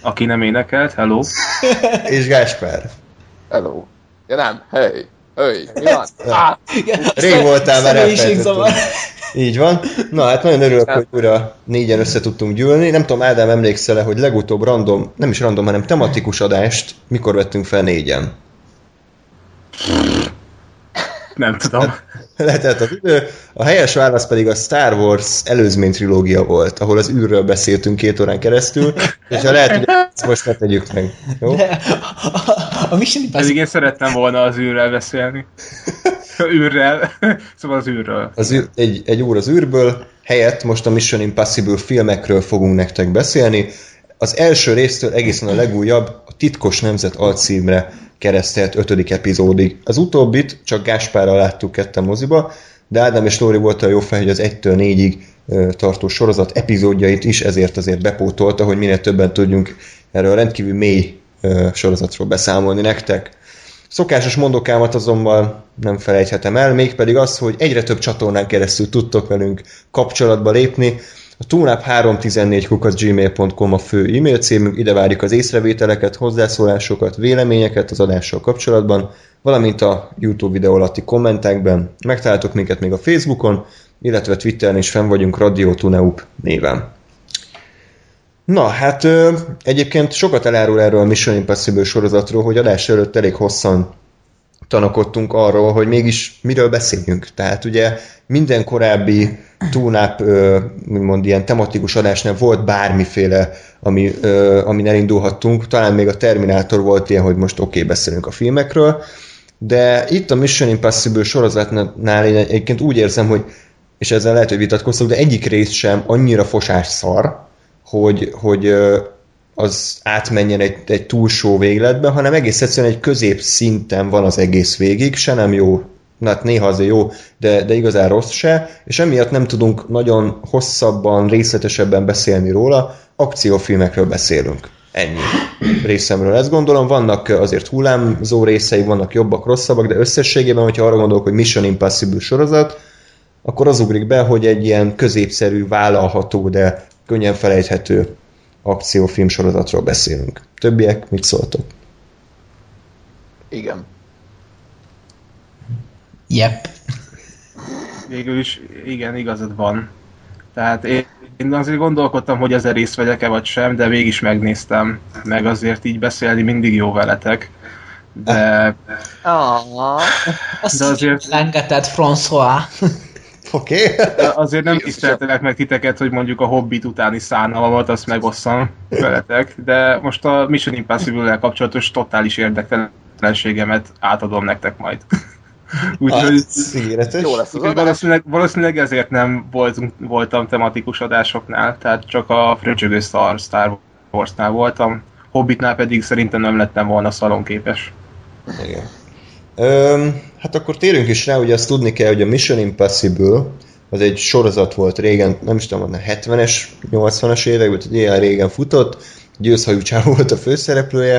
Aki nem énekelt, hello! És Gáspár! Hello! Ja nem, hey! Hey! Mi van? Rég voltál már elfelejtettem. Így van. Na hát nagyon örülök, hogy újra négyen össze tudtunk gyűlni. Nem tudom, Ádám, emlékszel-e, hogy legutóbb random, nem is random, hanem tematikus adást mikor vettünk fel négyen? Nem tudom. Lehetett az idő. A helyes válasz pedig a Star Wars előzmény trilógia volt, ahol az űrről beszéltünk 2 órán keresztül, és ha lehet, hogy ezt most ne tegyük meg. Jó? A Mission Impossible... Pedig én szerettem volna az űrrel beszélni. Űrrel. Szóval az űrről. Egy óra az űrből helyett most a Mission Impossible filmekről fogunk nektek beszélni. Az első résztől egészen a legújabb, a Titkos Nemzet alcímre keresztelt 5. epizódig. Az utóbbit csak Gáspárral láttuk ketten moziba, de Ádám és Lóri volt a jó fej, hogy az 1-4-ig tartó sorozat epizódjait is ezért azért bepótolta, hogy minél többen tudjunk erről rendkívül mély sorozatról beszámolni nektek. Szokásos mondokámat azonban nem felejthetem el, mégpedig az, hogy egyre több csatornán keresztül tudtok velünk kapcsolatba lépni. A túnap 314@gmail.com a fő e-mail címünk, ide várjuk az észrevételeket, hozzászólásokat, véleményeket az adással kapcsolatban, valamint a YouTube videó alatti kommentekben. Megtaláltok minket még a Facebookon, illetve Twitteren is fenn vagyunk Radio Tuneup néven. Na, hát egyébként sokat elárul erről a Mission Impossible sorozatról, hogy adás előtt elég hosszan tanakodtunk arról, hogy mégis miről beszéljünk. Tehát ugye minden korábbi túnap, úgymond ilyen tematikus adásnál volt bármiféle, amin elindulhattunk. Talán még a Terminátor volt ilyen, hogy most oké, beszélünk a filmekről. De itt a Mission Impossible sorozatnál én egyébként úgy érzem, hogy, és ezzel lehet, hogy vitatkoztunk, de egyik rész sem annyira fosás szar, hogy az átmenjen egy túlsó végletbe, hanem egész egyszerűen egy középszinten van az egész végig, se nem jó, hát néha azért jó, de igazán rossz se, és emiatt nem tudunk nagyon hosszabban, részletesebben beszélni róla, akciófilmekről beszélünk. Ennyi részemről ezt gondolom, vannak azért hullámzó részei, vannak jobbak, rosszabbak, de összességében, hogyha arra gondolok, hogy Mission Impossible sorozat, akkor az ugrik be, hogy egy ilyen középszerű, vállalható, de könnyen felejthető akciófilm sorozatról beszélünk. Többiek, mit szóltok? Igen. Yep. Végül is, igen, igazad van. Tehát én azért gondolkodtam, hogy ezzel részt vegyek-e vagy sem, de mégis megnéztem. Meg azért így beszélni mindig jó veletek. De azért... Lengetett François. Oké. Okay. Azért nem tiszteltelek meg titeket, hogy mondjuk a Hobbit utáni szánalmat, azt megosszam veletek, de most a Mission Impossible-lel kapcsolatos totális érdektelenségemet átadom nektek majd. Úgyhogy valószínűleg ezért nem voltam tematikus adásoknál, tehát csak a fröcsögő Star Warsnál voltam, Hobbitnál pedig szerintem nem lettem volna szalonképes. Igen. Hát akkor térünk is rá, ugye azt tudni kell, hogy a Mission Impossible az egy sorozat volt régen, nem is tudom, 70-es, 80-as években, tehát ilyen régen futott, Győzhajú csávó volt a főszereplője,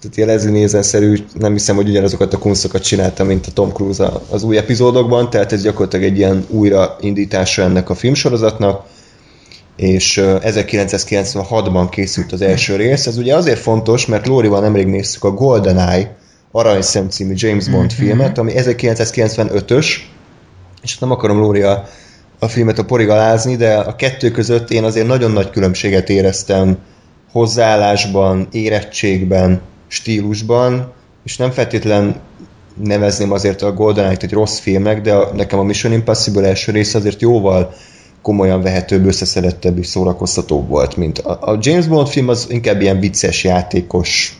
tehát ilyen Leslie Nielsen-szerű, nem hiszem, hogy ugyanazokat a kunszokat csinálta, mint a Tom Cruise az új epizódokban, tehát ez gyakorlatilag egy ilyen újraindítása ennek a filmsorozatnak, és 1996-ban készült az első rész. Ez ugye azért fontos, mert Lórival nemrég néztük a Golden Eye Aranyszem című James Bond filmet, ami 1995-ös, és nem akarom, Lóri, a filmet a porig alázni, de a kettő között én azért nagyon nagy különbséget éreztem hozzáállásban, érettségben, stílusban, és nem feltétlen nevezném azért a GoldenEye-t egy rossz filmnek, de nekem a Mission Impossible első része azért jóval komolyan vehetőbb, összeszedettebb és szórakoztatóbb volt, mint a James Bond film az inkább ilyen vicces, játékos,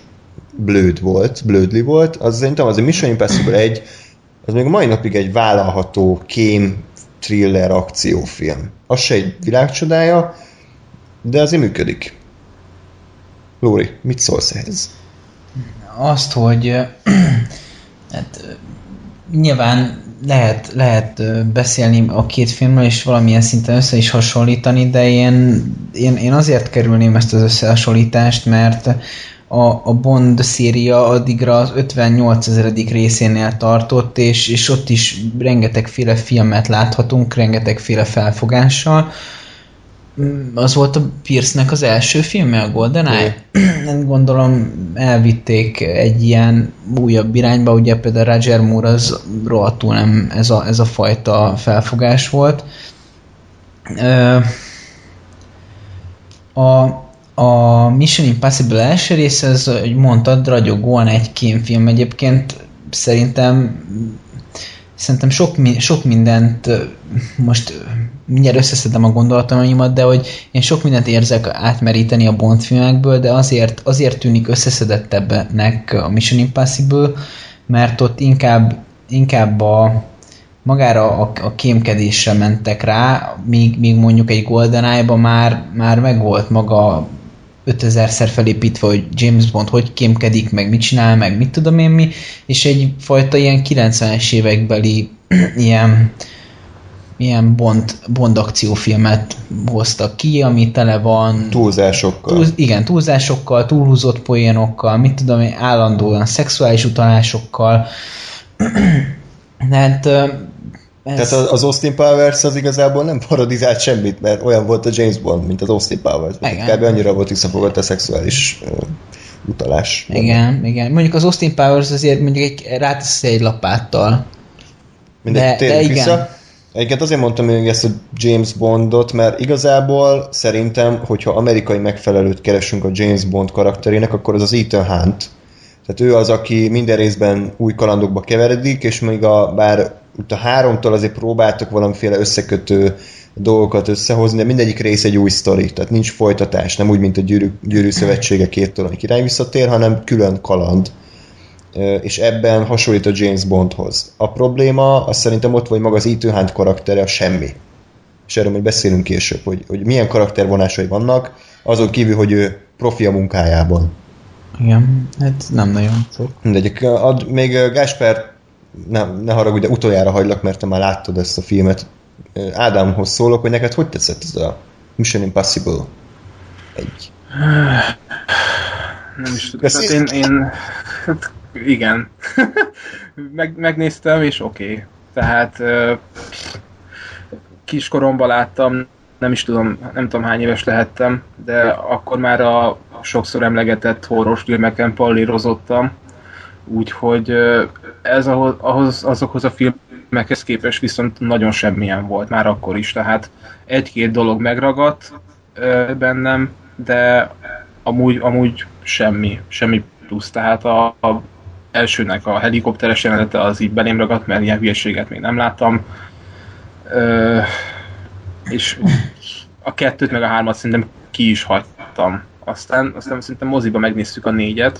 blödli volt, az szerintem az a Mission Impossible 1, az még a mai napig egy vállalható kém, thriller, akciófilm. Az se egy világcsodája, de azért működik. Lóri, mit szólsz ehhez? azt, hogy hát, nyilván lehet beszélni a két filmről, és valamilyen szinten össze is hasonlítani, de én azért kerülném ezt az összehasonlítást, mert a Bond széria addigra az 58. részénél tartott, és ott is rengetegféle filmet láthatunk, rengetegféle felfogással. Az volt a Pierce-nek az első filme, a Golden Eye? Nem gondolom, elvitték egy ilyen újabb irányba, ugye például Roger Moore az rohadtul nem ez a fajta felfogás volt. A Mission Impossible első része, ez, hogy mondtad, ragyogóan egy kémfilm. Egyébként szerintem sok mindent, most mindjárt összeszedem a gondolataimat, de hogy én sok mindent érzek átmeríteni a Bond filmekből, de azért tűnik összeszedettebbnek a Mission Impossible, mert ott inkább magára a kémkedésre mentek rá, míg mondjuk egy GoldenEye-ban már megvolt maga 5000-szer felépítve, hogy James Bond hogy kémkedik, meg mit csinál, meg mit tudom én mi, és egyfajta ilyen 90-es évekbeli ilyen Bond akciófilmet hoztak ki, ami tele van... Túlzásokkal. Túlzásokkal, túlhúzott poénokkal, mit tudom én, állandóan szexuális utalásokkal. Tehát az Austin Powers az igazából nem parodizált semmit, mert olyan volt a James Bond, mint az Austin Powers. Kb. Annyira volt visszafogott a szexuális utalás. Igen. Mondjuk az Austin Powers azért mondjuk rátesz egy lapáttal. Mindegy, térjük vissza. Egyébként azért mondtam még ezt a James Bondot, mert igazából szerintem, hogyha amerikai megfelelőt keresünk a James Bond karakterének, akkor az Ethan Hunt. Tehát ő az, aki minden részben új kalandokba keveredik, és még bár a 3-tól azért próbáltak valamiféle összekötő dolgokat összehozni, de mindegyik rész egy új sztori, tehát nincs folytatás, nem úgy, mint a Gyűrű Szövetsége, Két Torony, Király Visszatér, hanem külön kaland. És ebben hasonlít a James Bondhoz. A probléma, azt szerintem ott, hogy maga az Ethan Hunt karaktere a semmi. És erről majd beszélünk később, hogy milyen karaktervonásai vannak, azon kívül, hogy ő profi a munkájában. Igen, hát nem nagyon szok. Mindegy, még Gáspár, ne haragudj, de utoljára hagylak, mert te már láttad ezt a filmet. Ádámhoz szólok, hogy neked hogy tetszett ez a Mission Impossible 1? Nem is tudom. Hát igen. Megnéztem, és oké. Tehát kiskoromban láttam, nem tudom hány éves lehettem, de akkor már a sokszor emlegetett horrorfilmeken pallírozottam. Úgyhogy ez azokhoz a filmekhez képest viszont nagyon semmilyen volt, már akkor is. Tehát egy-két dolog megragadt bennem, de amúgy semmi plusz. Tehát a elsőnek a helikopteres jelenete az így belém ragadt, mert ilyen hülyeséget még nem láttam. És a 2-t meg a 3-at szerintem ki is hagytam. Aztán szerintem moziba megnéztük a 4-et.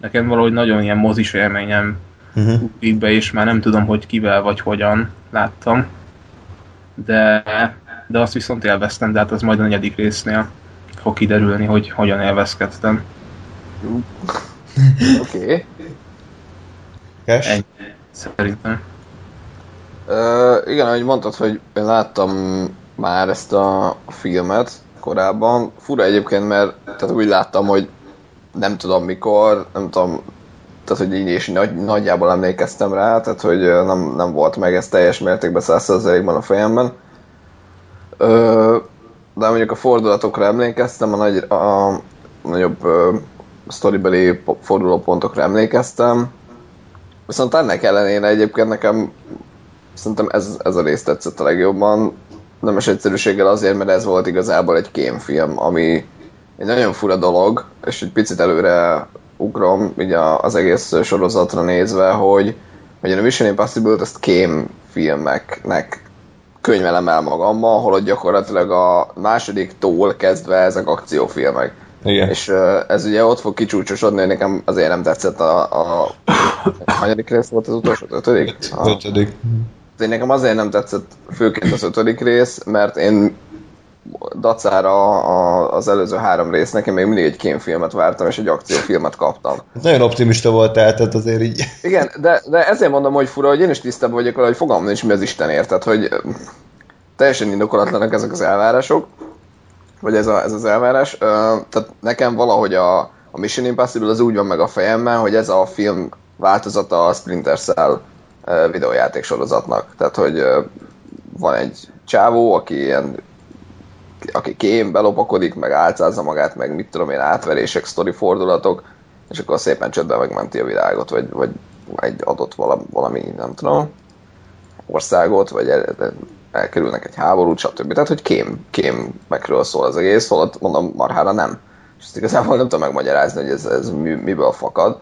Nekem valahogy nagyon ilyen mozis élményem ugrít be, és már nem tudom, hogy kivel vagy hogyan láttam. De azt viszont élveztem, de hát az majd a 4. résznél fog kiderülni, hogy hogyan élvezkedtem. Oké. Ennyi, szerintem. Igen, ahogy mondtad, hogy én láttam már ezt a filmet korábban. Fura egyébként, mert tehát úgy láttam, hogy nem tudom mikor, tehát hogy így is nagyjából emlékeztem rá, tehát hogy nem volt meg ez teljes mértékben 100%-ban a fejemben. De mondjuk a fordulatokra emlékeztem, a nagyobb sztoribeli fordulópontokra emlékeztem. Viszont ennek ellenére egyébként nekem szerintem ez a rész tetszett a legjobban. Nemes egyszerűséggel azért, mert ez volt igazából egy kémfilm, ami egy nagyon fura dolog, és egy picit előre ugrom így az egész sorozatra nézve, hogy a Mission Impossible-t ezt kémfilmeknek könyvelem el magamban, holott gyakorlatilag a 2-tól kezdve ezek akciófilmek. Igen. És ez ugye ott fog kicsúcsosodni, hogy nekem azért nem tetszett a hanyadik rész volt az utolsó, 5. Nekem azért nem tetszett főként az 5. rész, mert én dacára az előző három résznek, én még mindig egy kémfilmet vártam, és egy akciófilmet kaptam. Nagyon optimista voltál, tehát azért így... Igen, de ezért mondom, hogy fura, hogy én is tisztában vagyok vele, hogy fogalmam nincs, mi az Isten érted, hogy teljesen indokolatlanak ezek az elvárások, vagy ez az elvárás. Tehát nekem valahogy a Mission Impossible az úgy van meg a fejemben, hogy ez a film változata a Splinter Cell videójáték sorozatnak. Tehát, hogy van egy csávó, aki kém, belopakodik, meg álcázza magát, meg mit tudom én, átverések, sztori fordulatok, és akkor szépen csöndben megmenti a világot, vagy egy adott valami, nem tudom, országot, vagy elkerülnek egy háborút, stb. Tehát, hogy kémekről szól az egész, holott mondom, marhára nem. És ezt igazából nem tudom megmagyarázni, hogy ez miből fakad.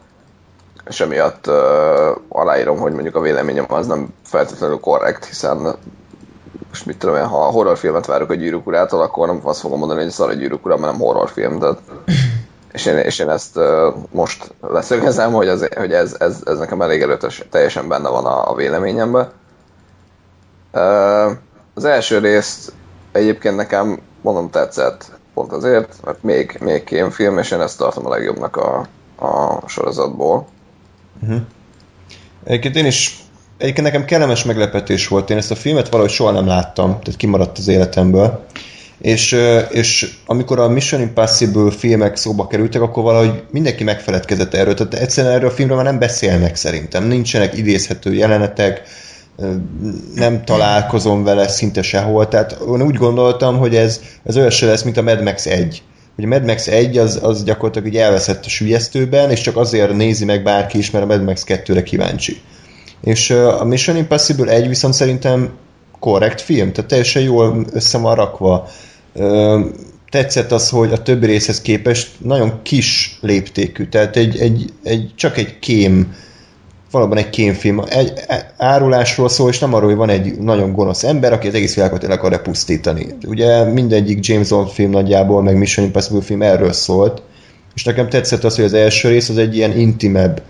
És emiatt aláírom, hogy mondjuk a véleményem az nem feltétlenül korrekt, hiszen most mit tudom én, ha horrorfilmet várok a Gyűrűk Urától, akkor nem azt fogom mondani, hogy szar a Gyűrűk Ura, mert nem horrorfilm. De... És én ezt most leszögezem, hogy ez nekem elég előttes, teljesen benne van a véleményemben. Az első részt egyébként nekem, mondom, tetszett pont azért, mert még kémfilm, és én ezt tartom a legjobbnak a sorozatból. Uh-huh. Egyébként nekem kellemes meglepetés volt. Én ezt a filmet valahogy soha nem láttam, tehát kimaradt az életemből. És amikor a Mission Impossible filmek szóba kerültek, akkor valahogy mindenki megfeledkezett erről. Tehát egyszerűen erről a filmről már nem beszélnek szerintem. Nincsenek idézhető jelenetek, nem találkozom vele szinte sehol. Tehát én úgy gondoltam, hogy ez olyasmi lesz, mint a Mad Max 1. Hogy a Mad Max 1 az gyakorlatilag így elveszett a süllyesztőben, és csak azért nézi meg bárki is, mert a Mad Max 2-re kíváncsi. És a Mission Impossible 1 viszont szerintem korrekt film, tehát teljesen jól össze van rakva. Tetszett az, hogy a többi részhez képest nagyon kis léptékű, tehát csak egy kém, valóban egy kémfilm. Egy árulásról szól, és nem arról, hogy van egy nagyon gonosz ember, aki az egész világot el akarja pusztítani. Ugye mindegyik James Bond film nagyjából, meg Mission Impossible film erről szólt, és nekem tetszett az, hogy az első rész az egy ilyen intimebb,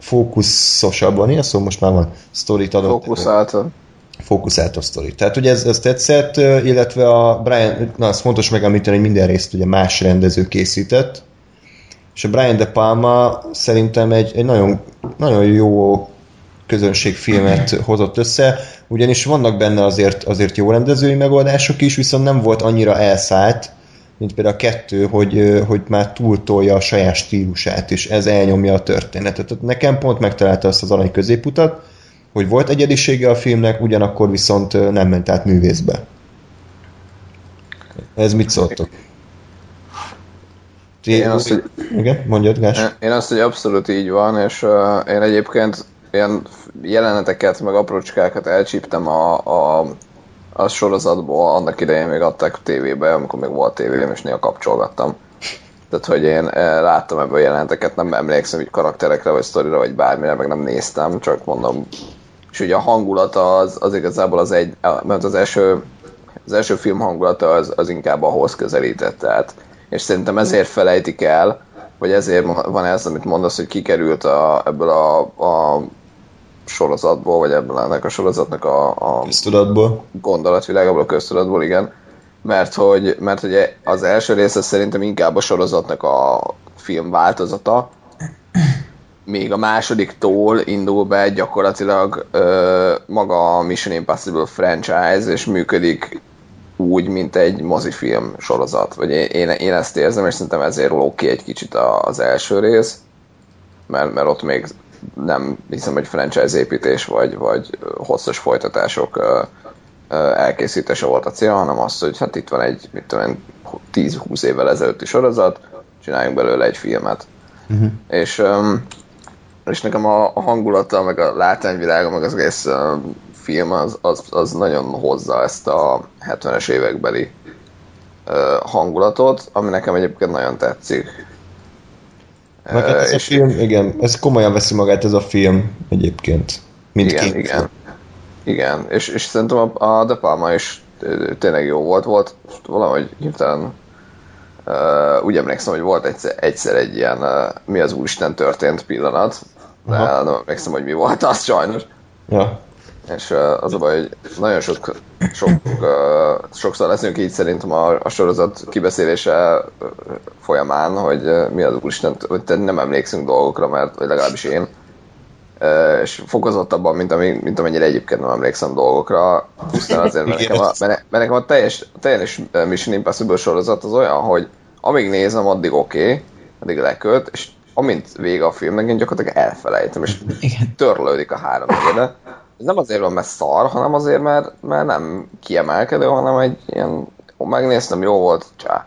fókuszosabban, ilyen szó most már van, sztorit adott. Fókuszált a sztorit. Tehát ugye ez tetszett, illetve a Brian, na az fontos megemlíteni, hogy minden részt ugye más rendező készített, és a Brian de Palma szerintem egy nagyon, nagyon jó közönségfilmet hozott össze, ugyanis vannak benne azért jó rendezői megoldások is, viszont nem volt annyira elszállt, mint például a 2, hogy már túltolja a saját stílusát, és ez elnyomja a történetet. Tehát nekem pont megtalálta azt az arany középutat, hogy volt egyedisége a filmnek, ugyanakkor viszont nem ment át művészbe. Ez mit szóltok? Én azt, hogy abszolút így van, és én egyébként ilyen jeleneteket, meg aprócskákat elcsíptem a sorozatból, annak idején még adták tévébe, amikor még volt tévém, és néha kapcsolgattam. Tehát, hogy én láttam ebből jeleneteket, nem emlékszem, hogy karakterekre, vagy sztorira, vagy bármire, meg nem néztem, csak mondom. És ugye a hangulata az igazából mert az első film hangulata az inkább ahhoz közelített, tehát. És szerintem ezért felejtik el, vagy ezért van ez, amit mondasz, hogy kikerült ebből a sorozatból, vagy ebből ennek a sorozatnak a köztudatból. Gondolatvilágából, a köztudatból, igen. Mert ugye az első része szerintem inkább a sorozatnak a film változata, még a másodiktól indul be gyakorlatilag maga a Mission Impossible franchise, és működik úgy, mint egy mozifilm sorozat. Vagy én ezt érzem, és szerintem ezért lóg ki egy kicsit az első rész, mert ott még nem hiszem, hogy franchise építés vagy hosszas folytatások elkészítése volt a cél, hanem az, hogy hát itt van egy, mit tudom, 10-20 évvel ezelőtti sorozat, csináljunk belőle egy filmet. Uh-huh. És nekem a hangulata, meg a látványvilága, meg az egész film az nagyon hozza ezt a 70-es évekbeli hangulatot, ami nekem egyébként nagyon tetszik. Ez és a film, igen, ez komolyan veszi magát ez a film egyébként. Igen. És szerintem a De Palma is tényleg jó volt. Valahogy hirtelen úgy emlékszem, hogy volt egyszer egy ilyen mi az úristen történt pillanat. De nem emlékszem, hogy mi volt az sajnos. Ja. és az a baj, hogy nagyon sokszor leszünk így szerintem a sorozat kibeszélése folyamán, hogy mi az úristen, hogy nem emlékszünk dolgokra, mert vagy legalábbis én, és fokozottabban, mint amennyire egyébként nem emlékszem dolgokra, pusztán azért, mert nekem a teljes Mission Impossible sorozat az olyan, hogy amíg nézem, addig oké, addig lekölt, és amint vége a filmnek, én gyakorlatilag elfelejtem, és törlődik a három negyede. Ez nem azért van, mert szar, hanem azért, mert nem kiemelkedő, hanem egy ilyen, megnéztem, jó volt, csá.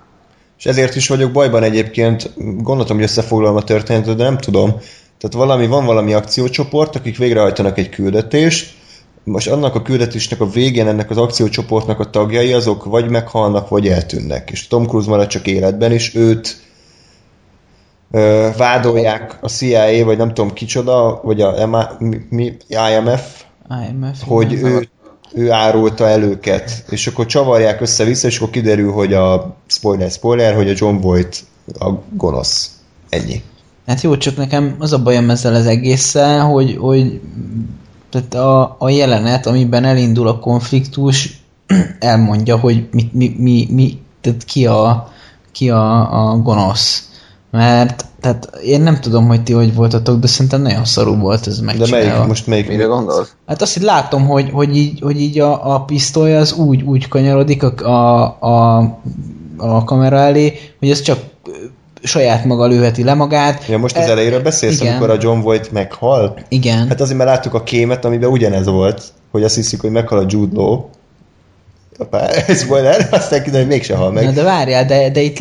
És ezért is vagyok bajban egyébként, gondoltam, hogy összefoglalom a történetet, de nem tudom. Tehát van valami akciócsoport, akik végrehajtanak egy küldetést, most annak a küldetésnek a végén ennek az akciócsoportnak a tagjai azok vagy meghalnak, vagy eltűnnek. És Tom Cruise marad csak életben, és őt vádolják a CIA, vagy nem tudom kicsoda, vagy a IMF, hogy ő árulta el őket. És akkor csavarják össze-vissza, és akkor kiderül, hogy a spoiler, hogy a John Voight a gonosz. Ennyi. Hát jó, csak nekem az a bajom ezzel az egésszel, hogy tehát a jelenet, amiben elindul a konfliktus, elmondja, hogy tehát ki a gonosz. Mert tehát én nem tudom, hogy ti hogy voltatok, de szerintem nagyon szarú volt ez megcsinálva. De melyik mire gondolsz? Hát azt így látom, hogy így a pisztoly az úgy kanyarodik a kamera elé, hogy ez csak saját maga lőheti le magát. Ja, most az elejéről beszélsz, igen. Amikor a John Voight meghal? Igen. Hát azért, mert láttuk a kémet, amiben ugyanez volt, hogy azt hiszik, hogy meghal a Jude Law. Ez spoiler, aztán kiderül, hogy mégsem hal meg. Na de várjál, de itt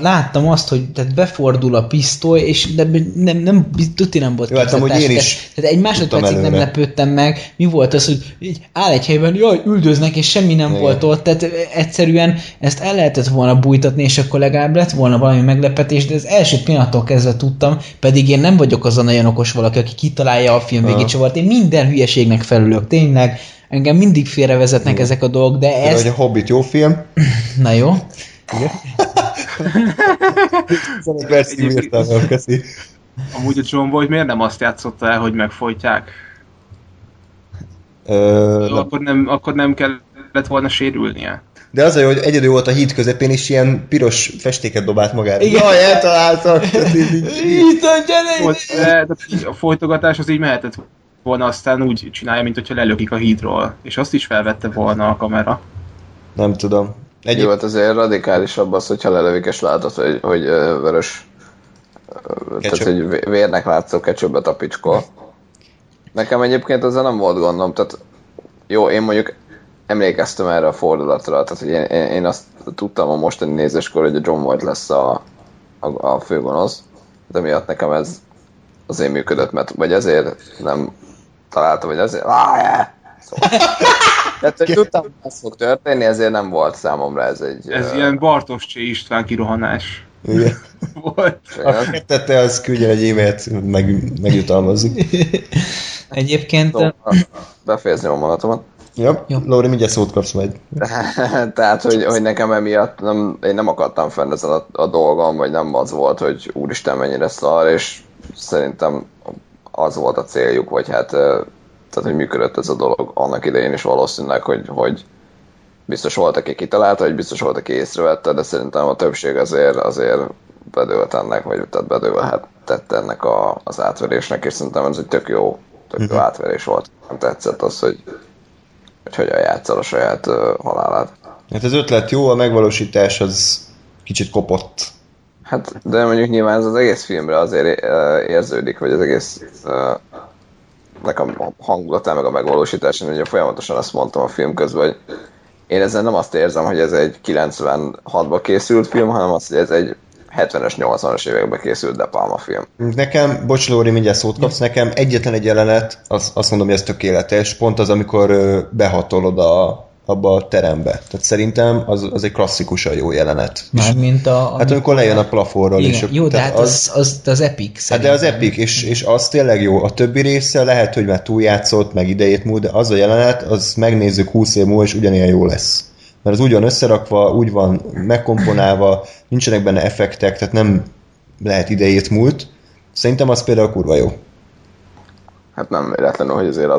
láttam azt, hogy tehát befordul a pisztoly, és nem tuti nem volt képzetes. Jó, hát amúgy én is. Tehát egy másodpercig nem lepődtem meg. Mi volt az, hogy így áll egy helyben, jaj, üldöznek, és semmi nem volt ott. Tehát egyszerűen ezt el lehetett volna bújtatni, és akkor legalább lett volna valami meglepetés, de az első pillanattól kezdve tudtam, pedig én nem vagyok az a nagyon okos valaki, aki kitalálja a film végigcsavart. Én minden hülyeségnek felülök, tényleg. Engem mindig félrevezetnek ezek a dolgok, de ez... Hogy a Hobbit jó film. Na jó. Igen. Amúgy a John Voight miért nem azt játszotta el, hogy megfojtják? Akkor nem kellett volna sérülnie. De az, hogy egyedül volt a híd közepén, és ilyen piros festéket dobált magára. Igen. Jaj, eltaláltak! A folytogatás az így mehetett volna, aztán úgy csinálja, mint hogyha lelökik a hídról. És azt is felvette volna a kamera. Nem tudom. Jó, hát azért radikálisabb az, hogyha lelövik, és látod, hogy vörös... Ketchup. Tehát, hogy vérnek látszó ketchupet a picskol. Nekem egyébként ezzel nem volt gondom. Tehát, jó, én mondjuk emlékeztem erre a fordulatra. Tehát, hogy én azt tudtam a mostani nézéskor, hogy a John Voight lesz a főgonosz. De miatt nekem ez azért működött, mert vagy ezért nem... találtam, hogy azért... Szóval. Tehát, hogy tudtam, hogy ez fog történni, ezért nem volt számomra ez egy... Ez ilyen Bartos Csé István kirohanás. Igen. Volt. Aki tette, az küldje egy e-mailt, megjutalmazzuk. Egyébként... Szóval, befejezni a mondatomat. Jó. Lóri, mindjárt szót kapsz majd. Tehát, hogy nekem emiatt én nem akadtam fenn ezen a dolgom, vagy nem az volt, hogy úristen mennyire szar, és szerintem... az volt a céljuk, vagy hát tehát, hogy működött ez a dolog annak idején is valószínűleg, hogy biztos volt, aki kitalálta, vagy biztos volt, aki észrevette, de szerintem a többség azért bedőlt ennek, vagy tehát bedőlhetett ennek az átverésnek, és szerintem ez egy tök jó átverés volt. Nem tetszett az, hogy hogyan játsszal a saját halálát. Hát az ötlet jó, a megvalósítás az kicsit kopott. Hát, de mondjuk nyilván ez az egész filmre azért érződik, hogy az egész nekem a hangulatán, meg a megvalósításon, ugye folyamatosan azt mondtam a film közben, hogy én ezzel nem azt érzem, hogy ez egy 96-ba készült film, hanem azt, hogy ez egy 70-es, 80-as években készült De Palma film. Nekem, bocs Lóri, mindjárt szót kapsz, nekem egyetlen egy jelenet, azt mondom, hogy ez tökéletes, pont az, amikor behatolod abba a terembe. Tehát szerintem az egy klasszikusan jó jelenet. Mármint hát amikor lejön a plafonról. Igen, és jó, de hát az epic szerintem. Hát de az epic, és az tényleg jó. A többi része lehet, hogy már túljátszott, meg idejét múlt, de az a jelenet, az megnézzük 20 év múlva, és ugyanilyen jó lesz. Mert az úgy van összerakva, úgy van megkomponálva, nincsenek benne effektek, tehát nem lehet idejét múlt. Szerintem az például kurva jó. Hát nem véletlenül, hogy azért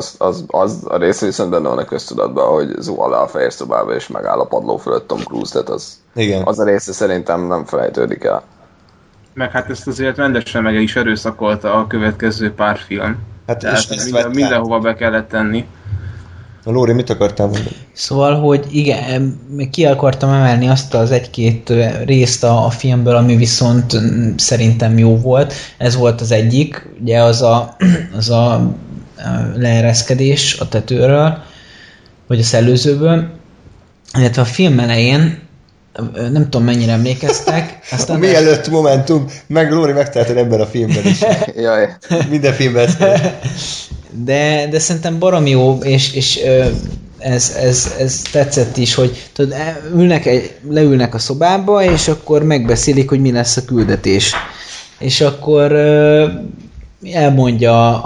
az a része viszont benne van a köztudatban, hogy zúl le a fehér szobába és megáll a padló fölött Tom Cruise, tehát az a része szerintem nem felejtődik el. Meg hát ezt azért rendesen meg is erőszakolta a következő pár film. Hát mindenhova be kellett tenni. Na Lóri, mit akartál mondani? Szóval, hogy igen, ki akartam emelni azt az egy-két részt a filmből, ami viszont szerintem jó volt. Ez volt az egyik, ugye az a leereszkedés a tetőről, vagy a szellőzőből. Illetve a film elején, nem tudom mennyire emlékeztek. Aztán mielőtt momentum, meg Lóri megtelt ebben a filmben is. Jaj, minden filmben ezt De szerintem baromi jó, és ez tetszett is, hogy tudod, leülnek a szobába, és akkor megbeszélik, hogy mi lesz a küldetés. És akkor elmondja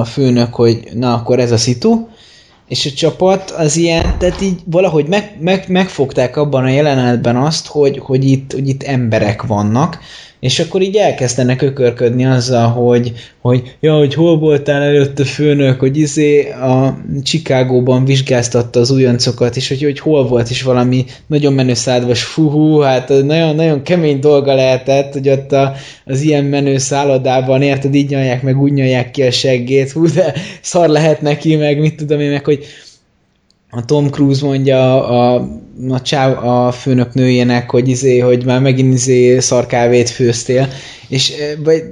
a főnök, hogy na, akkor ez a szitu, és a csapat az ilyen, tehát így valahogy megfogták abban a jelenetben azt, hogy itt emberek vannak, és akkor így elkezdenek ökörködni azzal, hogy hol voltál előtt a főnök, hogy a Chicagóban vizsgáztatta az újoncokat, és hogy hol volt is valami nagyon menő szállodás, hát nagyon, nagyon kemény dolga lehetett, hogy ott az ilyen menő szállodában, érted, így nyalják meg, úgy nyalják ki a seggét, de szar lehet neki, meg mit tudom én, meg hogy a Tom Cruise mondja a főnök nőjének, hogy hogy már megint szarkávét főztél, és,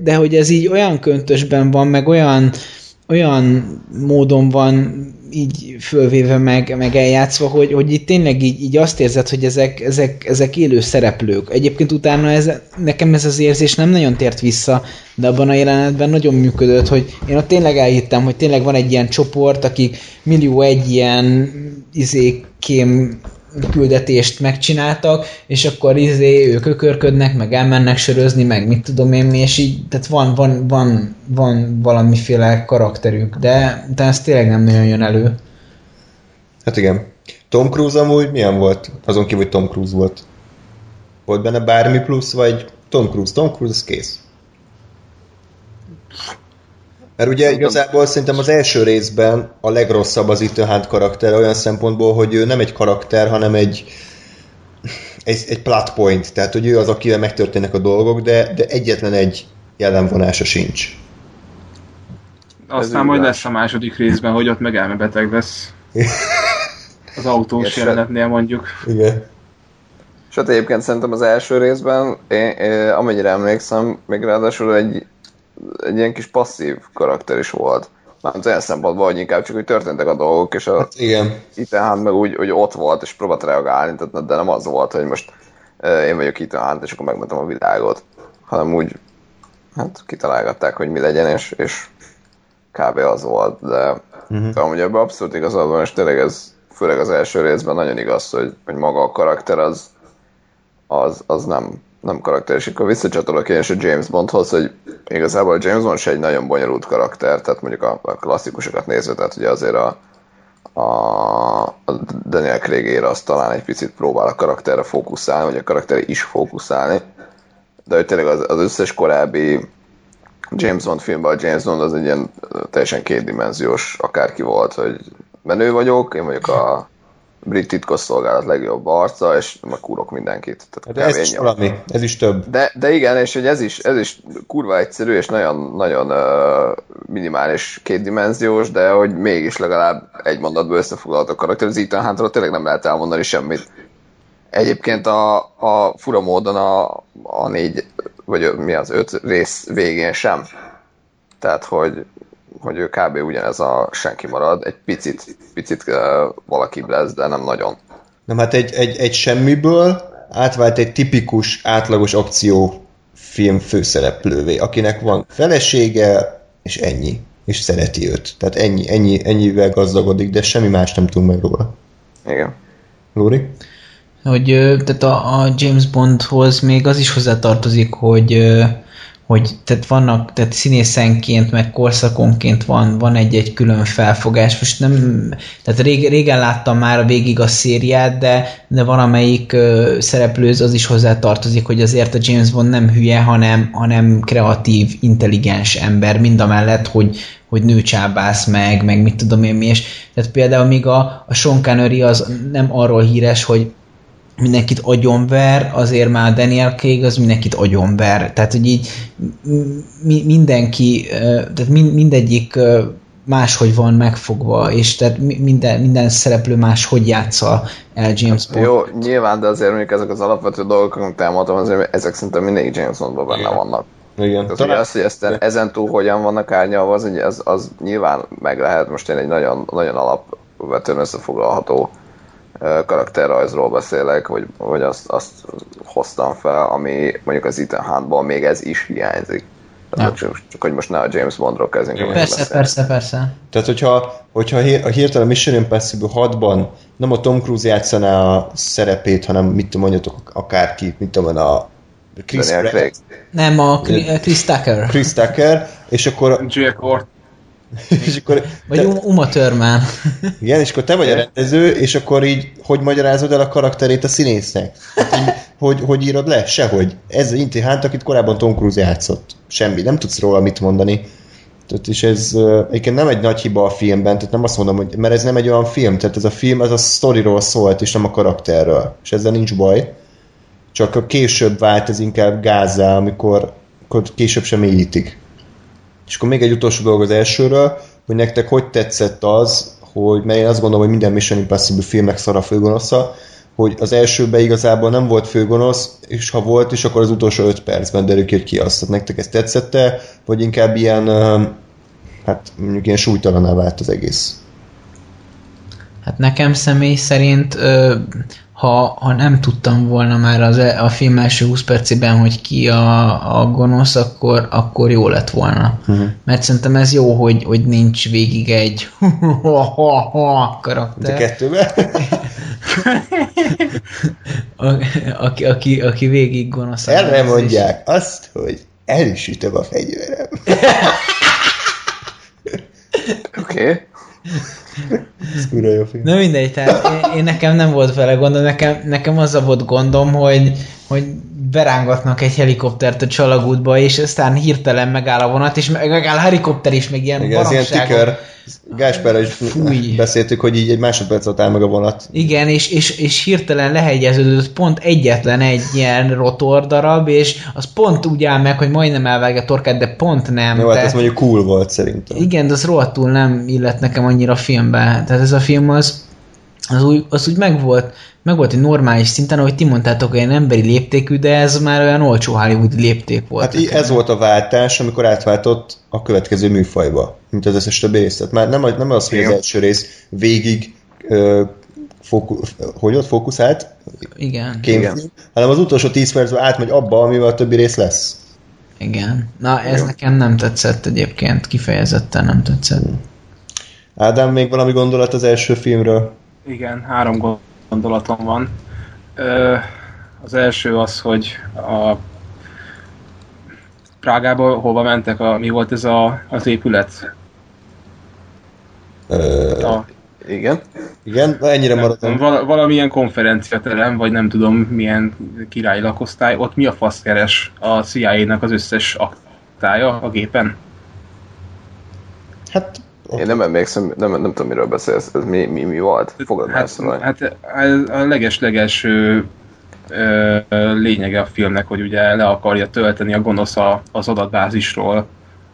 de hogy ez így olyan köntösben van, meg olyan módon van így fölvéve, meg eljátszva, hogy itt tényleg így azt érzed, hogy ezek élő szereplők. Egyébként utána nekem ez az érzés nem nagyon tért vissza, de abban a jelenetben nagyon működött, hogy én ott tényleg elhittem, hogy tényleg van egy ilyen csoport, akik millió egy ilyen kém küldetést megcsináltak, és akkor ők ökörködnek, meg elmennek sörözni, meg mit tudom én, és így, tehát van valamiféle karakterük, de ez tényleg nem nagyon jön elő. Hát igen. Tom Cruise amúgy milyen volt? Azon kívül, hogy Tom Cruise volt. Volt benne bármi plusz, vagy Tom Cruise, az kész? Mert ugye igazából szerintem az első részben a legrosszabb az Ethan Hunt karakter olyan szempontból, hogy ő nem egy karakter, hanem egy plot point. Tehát, hogy ő az, akivel megtörténnek a dolgok, de egyetlen egy jellemvonása sincs. Aztán majd lesz a második részben, hogy ott meg elmebeteg lesz. Az autós jelenetnél mondjuk. Igen. És hát egyébként szerintem az első részben, én, amennyire emlékszem, még ráadásul egy ilyen kis passzív karakter is volt. Mármint olyan szempontból, hogy inkább csak úgy történtek a dolgok, és Ethan Hunt meg úgy, hogy ott volt, és próbált reagálni, tehát, de nem az volt, hogy most én vagyok Ethan Hunt, és akkor megmentem a világot, hanem úgy kitalálgatták, hogy mi legyen, és kb. Az volt, de amúgy ebben abszolút igazad van, és tényleg ez, főleg az első részben nagyon igaz, hogy maga a karakter az nem karakter, és akkor visszacsatolok én is a James Bondhoz, hogy igazából a James Bond se egy nagyon bonyolult karakter, tehát mondjuk a klasszikusokat nézve, tehát ugye azért a Daniel Craig ér az talán egy picit próbál a karakterre fókuszálni, vagy a karakterre is fókuszálni, de hogy tényleg az összes korábbi James Bond filmben a James Bond az egy ilyen teljesen kétdimenziós akárki volt, hogy menő vagyok, én vagyok a brit titkosszolgálat legjobb arca, és meg kúrok mindenkit. Tehát de ez is valami, ez is több. De igen, és hogy ez is kurva egyszerű, és nagyon-nagyon minimális, kétdimenziós, de hogy mégis legalább egy mondatból összefoglalható karakter. Az Ethan Huntról tényleg nem lehet elmondani semmit. Egyébként a fura módon a 4, vagy mi az 5 rész végén sem. Tehát, hogy ő kb. Ugyanez a senki marad, egy picit valakibb lesz, de nem nagyon. Nem, hát egy semmiből átvált egy tipikus, átlagos akciófilm főszereplővé, akinek van felesége, és ennyi, és szereti őt. Tehát ennyivel gazdagodik, de semmi más nem tudunk meg róla. Igen. Lóri? Hogy tehát a James Bondhoz még az is hozzátartozik, hogy hogy tehát vannak, tehát színészenként, meg korszakonként van egy-egy külön felfogás. Most nem, tehát régen láttam már végig a szériát, de van amelyik szereplőz, az is hozzá tartozik, hogy azért a James Bond nem hülye, hanem kreatív, intelligens ember, mindamellett, hogy nőcsábász meg mit tudom én mi is. Tehát például még a Sean Connery az nem arról híres, hogy mindenkit agyonver, azért már Daniel Craig az mindenkit agyonver. Tehát, hogy így mindenki, tehát mindegyik máshogy van megfogva, és tehát minden szereplő máshogy játsza el James Bond. Jó, nyilván, de azért mondjuk ezek az alapvető dolgok, amiket elmondtam, azért ezek szerintem mindig James Bondban benne vannak. Igen. Tehát az, hogy aztán ezentúl hogyan vannak árnyalva, az nyilván meg lehet, most én egy nagyon, nagyon alapvetően összefoglalható karakterrajzról beszélek, vagy azt hoztam fel, ami mondjuk az Ethan Huntból még ez is hiányzik. Csak hogy most ne a James Bondról kezdjünk. Persze. Tehát hogyha a hirtelen Mission Impossible 6-ban nem a Tom Cruise játszaná a szerepét, hanem mit tudom mondjatok akárki, mit tudom a Chris Pratt. Nem, a Chris Tucker. Chris Tucker, és akkor... és akkor, vagy Uma Thurman. Igen, és akkor te vagy a rendező, és akkor így, hogy magyarázod el a karakterét a színésznek? Hát így, hogy írod le? Sehogy. Ez Ethan Hunt, akit korábban Tom Cruise játszott. Semmi, nem tudsz róla mit mondani. Tehát is ez egyébként nem egy nagy hiba a filmben, tehát nem azt mondom, hogy, mert ez nem egy olyan film, tehát ez a film az a sztoriról szólt, és nem a karakterről. És ezzel nincs baj. Csak a később vált ez inkább gázzá, amikor később sem mélyítik. És akkor még egy utolsó dolog az elsőről, hogy nektek hogy tetszett az, hogy, mert én azt gondolom, hogy minden Mission Impossible filmnek szar a főgonosza, hogy az elsőben igazából nem volt főgonosz, és ha volt is, akkor az utolsó 5 percben derül ki, hogy ki azt. Nektek ez tetszette, vagy inkább ilyen, hát mondjuk ilyen súlytalaná vált az egész? Hát nekem személy szerint, ha nem tudtam volna már a film első 20 percében, hogy ki a gonosz, akkor jó lett volna. Uh-huh. Mert szerintem ez jó, hogy nincs végig egy karakter. De kettőben? aki végig gonosz. Erre mondják azt, hogy elüsítöm a fegyverem. Oké. Na mindegy, tehát én nekem nem volt vele gondom, nekem az a volt gondom, hogy berángatnak egy helikoptert a csalagútba, és aztán hirtelen megáll a vonat, és megáll a helikopter is, meg ilyen baromságok. Gáspárral is beszéltük, hogy így egy másodperc alatt áll meg a vonat. Igen, és hirtelen lehegyeződött pont egyetlen egy ilyen rotor darab, és az pont úgy áll meg, hogy majdnem elvágja a torkát, de pont nem. Jó, hát ez mondjuk cool volt szerintem. Igen, de az rohadtul nem illett nekem annyira a filmbe. Tehát ez a film az úgy megvolt egy normális szinten, ahogy ti mondtátok, olyan emberi léptékű, de ez már olyan olcsó hollywoodi lépték volt. Hát ez volt a váltás, amikor átváltott a következő műfajba, mint az összes többi rész. Tehát már nem az, hogy az első rész végig fókuszált, igen. Hanem az utolsó 10 percben átmegy abba, amivel a többi rész lesz. Igen. Na, ez nekem nem tetszett egyébként, kifejezetten nem tetszett. Ádám, még valami gondolat az első filmről? Igen, 3 gondolatom van. Az első az, hogy a Prágából hova mentek, mi volt ez az épület? Igen, ennyire maradtam. Valamilyen konferenciaterem, vagy nem tudom milyen királyi lakosztály, ott mi a fasz keres a CIA-nak az összes aktája a gépen? Hát... Én nem emlékszem, nem tudom, miről beszélsz, ez mi volt? Fogad már szóval. Hát a leges-leges lényege a filmnek, hogy ugye le akarja tölteni a gonosz az adatbázisról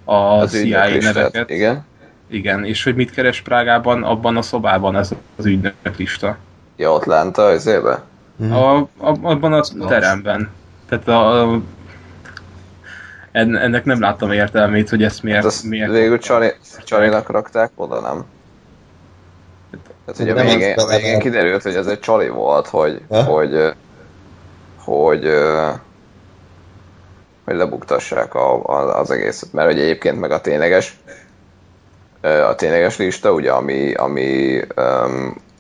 a CIA neveket. Igen, és hogy mit keres Prágában, abban a szobában ez az ügynök lista. Ja, ott lánta az éve? Abban a teremben. Tehát ennek nem láttam értelmét, hogy ezt miért... Végül Csalinak rakták oda, nem? Tehát ugye végén kiderült, hogy ez egy Csali volt, hogy lebuktassák az egészet. Mert ugye egyébként meg a tényleges lista, ugye, ami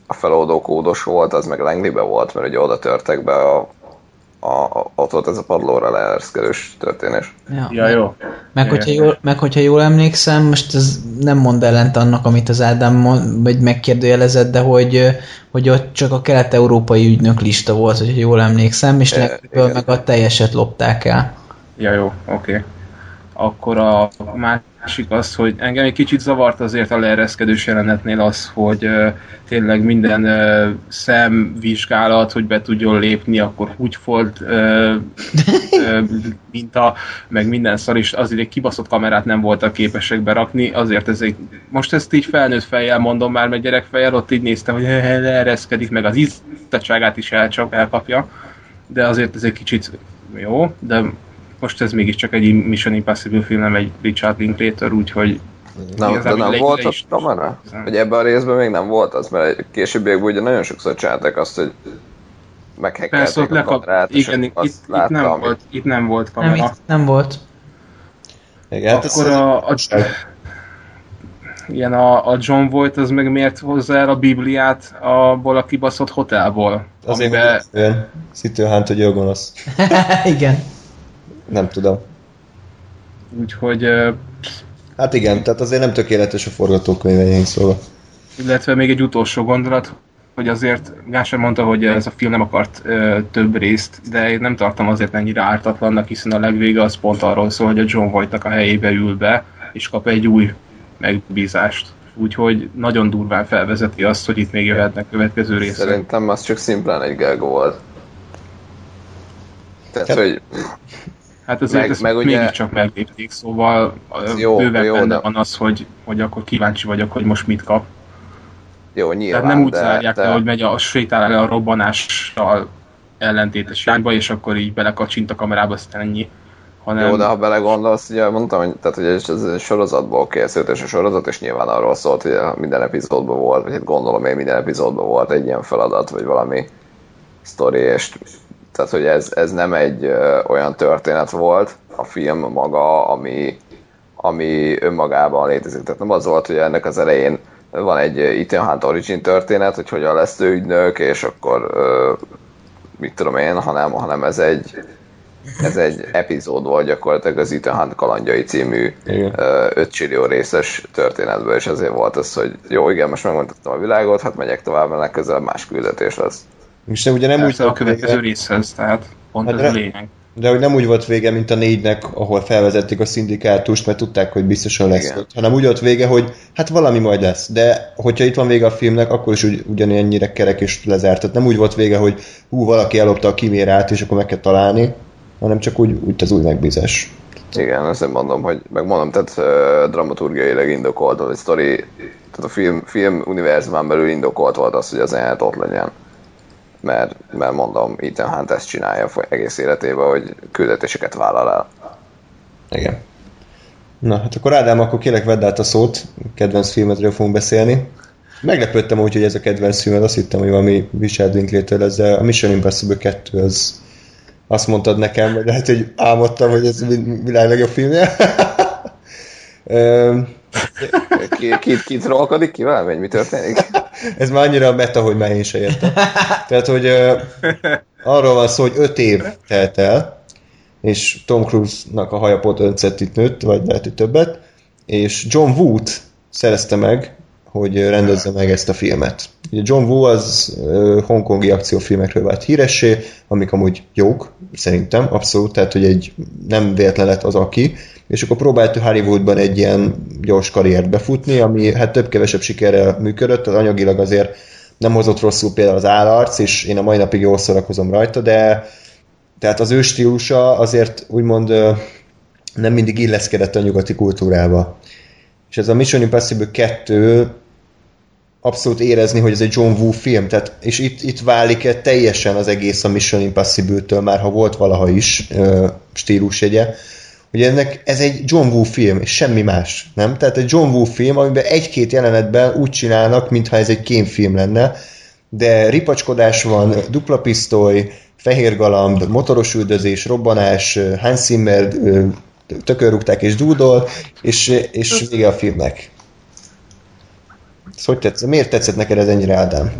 a feloldó kódos volt, az meg Langley-be volt, mert ugye oda törtek be ott volt ez a padlóra leereszkedős történés. Ja, jó. Meg hogyha jól emlékszem, most ez nem mond ellent annak, amit az Ádám mond, vagy megkérdőjelezett, de hogy ott csak a kelet-európai ügynök lista volt, hogy jól emlékszem, és legtöbből meg a teljeset lopták el. Ja, jó, oké. Akkor a másik az, hogy engem egy kicsit zavart azért a leereszkedős jelenetnél az, hogy tényleg minden szemvizsgálat, hogy be tudjon lépni, akkor úgy volt, minta, meg minden szar is, azért egy kibaszott kamerát nem voltak képesek berakni, azért ez egy, most ezt így felnőtt fejjel mondom már, meg gyerek fejjel, ott így néztem, hogy leereszkedik, meg az izzadtságát is elkapja, de azért ez egy kicsit jó, de most ez mégiscsak egy Mission Impossible film, nem egy Richard Linklater, úgyhogy... Nem volt az kamera? Hogy ebben a részben még nem volt az, mert későbbiekben ugye nagyon sokszor csinálták azt, hogy meghekkelték a kamerát, igen, itt nem volt kamera. Nem volt. Igen, akkor a John Voight az meg miért hozzá el a Bibliát abból a kibaszott hotelból? Azért, amiben... Ethan Hunt, hogy jól gonosz. Igen. Nem tudom. Úgyhogy... Hát igen, tehát azért nem tökéletes a forgatókönyv, szóval. Illetve még egy utolsó gondolat, hogy azért Gáspár mondta, hogy ez a film nem akart több részt, de én nem tartom azért ennyire ártatlannak, hiszen a legvége az pont arról szól, hogy a John Voightnak a helyébe ül be, és kap egy új megbízást. Úgyhogy nagyon durván felvezeti azt, hogy itt még jöhetnek következő részek. Szerintem az csak szimplán egy gag volt. Tehát, hogy... Hát azért ezt mégiscsak meglépték, szóval bőven benne van az, hogy akkor kíváncsi vagyok, hogy most mit kap. Jó, nyilván, tehát nem úgy zárják le, hogy megy a sétál el a robbanással ellentétes irányba, és akkor így belekacsint a kamerába, aztán ennyi. Hanem... Jó, de ha belegondolsz, ugye mondtam, hogy, tehát, hogy ez egy sorozatból készült, és a sorozat is nyilván arról szólt, hogy minden epizódban volt, vagy hát gondolom én minden epizódban volt egy ilyen feladat, vagy valami sztori, és... Tehát, hogy ez nem egy olyan történet volt, a film maga, ami önmagában létezik. Tehát nem az volt, hogy ennek az elején van egy Ethan Hunt origin történet, hogy hogyan lesz ő ügynök, és akkor mit tudom én, hanem ez egy epizód volt gyakorlatilag az Ethan Hunt kalandjai című 5 csillió részes történetből, és ezért volt az, hogy jó, igen, most megmondottam a világot, hát megyek tovább, mert legközelebb más küldetés lesz. És ugye nem úgy a következő részhez, tehát pont hát ez a lényeg. De hogy nem úgy volt vége, mint a 4-nek, ahol felvezették a szindikátust, mert tudták, hogy biztosan lesz ott. Hanem úgy volt vége, hogy hát valami majd lesz. De hogyha itt van vége a filmnek, akkor is ugyanilyennyire kerek és lezárt. Tehát nem úgy volt vége, hogy valaki ellopta a kimérát, és akkor meg kell találni, hanem csak úgy az új megbízás. Igen, azt mondom, hogy megmondom, tehát dramaturgiailag indokolt volt, sztori, tehát a film univerzumán belül indokolt volt az, hogy az hát ott legyen. Mert mondom, Ethan Hunt ezt csinálja egész életében, hogy küldetéseket vállal el. Igen. Na, hát akkor Ádám, akkor kérlek vedd át a szót, kedvenc filmetről fogunk beszélni. Meglepődtem úgy, hogy ez a kedvenc filmet, azt hittem, hogy valami Richard Linklater, ez a Mission Impossible 2, az azt mondtad nekem, vagy lehet, hogy álmodtam, hogy ez világ legjobb filmje. Ki trollkodik ki velem, hogy mi történik? Ez már annyira meta, hogy már én se értem. Tehát, hogy arról van szó, hogy 5 év telt el, és Tom Cruise-nak a haja pont 5 centit nőtt, vagy lehet, hogy többet, és John Woo-t szerezte meg, hogy rendezze meg ezt a filmet. Ugye John Woo az hongkongi akciófilmekről vált híressé, amik amúgy jók, szerintem, abszolút, tehát hogy egy nem véletlen lett az aki, és akkor próbált Hollywoodban egy ilyen gyors karriert befutni, ami hát több-kevesebb sikerrel működött, az anyagilag azért nem hozott rosszul például az Állarc, és én a mai napig jól szórakozom rajta, de tehát az ő stílusa azért úgymond nem mindig illeszkedett a nyugati kultúrába. És ez a Mission Impossible 2 abszolút érezni, hogy ez egy John Woo film, tehát, és itt válik teljesen az egész a Mission Impossible-től, már ha volt valaha is stílusjegye, hogy ennek ez egy John Woo film, és semmi más, nem? Tehát egy John Woo film, amiben 1-2 jelenetben úgy csinálnak, mintha ez egy kémfilm lenne, de ripacskodás van, dupla pisztoly, fehér galamb, motoros üldözés, robbanás, Hans Zimmer, tökörrúgták és dúdol, és vége a filmnek. Szóval miért tetszett neked ez ennyire, Ádám?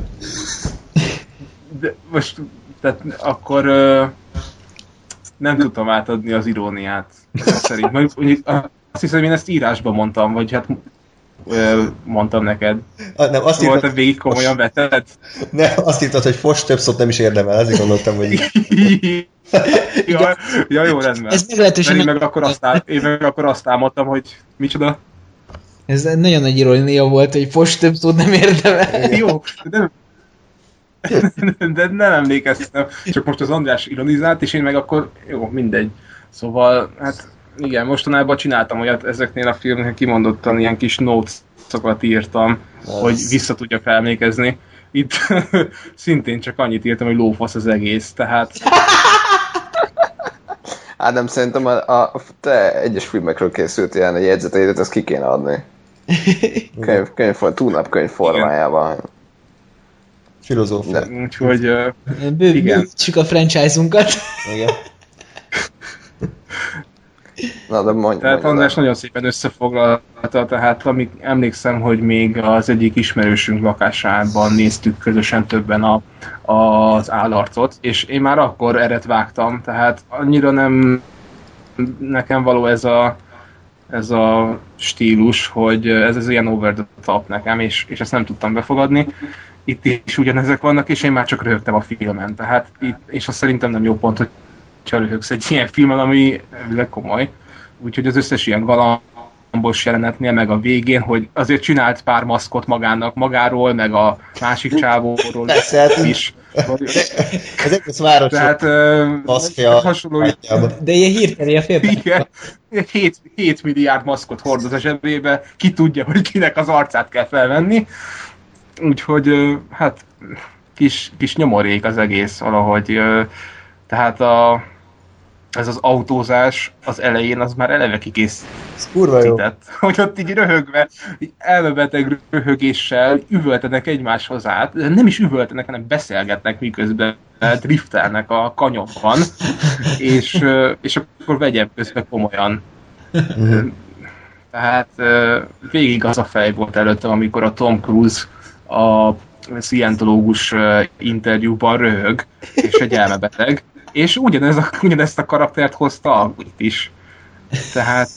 De most, tehát akkor Nem tudtam átadni az iróniát. Szerint. Azt hiszem, hogy én ezt írásban mondtam, vagy hát mondtam neked. Nem, azt írtad, hogy végig komolyan vetted. Nem, azt írtad, hogy fos több szót nem is érdemel, azért gondoltam, hogy... ja, jó, rendben. Ez meglehetősen... Én meg akkor azt álmodtam, hogy micsoda? Ez nagyon nagy irónia volt, hogy fos több szót nem érdemel. Jó, de nem emlékeztem. Csak most az András ironizált, és én meg akkor... Jó, mindegy. Szóval, hát... Igen, mostanában csináltam olyat, ezeknél a filmnél kimondottan ilyen kis notes-okat írtam, hogy vissza tudjak emlékezni. Itt szintén csak annyit írtam, hogy lófasz az egész, tehát... Ádám, szerintem a te egyes filmekről készült ilyen jegyzeteidet, ezt ki kéne adni. Túnap könyv formájában. Filozófia. Úgyhogy... Bővítsük a franchise-unkat. Igen. Na, de tehát András nagyon szépen összefoglalta, tehát amíg emlékszem, hogy még az egyik ismerősünk lakásában néztük közösen többen az Állarcot, és én már akkor eret vágtam, tehát annyira nem nekem való ez a stílus, hogy ez az ilyen over the top nekem, és ezt nem tudtam befogadni. Itt is ugyanezek vannak, és én már csak röhögtem a filmen, tehát itt, és azt szerintem nem jó pont, hogy csalőhögsz egy ilyen filmen, ami elvileg komoly. Úgyhogy az összes ilyen galambos jelenetnél, meg a végén, hogy azért csinált pár maszkot magáról, meg a másik csávóról is. Ez egész városok maszkja. De ilyen hirtelen a félben. 7 milliárd maszkot hordoz a zsebébe, ki tudja, hogy kinek az arcát kell felvenni. Úgyhogy hát kis nyomorék az egész valahogy. Tehát ez az autózás az elején az már eleve kikészített. Hogy ott így röhögve, így elmebeteg röhögéssel üvöltenek egymáshoz át. Nem is üvöltenek, hanem beszélgetnek, miközben driftelnek a kanyonban. és akkor vegyem közben komolyan. Tehát végig az a fej volt előttem, amikor a Tom Cruise a szientológus interjúban röhög, és egy elmebeteg. És ugyanezt a karaktert hozta Albert is. Tehát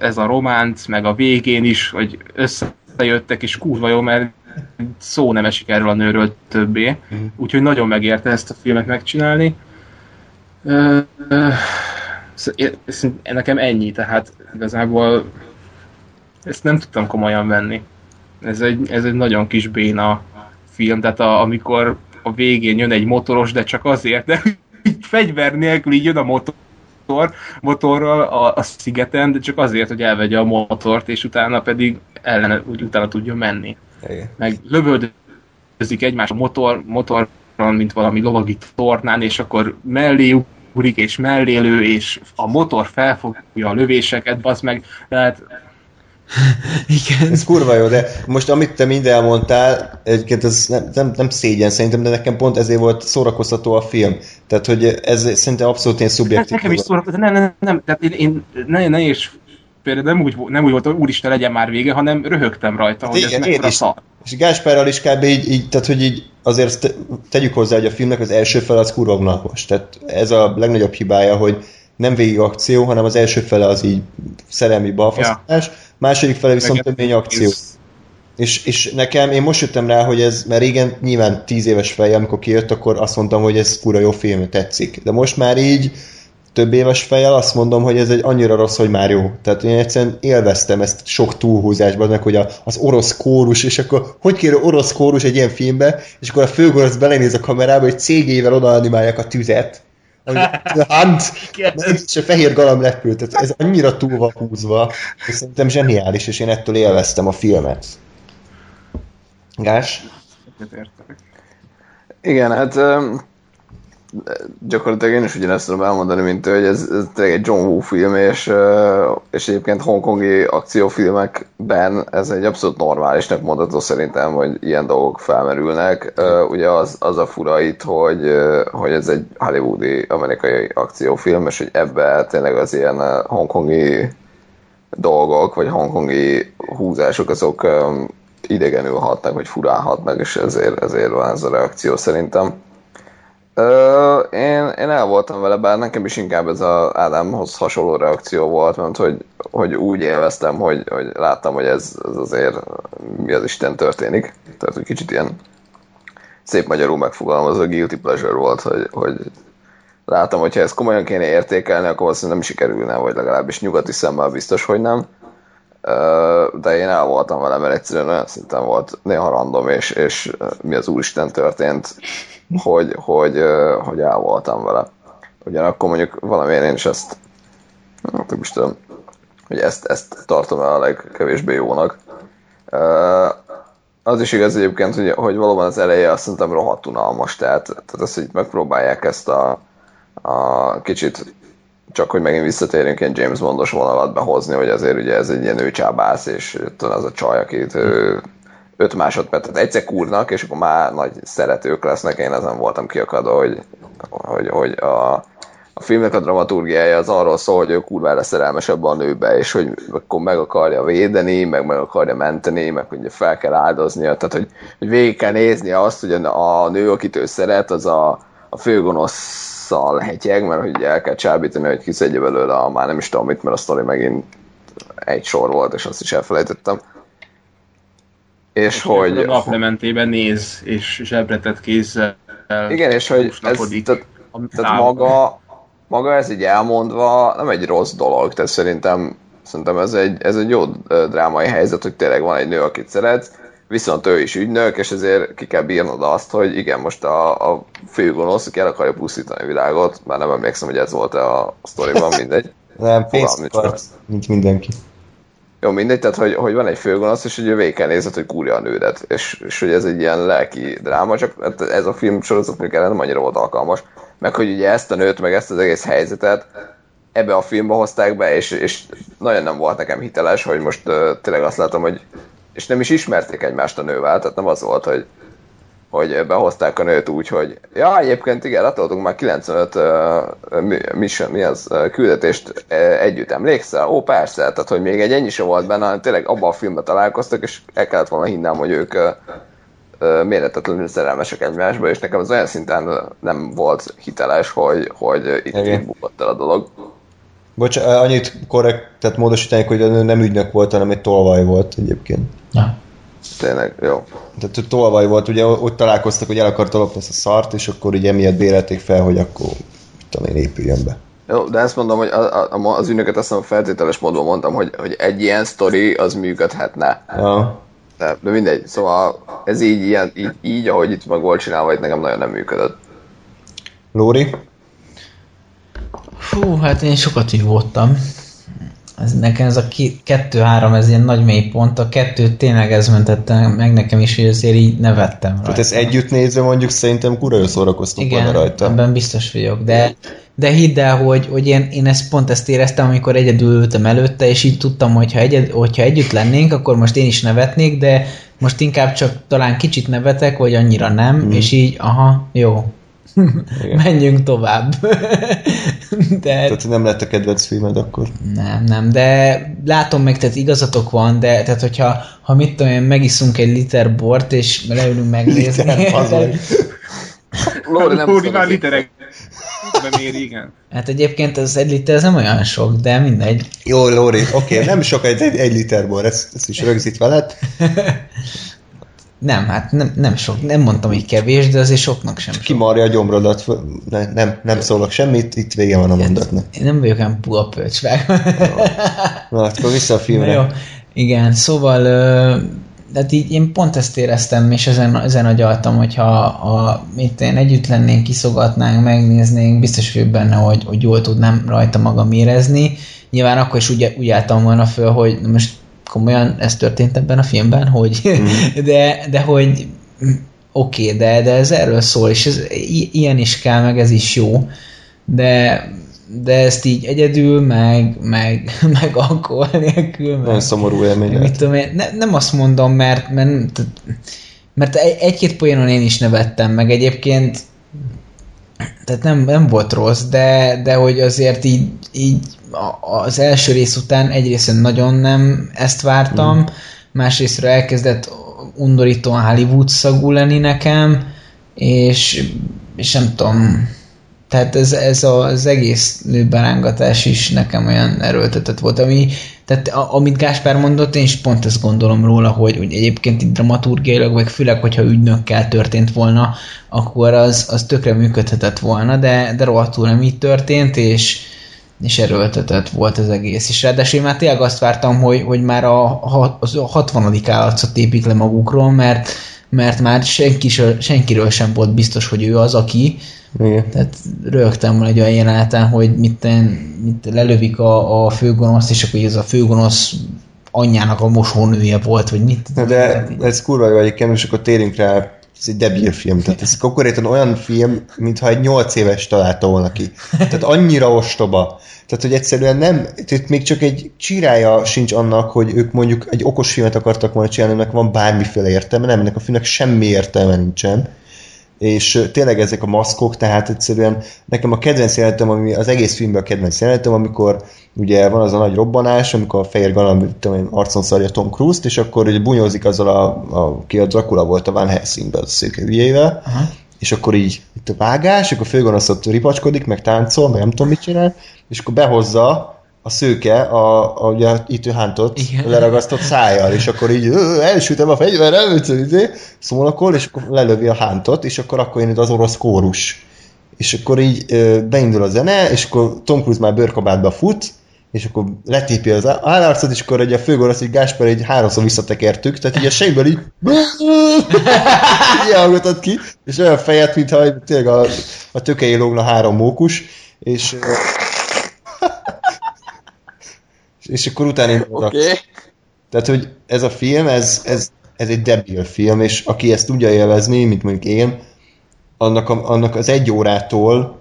ez a románc, meg a végén is, hogy összejöttek, és kurva jó, mert szó nem esik erről a nőről többé. Úgyhogy nagyon megérte ezt a filmet megcsinálni. Nekem ennyi, tehát igazából ezt nem tudtam komolyan venni. Ez egy nagyon kis béna film, tehát amikor a végén jön egy motoros, de csak azért, de fegyver nélkül így jön a motorral a szigeten, de csak azért, hogy elvegye a motort, és utána pedig utána tudja menni. Igen. Meg lövöldözik egymás a motorral, mint valami lovagi tornán, és akkor mellé ugrik, és mellélő, és a motor felfogja a lövéseket, bazd meg, tehát... Igen. Ez kurva jó, de most amit te mind elmondtál, egyébként ez nem szégyen szerintem, de nekem pont ezért volt szórakoztató a film. Tehát, hogy ez szerintem abszolút én szubjektív. Nekem is szórakoztató, nem, tehát én és például nem úgy volt, hogy úristen legyen már vége, hanem röhögtem rajta, hát hogy igen, ez mekkora szar. És Gáspárral is kb. Így, tehát, hogy így azért tegyük hozzá, hogy a filmnek az első fele az kurva unalmas. Tehát ez a legnagyobb hibája, hogy nem végig akció, hanem az első fele az így szerelmi balfasztás, ja. Második fele viszont tömény akció. És nekem, én most jöttem rá, hogy ez, mert régen nyilván 10 éves fejjel, amikor kijött, akkor azt mondtam, hogy ez kurva jó film, tetszik. De most már így több éves fejjel azt mondom, hogy ez egy annyira rossz, hogy már jó. Tehát én egyszerűen élveztem ezt sok túlhúzásban, hogy az orosz kórus, és akkor hogy kéne orosz kórus egy ilyen filmbe, és akkor a főgorosz belenéz a kamerába, hogy CG-vel odaanimálják a tüzet, Hunt, és a fehér galamb repült, tehát ez annyira túl van húzva, és szerintem zseniális, és én ettől élveztem a filmet. Gás? Igen, hát gyakorlatilag én is ugyanezt tudom elmondani, mint ő, hogy ez tényleg egy John Woo film, és egyébként hongkongi akciófilmekben ez egy abszolút normálisnak mondható szerintem, hogy ilyen dolgok felmerülnek. Ugye az a fura itt, hogy ez egy hollywoodi amerikai akciófilm, és hogy ebben tényleg az ilyen hongkongi dolgok, vagy hongkongi húzások, azok idegenül hatnak, vagy furán hatnak, és ezért van ez a reakció szerintem. Én el voltam vele, bár nekem is inkább ez az Ádámhoz hasonló reakció volt, mert hogy úgy élveztem, hogy láttam, hogy ez azért mi az Isten történik. Tehát, hogy kicsit ilyen szép magyarul megfogalmazó guilty pleasure volt, hogy láttam, hogyha ezt komolyan kéne értékelni, akkor azt nem sikerülne, vagy legalábbis nyugati szemmel biztos, hogy nem. De én el voltam vele, mert egyszerűen olyan szinten volt néha random, és mi az Úristen történt, hogy el voltam vele. Ugyanakkor mondjuk valamiért én is ezt, nem is tudom, hogy ezt tartom el a legkevésbé jónak. Az is igaz egyébként, hogy valóban az eleje azt szerintem rohadt unalmas, tehát azt, hogy megpróbálják ezt a kicsit, csak hogy megint visszatérjünk ilyen James Bondos vonalat behozni, hogy azért ugye ez egy ilyen nőcsábász, és az a csaj, akit 5 másodpercet egyszer kúrnak, és akkor már nagy szeretők lesznek. Én ezen voltam kiakadva, hogy a filmnek a dramaturgiája az arról szól, hogy ő kurvára szerelmesebb a nőbe, és hogy akkor meg akarja védeni, meg akarja menteni, meg ugye fel kell áldoznia, tehát hogy végig kell néznie azt, hogy a nő, akit ő szeret, az a főgonosszal hetyeg, mert hogy el kell csábítani, hogy kiszedje belőle a már nem is tudom mit, mert a sztori megint egy sor volt, és azt is elfelejtettem. És hogy... A naplementében néz, és zsebretett kézzel... Igen, és hogy ez, tehát maga ez így elmondva nem egy rossz dolog, tehát szerintem ez egy jó drámai helyzet, hogy tényleg van egy nő, akit szeretsz, viszont ő is ügynök, és ezért ki kell bírnod azt, hogy igen, most a főgonosz, aki el akarja pusztítani a világot, már nem emlékszem, hogy ez volt a sztoriban, mindegy. Nem, pénzkart, mint mindenki. Jó, mindegy, tehát hogy van egy főgonosz, és hogy ő végig kell nézett, hogy kúrja a nődet, és hogy ez egy ilyen lelki dráma, csak ez a film sorozat még erre nem annyira volt alkalmas, meg hogy ugye ezt a nőt, meg ezt az egész helyzetet ebbe a filmbe hozták be, és nagyon nem volt nekem hiteles, hogy most tényleg azt látom, hogy és nem is ismerték egymást a nővel, tehát nem az volt, hogy behozták a nőt úgy, hogy ja, egyébként igen, látoltunk már 95 küldetést együtt, emlékszel? Ó, persze, tehát hogy még egy ennyi sem volt benne, hanem tényleg abban a filmben találkoztak, és el kellett volna hinnem, hogy ők méretetlenül szerelmesek egymásba, és nekem az olyan szinten nem volt hiteles, hogy itt bukott el a dolog. Bocs, annyit tehát módosítanék, hogy a nő nem ügynök volt, hanem egy tolvaj volt egyébként. Ja. Tényleg, jó. Tehát tolvaj volt, ugye ott találkoztak, hogy el akarta lopni ezt a szart, és akkor ugye emiatt bérelték fel, hogy akkor tudom én épüljön be. Jó, de ezt mondom, hogy az ügynöket azt hiszem feltételes módon mondtam, hogy egy ilyen sztori az működhetne. Ja. De mindegy, szóval ez így, ahogy itt meg volt csinálva, itt nekem nagyon nem működött. Lóri? Fú, hát én sokat hívottam. Nekem ez a 2-3, ez ilyen nagy mély pont. A 2 tényleg ez mentette meg nekem is, hogy azért így nevettem rajta. Tehát ezt együtt nézve mondjuk szerintem kurva jól szórakoztunk volna rajta. Igen, ebben biztos vagyok, de hidd el, hogy én pont ezt éreztem, amikor egyedül ültem előtte, és így tudtam, hogy hogyha együtt lennénk, akkor most én is nevetnék, de most inkább csak talán kicsit nevetek, vagy annyira nem, és így, aha, jó. Menjünk tovább. Tehát nem lett a kedvenc filmed akkor? Nem, de látom meg, tehát igazatok van, de tehát hogyha mit tudom én, megiszunk egy liter bort, és leülünk megnézni. Lóri nem szóval literekben ér, igen. Hát egyébként az 1 liter, ez nem olyan sok, de mindegy. Jó, Lóri, oké, nem sok egy liter bor, ezt is rögzít veled. Nem, hát nem sok, nem mondtam, hogy kevés, de azért soknak sem sok. Kimarja a gyomrodat, nem szólok semmit, itt vége van a mondatnak. Én nem vagyok olyan puha pölcsvág. Na, akkor vissza a filmre. Jó. Igen, szóval hát így én pont ezt éreztem, és ezen agyaltam, hogyha itt én együtt lennénk, kiszogatnánk, megnéznénk, biztos vagyok benne, hogy jól tudnám rajta magam érezni. Nyilván akkor is úgy álltam volna föl, hogy most komolyan ez történt ebben a filmben, hogy de hogy oké, de ez erről szól, és ez, ilyen is kell, meg ez is jó, de ezt így egyedül, meg alkohol nélkül, nagyon szomorú élmény. Mit tudom én, nem azt mondom, mert egy-két poénon én is nevettem, meg egyébként tehát nem volt rossz, de hogy azért így az első rész után egyrészt nagyon nem ezt vártam, másrésztről elkezdett undorítóan Hollywood szagú lenni nekem, és és nem tudom, tehát ez az egész nőberángatás is nekem olyan erőltetett volt, ami, tehát amit Gáspár mondott, én is pont ezt gondolom róla, hogy egyébként itt dramaturgiailag, vagy főleg, hogyha ügynökkel történt volna, akkor az tökre működhetett volna, de rohadtul nem így történt, és erőltetett volt az egész is. Ráadásul én már tényleg azt vártam, hogy már a 60. állatszot épik le magukról, mert már senkiről sem volt biztos, hogy ő az, aki. Igen. Tehát rögtem van egy olyan jeleneten, hogy mit lelövik a főgonoszt, és akkor ez a főgonosz anyjának a mosónője volt, vagy mit. De ez kurva jó egyébként, és akkor térünk rá, ez egy debil film, tehát ez konkrétan olyan film, mintha egy 8 éves találta volna ki. Tehát annyira ostoba. Tehát, hogy egyszerűen nem, tehát még csak egy csírája sincs annak, hogy ők mondjuk egy okos filmet akartak volna csinálni, ennek van bármiféle értelme, nem, ennek a filmnek semmi értelme nincsen. És tényleg ezek a maszkok, tehát egyszerűen nekem a kedvenc jelenetem, ami az egész filmben a kedvenc jelenetem, amikor ugye van az a nagy robbanás, amikor a fehér galamb arcon szarja Tom Cruise-t, és akkor ugye bunyózik azzal, aki a Dracula volt a Van Helsingben, a szőke ügyével, és akkor így itt a vágás, akkor a főgonoszot ripacskodik, meg táncol, meg nem tudom mit csinál, és akkor behozza a szőke, ugye Ethan Huntot leragasztott szájjal, és akkor így elsütem a fegyverrel, szólakol, és akkor lelövi a Huntot, és akkor jön az orosz kórus. És akkor így beindul a zene, és akkor Tom Cruise már bőrkabátba fut, és akkor letépi az állarcot, és akkor egy a főgonosz, így Gáspár egy 3-szor visszatekertük, tehát így a sejből így ilyen hangotat ki, és olyan fejet, mintha tényleg a tökei lógna 3 mókus, és és akkor utána én okay. Tehát, hogy ez a film, ez egy debil film, és aki ezt tudja élvezni, mint mondjuk én, annak az 1 órától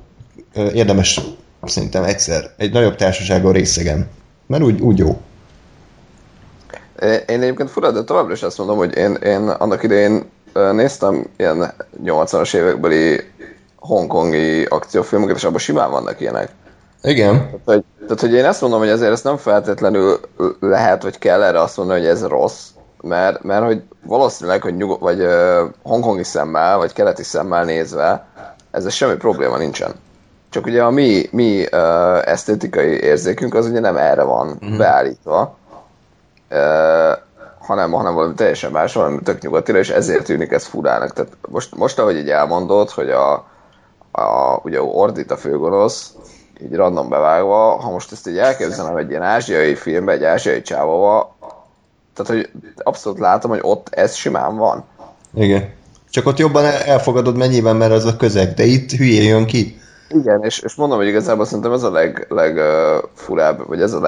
érdemes szerintem egyszer egy nagyobb társasággal részegen. Mert úgy jó. Én egyébként fura, de továbbra is azt mondom, hogy én annak idején néztem ilyen 80-as évekbeli hongkongi akciófilmeket, és abban simán vannak ilyenek. Igen. Tehát, hogy én azt mondom, hogy ezért ezt nem feltétlenül lehet, vagy kell erre azt mondani, hogy ez rossz, mert hogy valószínűleg, hogy hongkongi szemmel, vagy keleti szemmel nézve, ezzel semmi probléma nincsen. Csak ugye a mi esztétikai érzékünk az ugye nem erre van beállítva, hanem valami teljesen más, valami tök nyugatira, és ezért tűnik ez furának. Tehát most ahogy így elmondod, hogy ugye ordít a főgonosz, így random bevágva, ha most ezt így elképzelem egy ilyen ázsiai filmbe, egy ázsiai csávóval, tehát hogy abszolút látom, hogy ott ez simán van. Igen. Csak ott jobban elfogadod mennyiben, mert az a közeg, de itt hülyén jön ki. Igen, és mondom, hogy igazából szerintem ez a legfurább, vagy ez a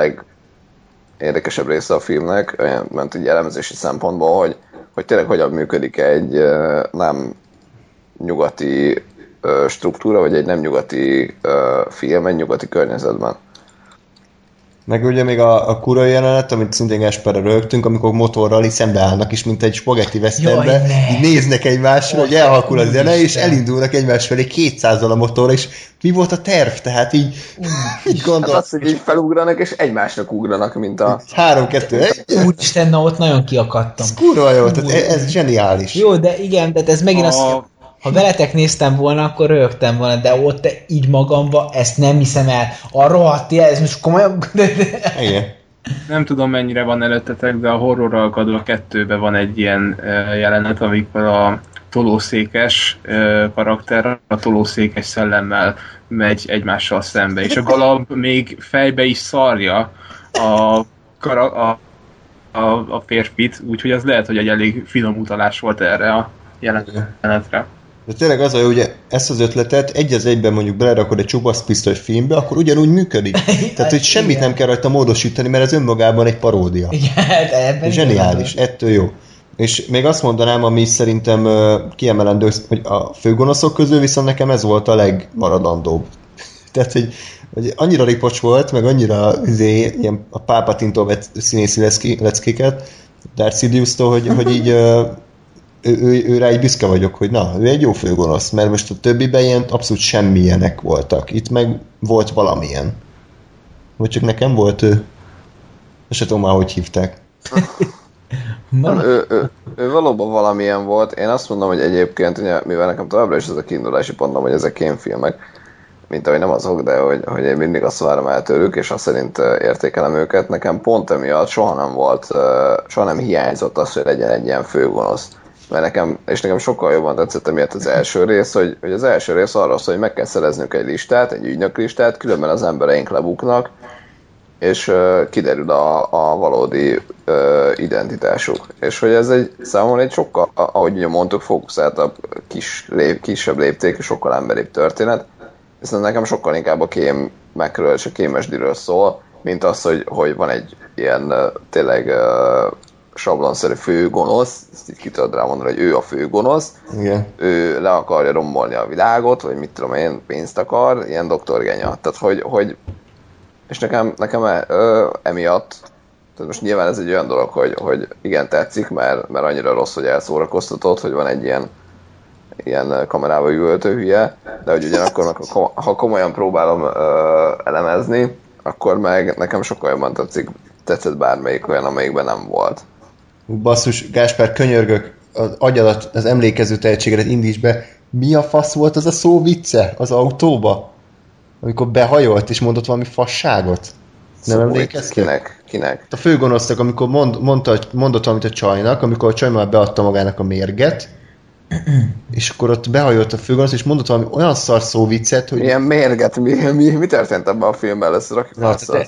legérdekesebb része a filmnek, mert így elemzési szempontból, hogy tényleg hogyan működik egy nem nyugati struktúra, vagy egy nem nyugati film, egy nyugati környezetben. Meg ugye még a kura jelenet, amit szintén Gáspárra rögtünk, amikor motorral így szembeállnak is, mint egy spagetti westernbe, így néznek egymásra, hogy elhalkul a zene, és elindulnak egymás felé 200-al a motorra, és mi volt a terv? Tehát így gondolom. Hát azt, hogy így felugranak, és egymásnak ugranak, mint a 3-2. Úristen, na ott nagyon kiakadtam. Ez kurva jó, tehát ez zseniális. Jó, de igen, de ez megint azt... Ha veletek néztem volna, akkor röhögtem volna, de ott így magamba ezt nem hiszem el. A rohadt ez most komolyan... Igen. Nem tudom, mennyire van előttetek, de a horrorral kadva 2-ben van egy ilyen jelenet, amikor a tolószékes karakter a tolószékes szellemmel megy egymással szembe, és a galamb még fejbe is szarja a férfit, úgyhogy az lehet, hogy egy elég finom utalás volt erre a jelenetre. De tényleg az, hogy ugye ezt az ötletet egy az egyben mondjuk belerakod egy csupaszpisztoly filmbe, akkor ugyanúgy működik. Tehát, hogy semmit nem kell rajta módosítani, mert ez önmagában egy paródia. Igen, zseniális, ettől jó. És még azt mondanám, ami szerintem kiemelendő, hogy a főgonoszok közül viszont nekem ez volt a legmaradandóbb. Tehát, hogy annyira ripocs volt, meg annyira ilyen a Pápatintól vett színészi leckéket, Darth Sidious-tól, hogy így... Őre egy büszke vagyok, hogy na, ő egy jó főgonosz, mert most a többiben ilyen abszolút semmilyenek voltak. Itt meg volt valamilyen. Vagy csak nekem volt ő. És se tudom már, hogy hívták. Nem, ő Ő valóban valamilyen volt. Én azt mondom, hogy egyébként, mivel nekem továbbra is az a kiindulási pontom, hogy ezek én filmek, mint ahogy nem azok, de hogy én mindig azt várom el tőlük, és azt szerint értékelem őket. Nekem pont emiatt soha nem hiányzott az, hogy legyen egy ilyen főgonosz. Mert nekem sokkal jobban tetszett emiatt az első rész, hogy az első rész arra szól, hogy meg kell szereznünk egy listát, egy ügynök listát, különben az embereink lebuknak, és kiderül a valódi identitásuk. És hogy ez számomra egy sokkal, ahogy mondtuk, fókuszáltabb, kisebb léptékű, sokkal emberibb történet, hiszen nekem sokkal inkább a kémekről és a kémesdiről szól, mint az, hogy van egy ilyen tényleg sablonszerű főgonosz, ezt így ki tudod rá mondani, hogy ő a főgonosz, igen. Ő le akarja rombolni a világot, vagy mit tudom én, pénzt akar, ilyen doktorgenya. Tehát hogy és nekem emiatt, tehát most nyilván ez egy olyan dolog, hogy igen, tetszik, mert annyira rossz, hogy elszórakoztatod, hogy van egy ilyen kamerába üvöltő hülye, de hogy ugyanakkor, ha komolyan próbálom elemezni, akkor meg nekem sokkal jobban tetszett bármelyik olyan, amelyikben nem volt. Basszus, Gáspár, könyörgök, az agyadat, az emlékező tehetségedet indíts be. Mi a fasz volt az a szó vicce az autóba? Amikor behajolt és mondott valami fasságot? Nem emlékeztek? Kinek? A főgonosznak, amikor mondott valamit a csajnak, amikor a csaj már beadta magának a mérget, és akkor ott behajolt a főgonosz, és mondott valami olyan szar szóviccet, hogy... Ilyen mérget, mi történt ebben a filmben először?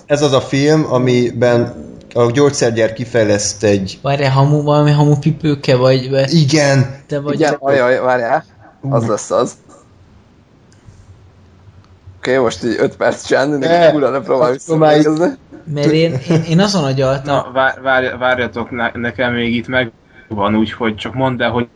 Ez az a film, amiben a gyógyszergyár kifejleszt egy... Várjál, valami hamupipőke vagy? Igen! Te vagy igen, ajaj, várjál, az lesz az. Oké, most így 5 perc csinálni, nekik újra ne próbálj visszatékezni. Mert én azon agyaltam. Na, várjatok nekem még itt meg van úgy, hogy csak mondd el, hogy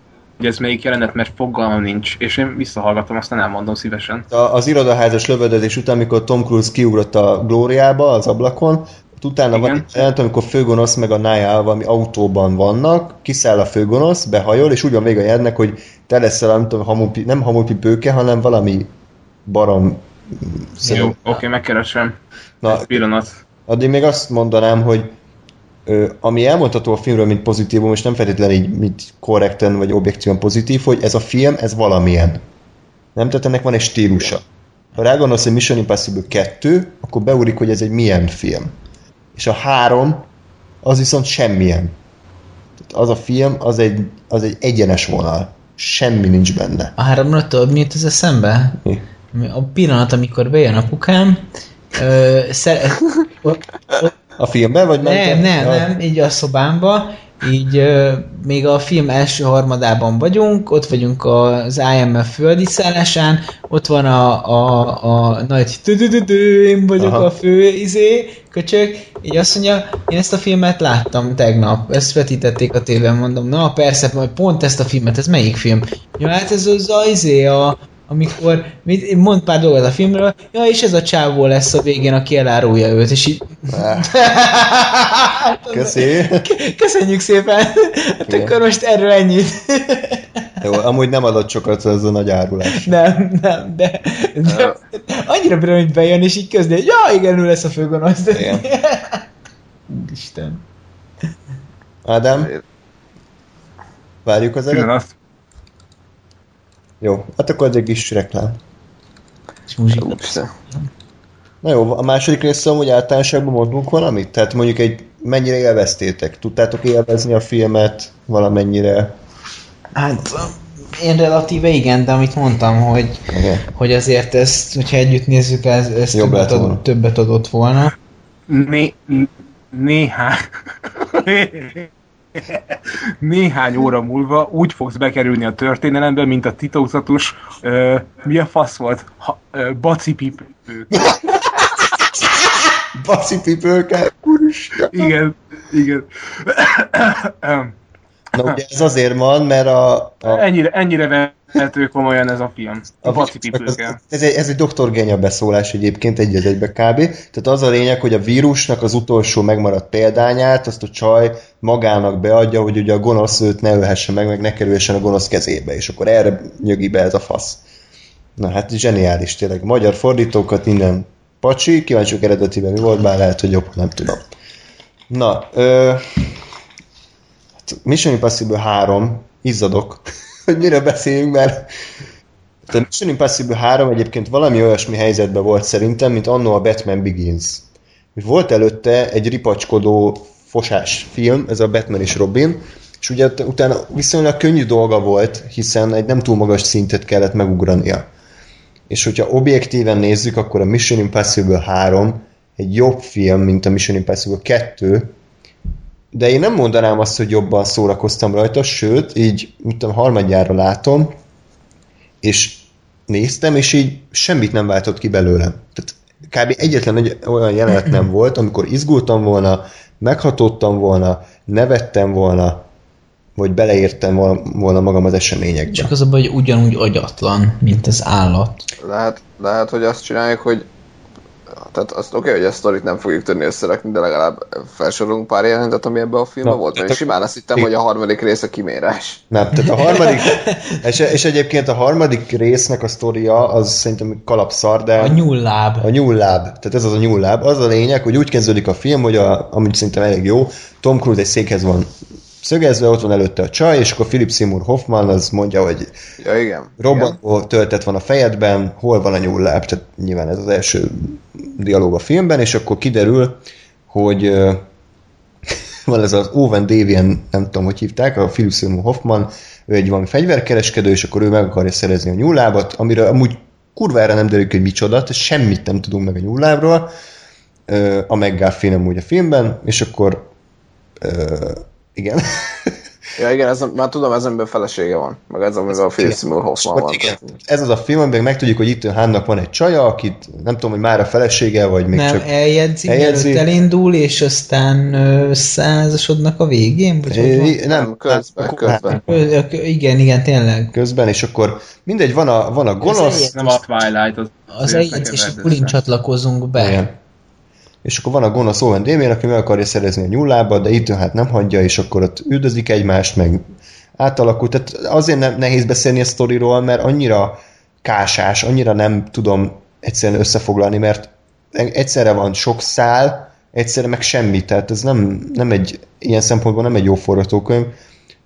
ez melyik jelenet, mert fogalmam nincs, és én visszahallgatom, aztán elmondom szívesen. Az irodaházas lövöldözés után, amikor Tom Cruise kiugrott a Glóriába, az ablakon, utána igen. Van egy jelent, amikor főgonosz meg a Naya valami autóban vannak, kiszáll a főgonosz, behajol, és úgy van vége a jelennek, hogy te leszel, nem hamupipőke, hanem valami barom. Szerintem. Jó, oké, megkeresem. Na, pillanat. Addig még azt mondanám, hogy ami elmondható a filmről, mint pozitívum, és nem feltétlenül így, mint korrekten vagy objektíven pozitív, hogy ez a film, ez valamilyen. Nem? Tehát ennek van egy stílusa. Ha rágondolsz, hogy Mission Impossible 2, akkor beúrik, hogy ez egy milyen film. És a 3, az viszont semmilyen. Tehát az a film, az egy egyenes vonal. Semmi nincs benne. A 3-ra tudod, mi jut az eszembe? Mi? A pillanat, amikor bejön apukám, a filmben, vagy nem? Nem, így a szobámba, így még a film első harmadában vagyunk, ott vagyunk az IMF földiszállásán, ott van a nagy én vagyok aha. A fő köcsög, így azt mondja, én ezt a filmet láttam tegnap, ezt vetítették a tévén, mondom, na persze, majd pont ezt a filmet, ez melyik film? Ja, hát ez amikor mond pár dolgot a filmről, ja, és ez a csávó lesz a végén, aki elárulja őt, és így... Köszi! Köszönjük szépen! Hát akkor most erről ennyit. Jó, amúgy nem adott sokat ez a nagy árulás. Nem, de annyira bírom, hogy bejön, és így közdi, hogy ja, igen, ő lesz a főgonosz. Igen. Isten. Ádám? Várjuk az előtt? Jó, hát akkor egy kis reklám. Na jó, a második része amúgy általánosságban mondunk valamit? Tehát mondjuk mennyire élveztétek? Tudtátok élvezni a filmet valamennyire? Hát én relatíve igen, de amit mondtam, hogy azért ezt, hogyha együtt nézzük, ez többet adott volna. Néhány óra múlva úgy fogsz bekerülni a történelembe, mint a titokzatos mi a fasz volt? Bacipipőke. Bacipipőke? Úristen. Igen. Na ugye ez azért van, mert Ennyire vehető komolyan ez a film. A bacipipőke. Ez egy doktor genya beszólás egyébként egy-egybe kb. Tehát az a lényeg, hogy a vírusnak az utolsó megmaradt példányát, azt a csaj magának beadja, hogy ugye a gonosz őt ne ölhesse meg ne kerülhessen a gonosz kezébe, és akkor erre nyögi be ez a fasz. Na hát zseniális tényleg. Magyar fordítókat innen pacsi, kíváncsiak eredetiben mi volt, bár lehet, hogy jobb, nem tudom. Na, Mission Impossible 3, izzadok, hogy miről beszéljünk, mert a Mission Impossible 3 egyébként valami olyasmi helyzetben volt szerintem, mint anno a Batman Begins. Volt előtte egy ripacskodó fosás film, ez a Batman és Robin, és ugye utána viszonylag könnyű dolga volt, hiszen egy nem túl magas szintet kellett megugrania. És hogyha objektíven nézzük, akkor a Mission Impossible 3 egy jobb film, mint a Mission Impossible 2, de én nem mondanám azt, hogy jobban szórakoztam rajta, sőt, így utána harmadjára látom, és néztem, és így semmit nem váltott ki belőlem. Tehát kb. Egyetlen egy olyan jelenet nem volt, amikor izgultam volna, meghatódtam volna, nevettem volna, vagy beleértem volna magam az eseményekbe. Csak az a baj, hogy ugyanúgy agyatlan, mint az állat. Lehet, hogy azt csináljuk, hogy tehát azt oké, hogy a sztorit nem fogjuk tudni összerakni, de legalább felsorolunk pár jelenetet, ami ebben a filmben volt. Tehát, én simán azt hittem, hogy a harmadik rész a kimérés. Nem, tehát a harmadik... és egyébként a harmadik résznek a sztoria, az szerintem kalapszar, de... A nyúlláb. Tehát ez az a nyúlláb. Az a lényeg, hogy úgy kezdődik a film, hogy amit szerintem elég jó, Tom Cruise egy székhez van szögezve, ott van előtte a csaj, és akkor Philip Seymour Hoffman az mondja, hogy ja, igen, robbantó töltet van a fejedben, hol van a nyúlláb, tehát nyilván ez az első dialóg a filmben, és akkor kiderül, hogy van ez az Owen Davian, nem tudom, hogy hívták, a Philip Seymour Hoffman, ő egy valami fegyverkereskedő, és akkor ő meg akarja szerezni a nyúllábat, amire amúgy kurvára nem derül, hogy micsoda, tehát semmit nem tudunk meg a nyúllábról, a McGuffin amúgy a filmben, és akkor igen. Ja, igen, ez, már tudom, ez amiben felesége van. Meg ez, amiben a Philip Seymour Hoffman van. Igen. Ez az a film, amiben megtudjuk, hogy Ethan Huntnak van egy csaja, akit nem tudom, hogy már a felesége, vagy még nem, csak... Nem, eljegyzi, mielőtt elindul, és aztán százasodnak a végén? Vagy nem, közben. Igen, tényleg. Közben, és akkor mindegy, van a gonosz... Nem a Twilight. Az eljegyzés, és kulin csatlakozunk be. Igen. És akkor van a gonosz Owen Davian, aki meg akarja szerezni a nyúllába, de itt hát nem hagyja, és akkor ott üldözik egymást, meg átalakul. Tehát azért nem nehéz beszélni a sztoriról, mert annyira kásás, annyira nem tudom egyszerűen összefoglalni, mert egyszerre van sok szál, egyszerre meg semmi. Tehát ez nem egy, ilyen szempontból nem egy jó forgatókönyv.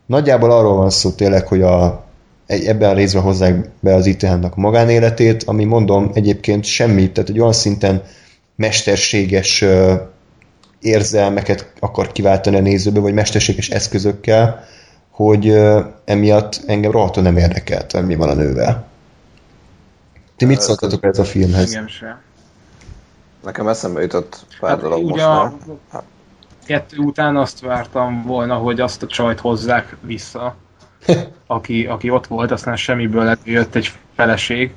Nagyjából arról van szó tényleg, hogy ebben a részben hozzák be az Ethan Huntnak magánéletét, ami mondom egyébként semmi, tehát egy olyan szinten mesterséges érzelmeket akar kiváltani a nézőbe, vagy mesterséges eszközökkel, hogy emiatt engem rohadtul nem érdekelt, hogy mi van a nővel. Ti mit szóltatok ez a filmhez? Engem sem. Nekem eszembe jutott pár dolog most már. Kettő után azt vártam volna, hogy azt a csajt hozzák vissza, aki ott volt, aztán semmiből jött egy feleség.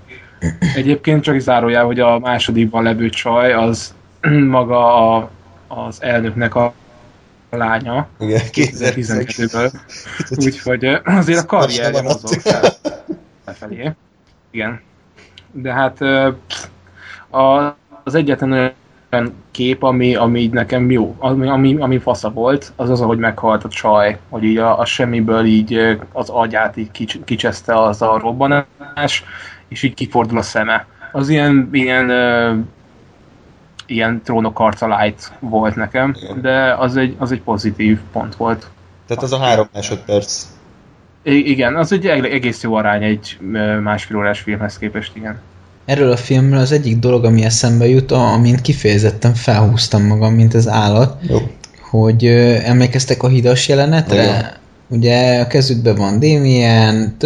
Egyébként csak zárójel, hogy a másodikban levő csaj az maga az elnöknek a lánya. Igen, 2012-ből. Úgyhogy azért a karrierje mozog fel lefelé. Igen. De hát az egyetlen olyan kép, ami így nekem jó, ami fasza volt, az, ahogy meghalt a csaj, hogy így a semmiből így az agyát így kicseszte az a robbanás, és így kifordul a szeme. Az ilyen trónokharca light volt nekem, igen. De az egy pozitív pont volt. Tehát az a 3 másodperc. Igen, az egy egész jó arány egy másfél órás filmhez képest, igen. Erről a filmről az egyik dolog, ami eszembe jut, amint kifejezetten felhúztam magam, mint az állat, jó. Hogy emlékeztek a hidas jelenetre? Igen. Ugye a kezükben van Damien,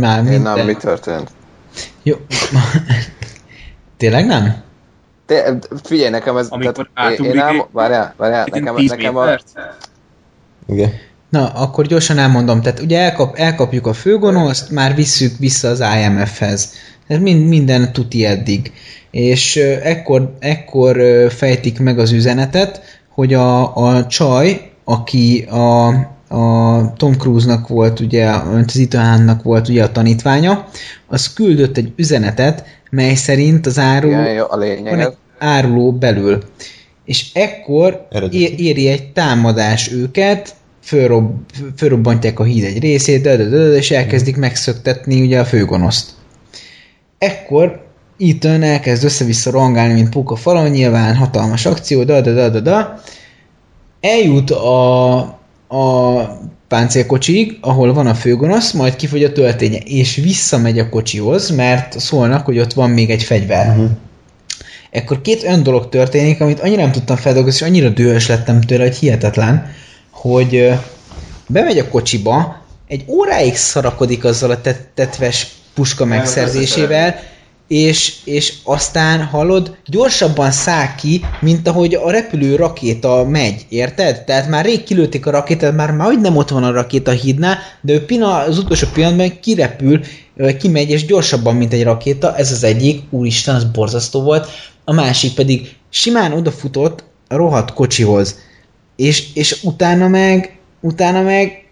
már minden... Nem, mi történt? Jó. Tényleg nem? Figyelj, nekem ez... Amikor átugrik... Várjál, nekem a... Igen. Na, akkor gyorsan elmondom. Tehát ugye elkapjuk a főgonoszt, már visszük vissza az IMF-hez. Ez minden tuti eddig. És ekkor fejtik meg az üzenetet, hogy a csaj, aki a Tom Cruise-nak volt, ugye, az Ethan Huntnak volt ugye a tanítványa, az küldött egy üzenetet, mely szerint az áruló belül. És ekkor éri egy támadás őket, fölrobbantják a híd egy részét, és elkezdik megszöktetni ugye a főgonoszt. Ekkor Ethan elkezd össze-vissza rongálni, mint póka falon, nyilván hatalmas akció, eljut a a páncélkocsig, ahol van a főgonosz, majd kifogy a tölténye, és visszamegy a kocsihoz, mert szólnak, hogy ott van még egy fegyver. Uh-huh. Ekkor két olyan dolog történik, amit annyira nem tudtam feldolgozni, és annyira dühös lettem tőle, hogy hihetetlen, hogy bemegy a kocsiba, egy óráig szarakodik azzal a tetves puska megszerzésével, és aztán hallod, gyorsabban száll ki, mint ahogy a repülő rakéta megy, érted? Tehát már rég kilőtték a rakétát, már hogy nem ott van a rakéta hídnál, de ő az utolsó pillanatban kirepül, kimegy, és gyorsabban, mint egy rakéta, ez az egyik, úristen, az borzasztó volt, a másik pedig simán odafutott a rohadt kocsihoz, és utána meg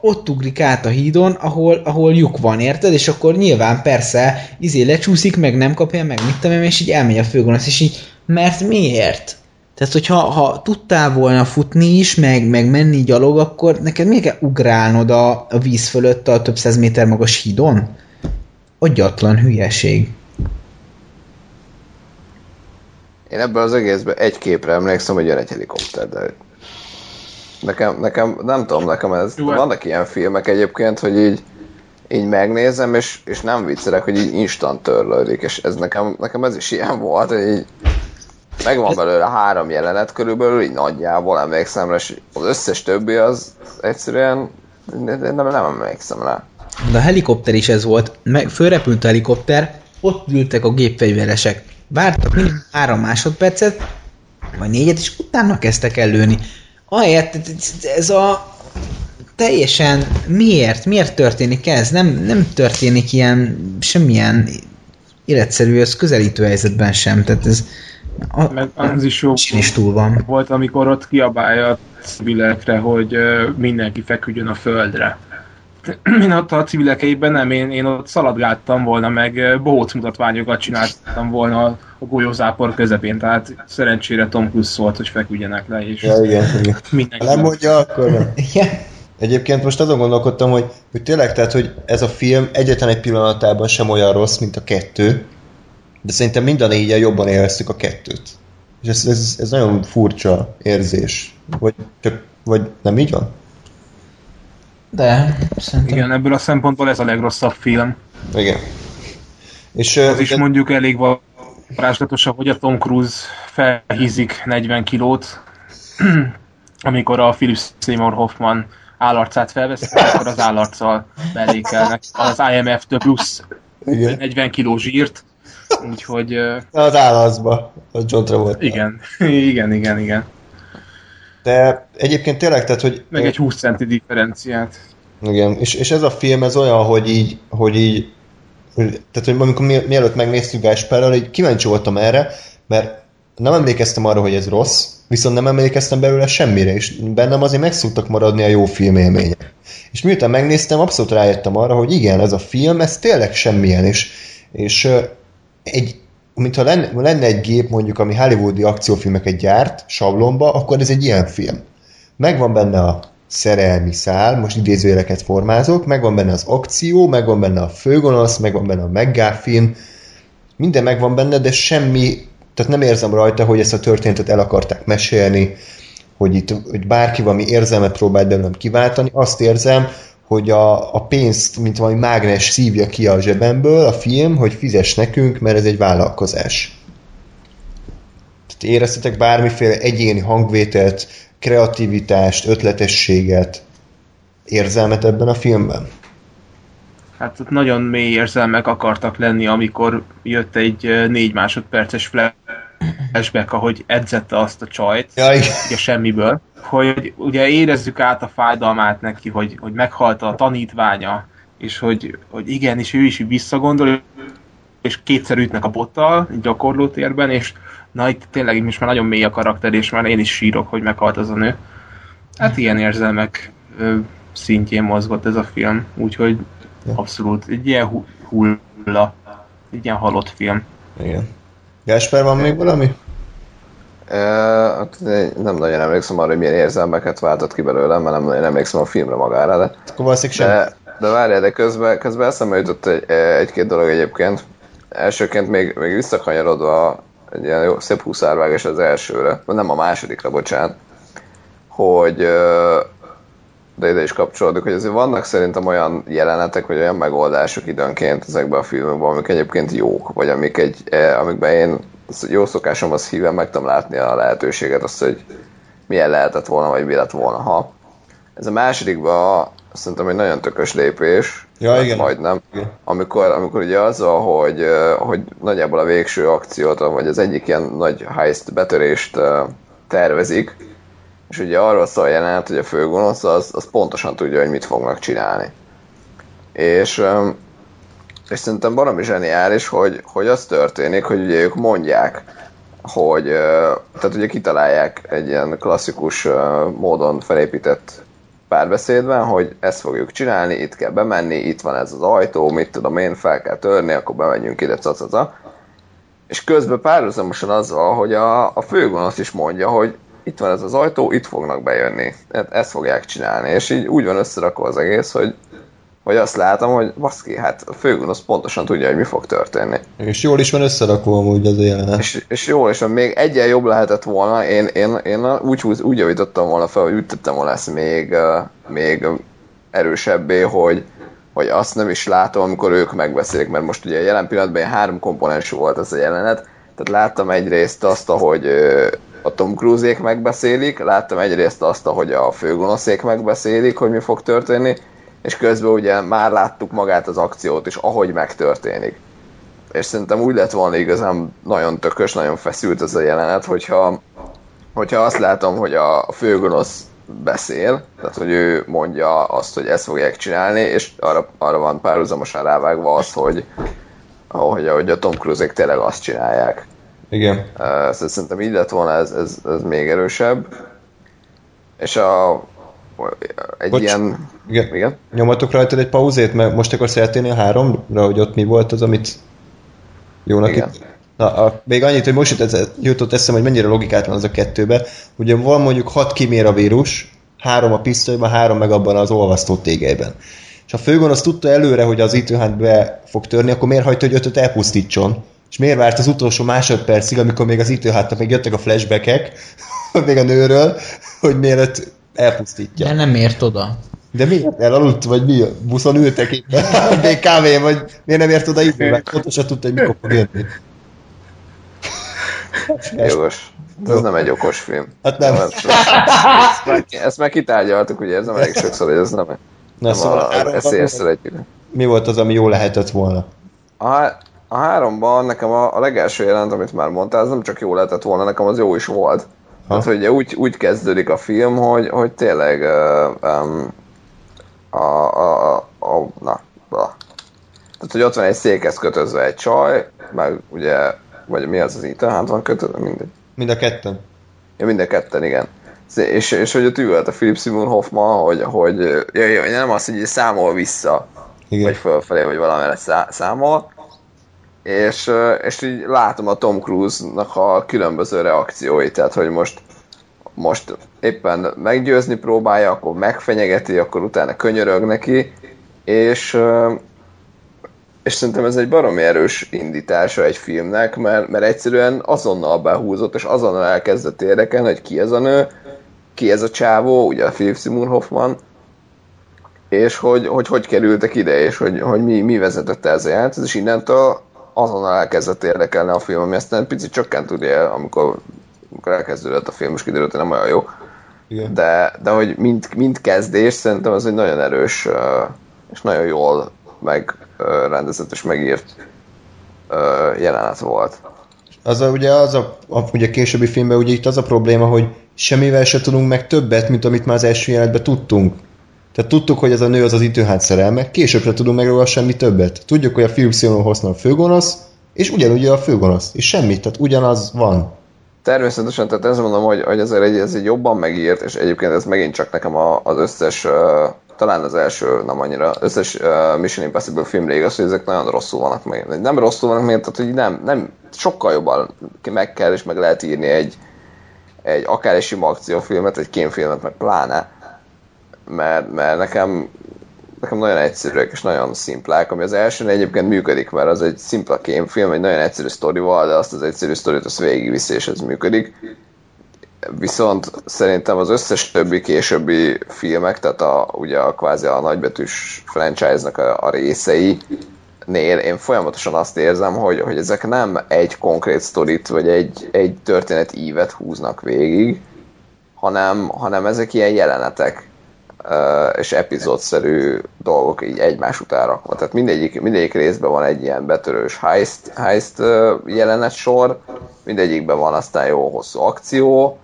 ott ugrik át a hídon, ahol lyuk van, érted? És akkor nyilván persze lecsúszik, meg nem kapja, meg mit tudom, és így elmegy a főgonosz, és így, mert miért? Tehát, hogyha tudtál volna futni is, meg menni gyalog, akkor neked miért kell ugrálnod a víz fölött a több száz méter magas hídon? Agyatlan hülyeség. Én ebben az egészben egy képre emlékszem, hogy jön egy helikopter, de Nekem, nem tudom, nekem ez... Vannak ilyen filmek egyébként, hogy így megnézem, és nem viccelek, hogy így instant törlődik, és ez nekem ez is ilyen volt, hogy így megvan belőle 3 jelenet körülbelül, így nagyjából emlékszem rá, és az összes többi az egyszerűen nem emlékszem rá. De a helikopter is ez volt, fölrepült a helikopter, ott ültek a gépfegyveresek, vártak mindig 3 másodpercet, vagy 4-et, és utána kezdtek el lőni. Ahelyett, ez a teljesen miért történik ez? Nem történik ilyen semmilyen életszerűhöz közelítő helyzetben sem, tehát ez az is jó túl van. Volt, amikor ott kiabálja a civilekre, hogy mindenki feküdjön a földre. Én ott a civilek helyében nem, én ott szaladgáltam volna, meg bohóc mutatványokat csináltam volna a golyózápor közepén, tehát szerencsére Tom Cruise szólt, hogy feküdjenek le, és igen. Mindenki lemondja akkor nem. Igen. Egyébként most azon gondolkodtam, hogy tényleg, tehát, hogy ez a film egyetlen egy pillanatában sem olyan rossz, mint a 2, de szerintem mind a 4-en jobban élveztük a 2-t. És ez nagyon furcsa érzés. Vagy nem így van? De, szerintem... Igen, ebből a szempontból ez a legrosszabb film. Igen. És az is mondjuk elég varázslatosabb, hogy a Tom Cruise felhízik 40 kilót, amikor a Philip Seymour Hoffman állarcát felveszi, akkor az állarccal belékelnek az IMF-től plusz 40 kiló zsírt, úgyhogy... Az állarcba, az John Travolta. Igen. De egyébként tényleg, tehát, hogy... Meg egy 20 centi differenciát. Igen, és ez a film, ez olyan, hogy tehát, hogy amikor mielőtt megnéztük Gáspárral, így kíváncsi voltam erre, mert nem emlékeztem arra, hogy ez rossz, viszont nem emlékeztem belőle semmire, és bennem azért meg szoktak maradni a jó filmélmények. És miután megnéztem, abszolút rájöttem arra, hogy igen, ez a film, ez tényleg semmilyen, és egy... mintha lenne egy gép, mondjuk, ami hollywoodi akciófilmeket gyárt, sablonba, akkor ez egy ilyen film. Megvan benne a szerelmi szál, most idézőjeleket formázok, megvan benne az akció, megvan benne a főgonosz, megvan benne a McGuffin, minden megvan benne, de semmi, tehát nem érzem rajta, hogy ezt a történetet el akarták mesélni, hogy itt hogy bárki valami érzelmet próbált belőlem kiváltani, azt érzem, hogy a pénzt, mint valami mágnes szívja ki a zsebemből a film, hogy fizess nekünk, mert ez egy vállalkozás. Tehát éreztetek bármiféle egyéni hangvételt, kreativitást, ötletességet, érzelmet ebben a filmben? Hát ott nagyon mély érzelmek akartak lenni, amikor jött egy 4 másodperces flashback, ahogy edzette azt a csajt, ugye semmiből. Hogy ugye érezzük át a fájdalmát neki, hogy meghalt a tanítványa, és hogy igen, és ő is visszagondol, és kétszer ütnek a bottal gyakorlótérben, és na itt tényleg most már nagyon mély a karakter, és már én is sírok, hogy meghalt az a nő. Hát ilyen érzelmek szintjén mozgott ez a film, úgyhogy abszolút egy ilyen hulla, egy ilyen halott film. Igen. Gáspár, van még valami? Nem nagyon emlékszem arra, hogy milyen érzelmeket váltott ki belőlem, mert nem nagyon emlékszem a filmre magára, de... De várjál, de közben eszembe jutott egy-két dolog egyébként. Elsőként még visszakanyarodva egy ilyen jó, szép huszárvágás az elsőre, nem a másodikra, bocsánat, hogy de ide is kapcsolódik, hogy azért vannak szerintem olyan jelenetek, vagy olyan megoldások időnként ezekben a filmekben, amik egyébként jók, vagy amik amikben én jó szokásomhoz híven meg tudom látni a lehetőséget, azt, hogy milyen lehetett volna, vagy mi lett volna, ha. Ez a másodikban szerintem egy nagyon tökös lépés, ja, igen. Majdnem, amikor ugye azzal, hogy nagyjából a végső akciót, vagy az egyik ilyen nagy heist betörést tervezik, és ugye arról szól jelenet, hogy a főgonosz az pontosan tudja, hogy mit fognak csinálni. És szerintem baromi zseniális, hogy az történik, hogy ugye ők mondják, hogy tehát ugye kitalálják egy ilyen klasszikus módon felépített párbeszédben, hogy ezt fogjuk csinálni, itt kell bemenni, itt van ez az ajtó, mit tudom én, fel kell törni, akkor bemegyünk ide, cacaca. És közben párhuzamosan azzal, hogy a főgonosz is mondja, hogy itt van ez az ajtó, itt fognak bejönni. Ezt fogják csinálni. És így úgy van összerakva az egész, hogy azt látom, hogy baszki, hát a főgonosz pontosan tudja, hogy mi fog történni. És jól is van összerakva amúgy az jelenet. És jól is van, még egyen jobb lehetett volna, én úgy javítottam volna fel, hogy úgy tettem volna ezt még erősebbé, hogy azt nem is látom, amikor ők megbeszélik, mert most ugye a jelen pillanatban 3 komponensű volt ez a jelenet, tehát láttam egyrészt azt, ahogy a Tom Cruise-ék megbeszélik, láttam egyrészt azt, ahogy a főgonoszék megbeszélik, hogy mi fog történni, és közben ugye már láttuk magát az akciót is, ahogy megtörténik. És szerintem úgy lett volna igazán nagyon tökös, nagyon feszült ez a jelenet, hogyha azt látom, hogy a főgonosz beszél, tehát hogy ő mondja azt, hogy ezt fogják csinálni, és arra van párhuzamosan rávágva az, hogy a Tom Cruise-ék tényleg azt csinálják. Igen. Szerintem így lett volna, ez még erősebb. És ilyen... Igen. Nyomatok rajtad egy pauzét, mert most akarsz eltérni a 3-ra, hogy ott mi volt az, amit jónak itt... Még annyit, hogy most jutott eszem, hogy mennyire logikátlan az a 2-be. Ugye van mondjuk 6 kimér a vírus, 3 a pisztolyban, 3 meg abban az olvasztó tégelyben. És ha főgonosz tudta előre, hogy az Ethan Hunt be fog törni, akkor miért hagyta, hogy 5-öt elpusztítson? És miért várt az utolsó másodpercig, amikor még az Ethan Huntnak még jöttek a flashbackek, még a nőről, hogy miért elpusztítja. De nem ért oda. De miért elaludt, vagy mi? Buszon ültek itt, még kávén, vagy miért nem ért oda időben? Pontosan tudta, hogy mikor fog jönni. Jogos. Ez nem egy okos film. Hát nem. Ezt már kitárgyaltuk, ugye? Ez nem elég sokszor, hogy ez nem mi volt az, ami jó lehetett volna? A 3-ban nekem a legelső jelent, amit már mondtál, az nem csak jó lehetett volna, nekem az jó is volt. Tehát, hogy úgy kezdődik a film, hogy tényleg tehát, hogy ott van egy székhez kötözve egy csaj, meg ugye, vagy mi az itt? Hát van kötözve, mindegy. Mind a ketten. Ja, mind a ketten, igen. És hogy ott ült a Philip Seymour Hoffman, hogy jaj, nem azt, hogy számol vissza, igen. Vagy fölfelé, vagy valamire számol, és így látom a Tom Cruise-nak a különböző reakcióit, tehát hogy most éppen meggyőzni próbálja, akkor megfenyegeti, akkor utána könyörög neki, és szerintem ez egy baromi erős indítása egy filmnek, mert egyszerűen azonnal behúzott, és azonnal elkezdett érdekelni, hogy ki ez a nő, ki ez a csávó, ugye a Philip Seymour Hoffman, és hogy kerültek ide, és hogy mi vezetett ez a játékhoz, és innentől azonnal elkezdett érdekelni a film, ami aztán picit csökkent ugye, amikor elkezdődött a film, és kiderült, hogy nem olyan jó. Igen. De hogy mind kezdés, szerintem ez egy nagyon erős, és nagyon jól megrendezett és megírt jelenet volt. Ugye a későbbi filmben ugye itt az a probléma, hogy semmivel se tudunk meg többet, mint amit már az első jelenetben tudtunk. Tehát tudtuk, hogy ez a nő az Ethan Hunt szerelme, későbbre tudunk megról semmi többet. Tudjuk, hogy a Philip Seymour Hoffman a főgonosz, és ugyanúgy a főgonosz, és semmit, tehát ugyanaz van. Természetesen, tehát ezt mondom, hogy ez egy jobban megírt, és egyébként ez megint csak nekem az összes, talán az első, nem annyira, összes Mission Impossible film rég az, hogy ezek nagyon rosszul vannak meg. Nem rosszul vannak meg, tehát hogy nem sokkal jobban meg kell és meg lehet írni egy akár egy sima akciófilmet, egy kémfilmet, meg pláne. Mert nekem nagyon egyszerűek és nagyon szimplák, ami az elsőn egyébként működik, mert az egy szimpla kémfilm, egy nagyon egyszerű sztorival, de azt az egyszerű sztorit azt végigviszi, és ez működik. Viszont szerintem az összes többi későbbi filmek, tehát ugye a kvázi a nagybetűs franchise-nak a részeinél én folyamatosan azt érzem, hogy ezek nem egy konkrét sztorit, vagy egy történetívet húznak végig, hanem ezek ilyen jelenetek és epizódszerű dolgok így egymás után rakva. Tehát mindegyik részben van egy ilyen betörős heist jelenet sor, mindegyikben van aztán jó hosszú akció,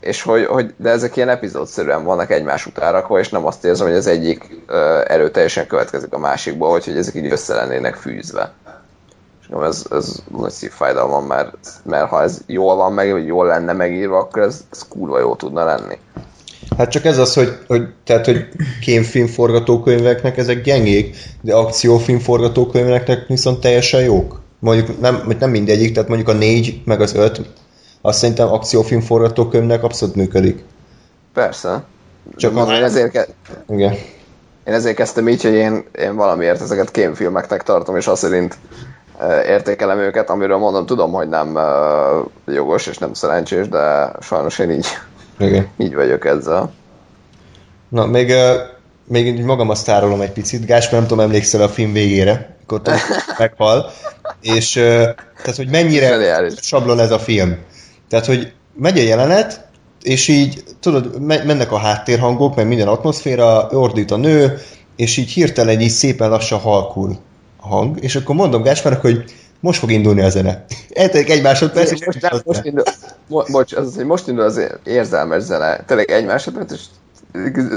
és de ezek ilyen epizódszerűen vannak egymás után rakva, és nem azt érzem, hogy az egyik erőteljesen következik a másikból, vagy hogy ezek így össze lennének fűzve. Ez nagy szívfájdalmam, mert ha ez jól van meg, vagy jól lenne megírva, akkor ez kurva jó tudna lenni. Hát csak ez az, hogy kémfilm forgatókönyveknek ezek gyengék, de akciófilm forgatókönyveknek viszont teljesen jók. Mondjuk nem mindegyik, tehát mondjuk a 4 meg az 5, azt szerintem akciófilm forgatókönyvnek abszolút működik. Persze. Csak igen. Én ezért kezdtem így, hogy én valamiért ezeket kémfilmeknek tartom, és azt szerint értékelem őket, amiről mondom, tudom, hogy nem jogos és nem szerencsés, de sajnos én így. Igen. Így vagyok ezzel. Na, még magamhoz tárolom egy picit, Gás, nem tudom, emlékszel a film végére, mikor meghal, és tehát, hogy mennyire sablon ez a film. Tehát, hogy megy a jelenet, és így, tudod, mennek a háttérhangok, meg minden atmoszféra, ordít a nő, és így hirtelen így szépen lassan halkul a hang, és akkor mondom Gáspárnak, hogy most fog indulni a zene. Eltelik egy másodperc, és most indul az érzelmes zene. Tényleg egy másodperc, és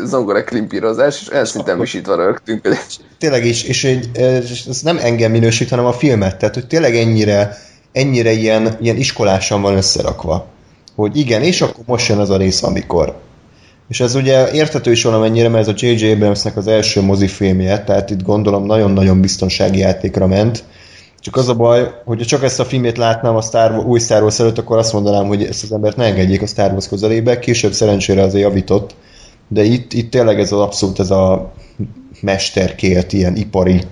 zongora klimpírozás, és elszinten visítva rögtünk. Tényleg is, és ez nem engem minősít, hanem a filmet. Tehát, hogy tényleg ennyire ilyen iskolásan van összerakva. Hogy igen, és akkor most jön az a rész, amikor. És ez ugye érthető is valamennyire, mert ez a J.J. Abramsnek az első mozifilmje, tehát itt gondolom nagyon-nagyon biztonsági játékra ment. Csak az a baj, hogyha csak ezt a filmét látnám a új Star Wars előtt, akkor azt mondanám, hogy ezt az embert ne engedjék a Star Wars közelébe, később szerencsére azért javított, de itt tényleg ez az abszolút ez a mesterkélt ilyen ipari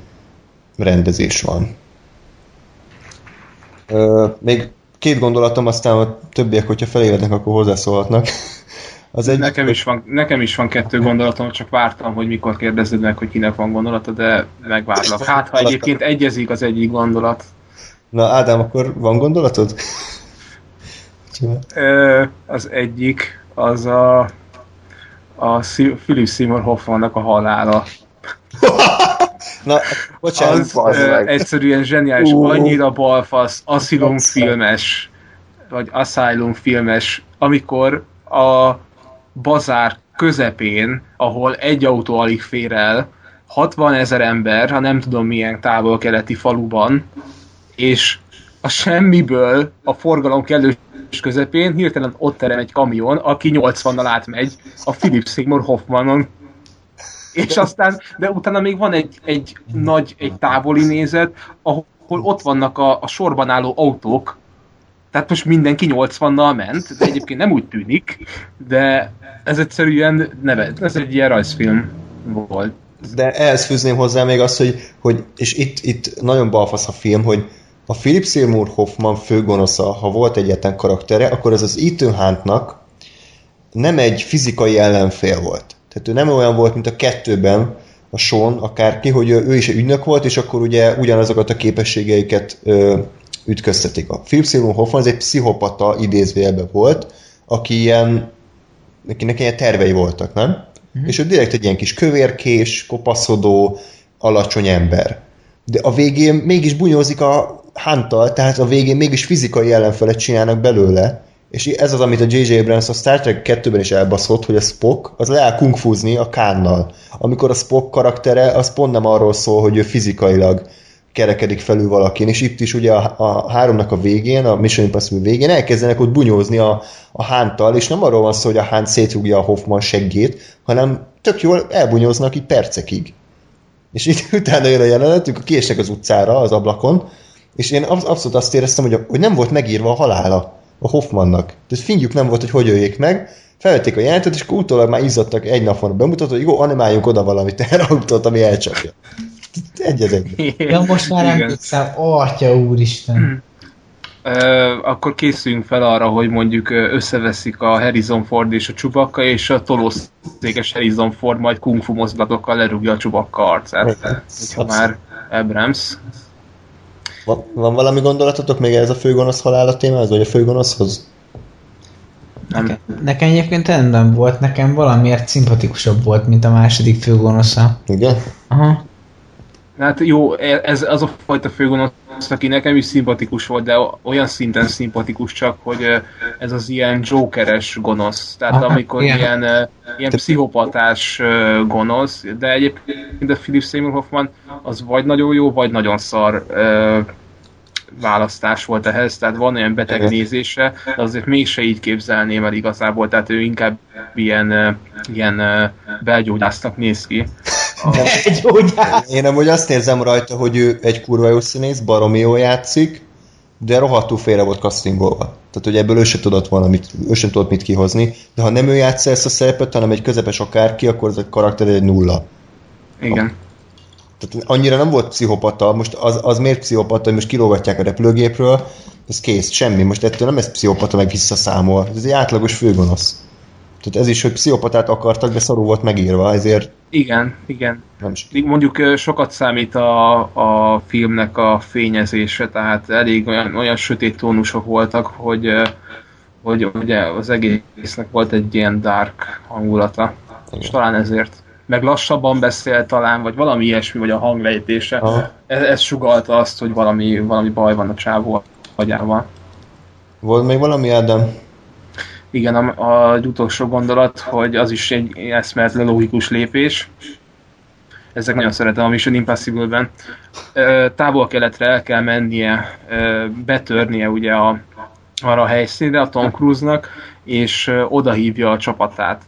rendezés van. Még két gondolatom, aztán a többiek, hogyha felévednek, akkor hozzászólhatnak. Nekem is van kettő gondolatom, csak vártam, hogy mikor kérdezed meg, hogy kinek van gondolata, de megvárlak. Hát, ha egyébként egyezik az egyik gondolat. Na, Ádám, akkor van gondolatod? Az egyik, az a Philip Seymour Hoffmannak a halála. Na, bocsánat, az egyszerűen zseniális, annyira balfasz, Asylum filmes, amikor a bazár közepén, ahol egy autó alig fér el, 60,000 ember, ha nem tudom milyen távol-keleti faluban, és a semmiből a forgalom kellős közepén hirtelen ott terem egy kamion, aki 80-nal átmegy a Philip Seymour Hoffmanon. És aztán, de utána még van egy távoli nézet, ahol ott vannak a sorban álló autók. Tehát most mindenki 80-nal ment, de egyébként nem úgy tűnik, de ez egyszerűen ez egy ilyen rajzfilm volt. De ehhez fűzném hozzá még azt, hogy és itt nagyon balfasz a film, hogy a Philip Seymour Hoffman főgonosza, ha volt egyetlen karaktere, akkor ez az Ethan Huntnak nem egy fizikai ellenfél volt. Tehát ő nem olyan volt, mint a 2-ben a Sean akárki, hogy ő is ügynök volt, és akkor ugye ugyanazokat a képességeiket ütköztetik. A Philip Seymour Hoffman az egy pszichopata idézőjelben volt, akinek ilyen tervei voltak, nem? Mm-hmm. És ő direkt egy ilyen kis kövérkés, kopaszodó, alacsony ember. De a végén mégis bunyózik a Hunt-tal, tehát a végén mégis fizikai ellenfelet csinálnak belőle, és ez az, amit a J.J. Abrams a Star Trek 2-ben is elbaszott, hogy a Spock az leáll kungfúzni a Khan-nal. Amikor a Spock karaktere, az pont nem arról szól, hogy ő fizikailag kerekedik felül valakin, és itt is ugye a 3-nak a végén, a Mission Impossible végén elkezdenek ott bunyózni a Hunt-tal, és nem arról van szó, hogy a Hunt szétrúgja a Hoffman seggét, hanem tök jól elbunyóznak így percekig. És itt utána jön a jelenetünk, a kiesnek az utcára, az ablakon, és én abszolút azt éreztem, hogy nem volt megírva a halála a Hoffmannak. Tehát fingyük nem volt, hogy öljék meg, felvették a jelentet, és utólag már izzadtak egy napon bemutató, hogy jó, animáljunk oda valamit, erre utót, ami elcsapja. Ja, most már emlékszem, atya úristen. akkor készüljünk fel arra, hogy mondjuk összeveszik a Harrison Ford és a Chewbacca, és a tolószékes Harrison Ford majd kung fu mozdulatokkal lerúgja a Chewbacca arcát, hogyha már Abrams. Van valami gondolatotok még ez a főgonosz halála témához, vagy a főgonoszhoz? Nekem egyébként nem volt, nekem valamiért szimpatikusabb volt, mint a második főgonosza. Igen? Aha. Hát jó, ez az a fajta főgonosz, aki nekem is szimpatikus volt, de olyan szinten szimpatikus csak, hogy ez az ilyen Jokeres gonosz. Tehát amikor ilyen pszichopatás gonosz, de egyébként a Philip Seymour Hoffman az vagy nagyon jó, vagy nagyon szar választás volt ehhez, tehát van olyan beteg nézése, de azért mégse így képzelném el igazából, tehát ő inkább ilyen belgyógyásznak néz ki. Én amúgy azt érzem rajta, hogy ő egy kurva jó színész, baromi jól játszik, de rohadtul félre volt castingolva. Tehát, hogy ebből ő sem tudott mit kihozni, de ha nem ő játsza ezt a szerepet, hanem egy közepes akárki, akkor ez a karakter egy nulla. Igen. Tehát annyira nem volt pszichopata, most az miért pszichopata, hogy most kilógatják a repülőgépről, ez kész, semmi, most ettől nem ez pszichopata, meg visszaszámol, ez egy átlagos főgonosz. Tehát ez is, hogy pszichopatát akartak, de szarul volt megírva, ezért... Igen. Mondjuk sokat számít a filmnek a fényezése, tehát elég olyan sötét tónusok voltak, hogy ugye az egésznek volt egy ilyen dark hangulata, és talán ezért... meg lassabban beszél talán, vagy valami ilyesmi, vagy a hanglejtése. Ez sugalta azt, hogy valami baj van a csávó agyával. Volt még valami, Ádám? Igen, az utolsó gondolat, hogy az is egy eszméletlen logikus lépés. Ezek nagyon szeretem a Mission Impossible-ben. Távol-keletre el kell mennie, betörnie ugye arra a helyszínre, a Tom Cruise-nak, és odahívja a csapatát.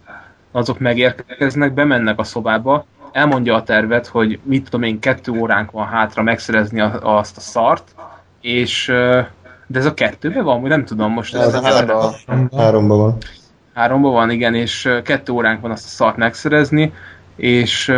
Azok megérkeznek, bemennek a szobába, elmondja a tervet, hogy mit tudom én, 2 óránk van hátra megszerezni azt a szart, és... De ez a 2-ben van? Nem tudom most. Ez a 3-ban van. 3-ban van, igen, és 2 óránk van azt a szart megszerezni, és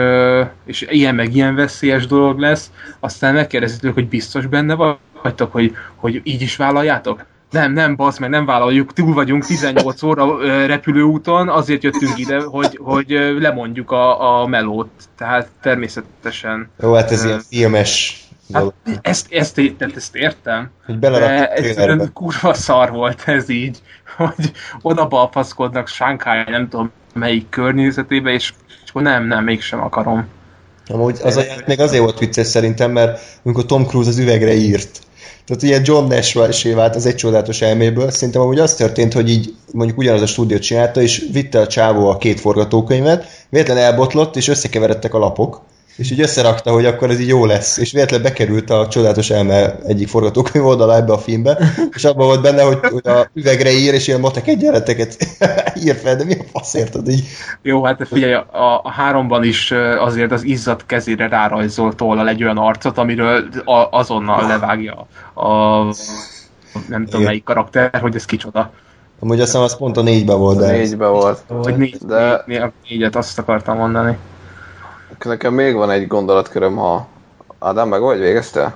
ilyen meg ilyen veszélyes dolog lesz. Aztán megkérdezitek, hogy biztos benne vagytok, hogy így is vállaljátok? Nem, basz, meg nem vállaljuk, túl vagyunk 18 óra repülőúton, azért jöttünk ide, hogy lemondjuk a melót, tehát természetesen. Jó, hát ez ilyen filmes dolog. Hát ezt értem, hogy ez kurva szar volt ez így, hogy oda balfaszkodnak Shanghai, nem tudom melyik környezetébe, és akkor nem, mégsem akarom. Amúgy az még azért volt vicces szerintem, mert amikor Tom Cruise az üvegre írt, tehát ilyen John Nash-sé vált az Egy csodálatos elméből. Szerintem amúgy az történt, hogy így mondjuk ugyanaz a stúdiót csinálta, és vitte a csávó a 2 forgatókönyvet, véletlen elbotlott, és összekeveredtek a lapok, és így összerakta, hogy akkor ez így jó lesz. És véletlen bekerült a Csodálatos elme egyik forgatókönyv oldalá ebbe a filmbe, és abban volt benne, hogy a üvegre ír, és ilyen matek egyenleteket ír fel, de mi a fasz érted így? Jó, hát figyelj, a 3-ban is azért az izzadt kezére rárajzolt tollal egy olyan arcot, amiről azonnal levágja a nem tudom melyik karakter, hogy ez kicsoda. Amúgy azt hiszem, az pont a 4-ben volt. A 4-ben volt. Hogy 4-et azt akartam mondani. Nekem még van egy gondolatköröm, ha Ádám, meg vagy végeztél?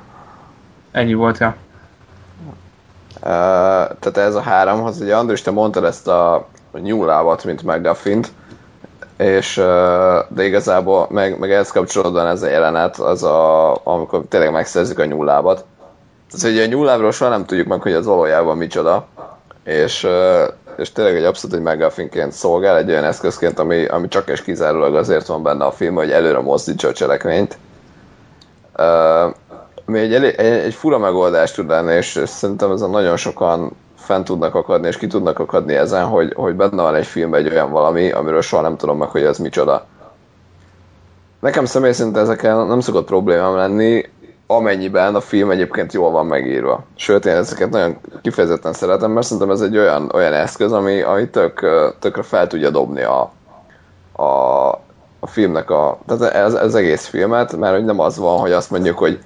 Ennyi volt, ja. Tehát ez a 3-hoz, ugye Andris, te mondtad ezt a nyúlávat, mint McGuffint, és de igazából meg ehhez kapcsolódóan ez a jelenet, az amikor tényleg megszerzik a nyúlávat. Tehát ugye a nyúlávról soha nem tudjuk meg, hogy az valójában micsoda, és tényleg egy abszolút egy McGuffinként szolgál, egy olyan eszközként, ami csak és kizárólag azért van benne a film, hogy előre mozdítsa a cselekményt. Ami egy fura megoldást tud lenni, és szerintem ezen nagyon sokan fent tudnak akadni, és ki tudnak akadni ezen, hogy benne van egy filmben egy olyan valami, amiről soha nem tudom meg, hogy az micsoda. Nekem személy szerint ezekkel nem szokott problémám lenni, amennyiben a film egyébként jól van megírva. Sőt, én ezeket nagyon kifejezetten szeretem, mert szerintem ez egy olyan eszköz, ami tökre fel tudja dobni a filmnek tehát az egész filmet, mert hogy nem az van, hogy azt mondjuk, hogy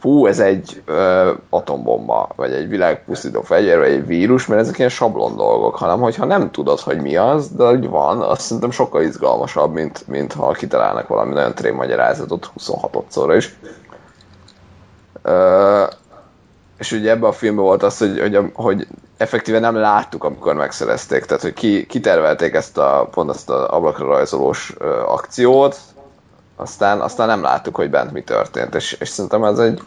fú, ez egy atombomba, vagy egy világpusztító fegyver, vagy egy vírus, mert ezek ilyen sablon dolgok, hanem hogyha nem tudod, hogy mi az, de hogy van, azt szerintem sokkal izgalmasabb, mint ha kitalálnak valami nagyon trémagyarázatot 26-szorra is. És ugye ebben a filmben volt az, hogy effektíven nem láttuk, amikor megszerezték. Tehát, hogy kitervelték ezt az ablakra rajzolós akciót, aztán nem láttuk, hogy bent mi történt. És szerintem ez egy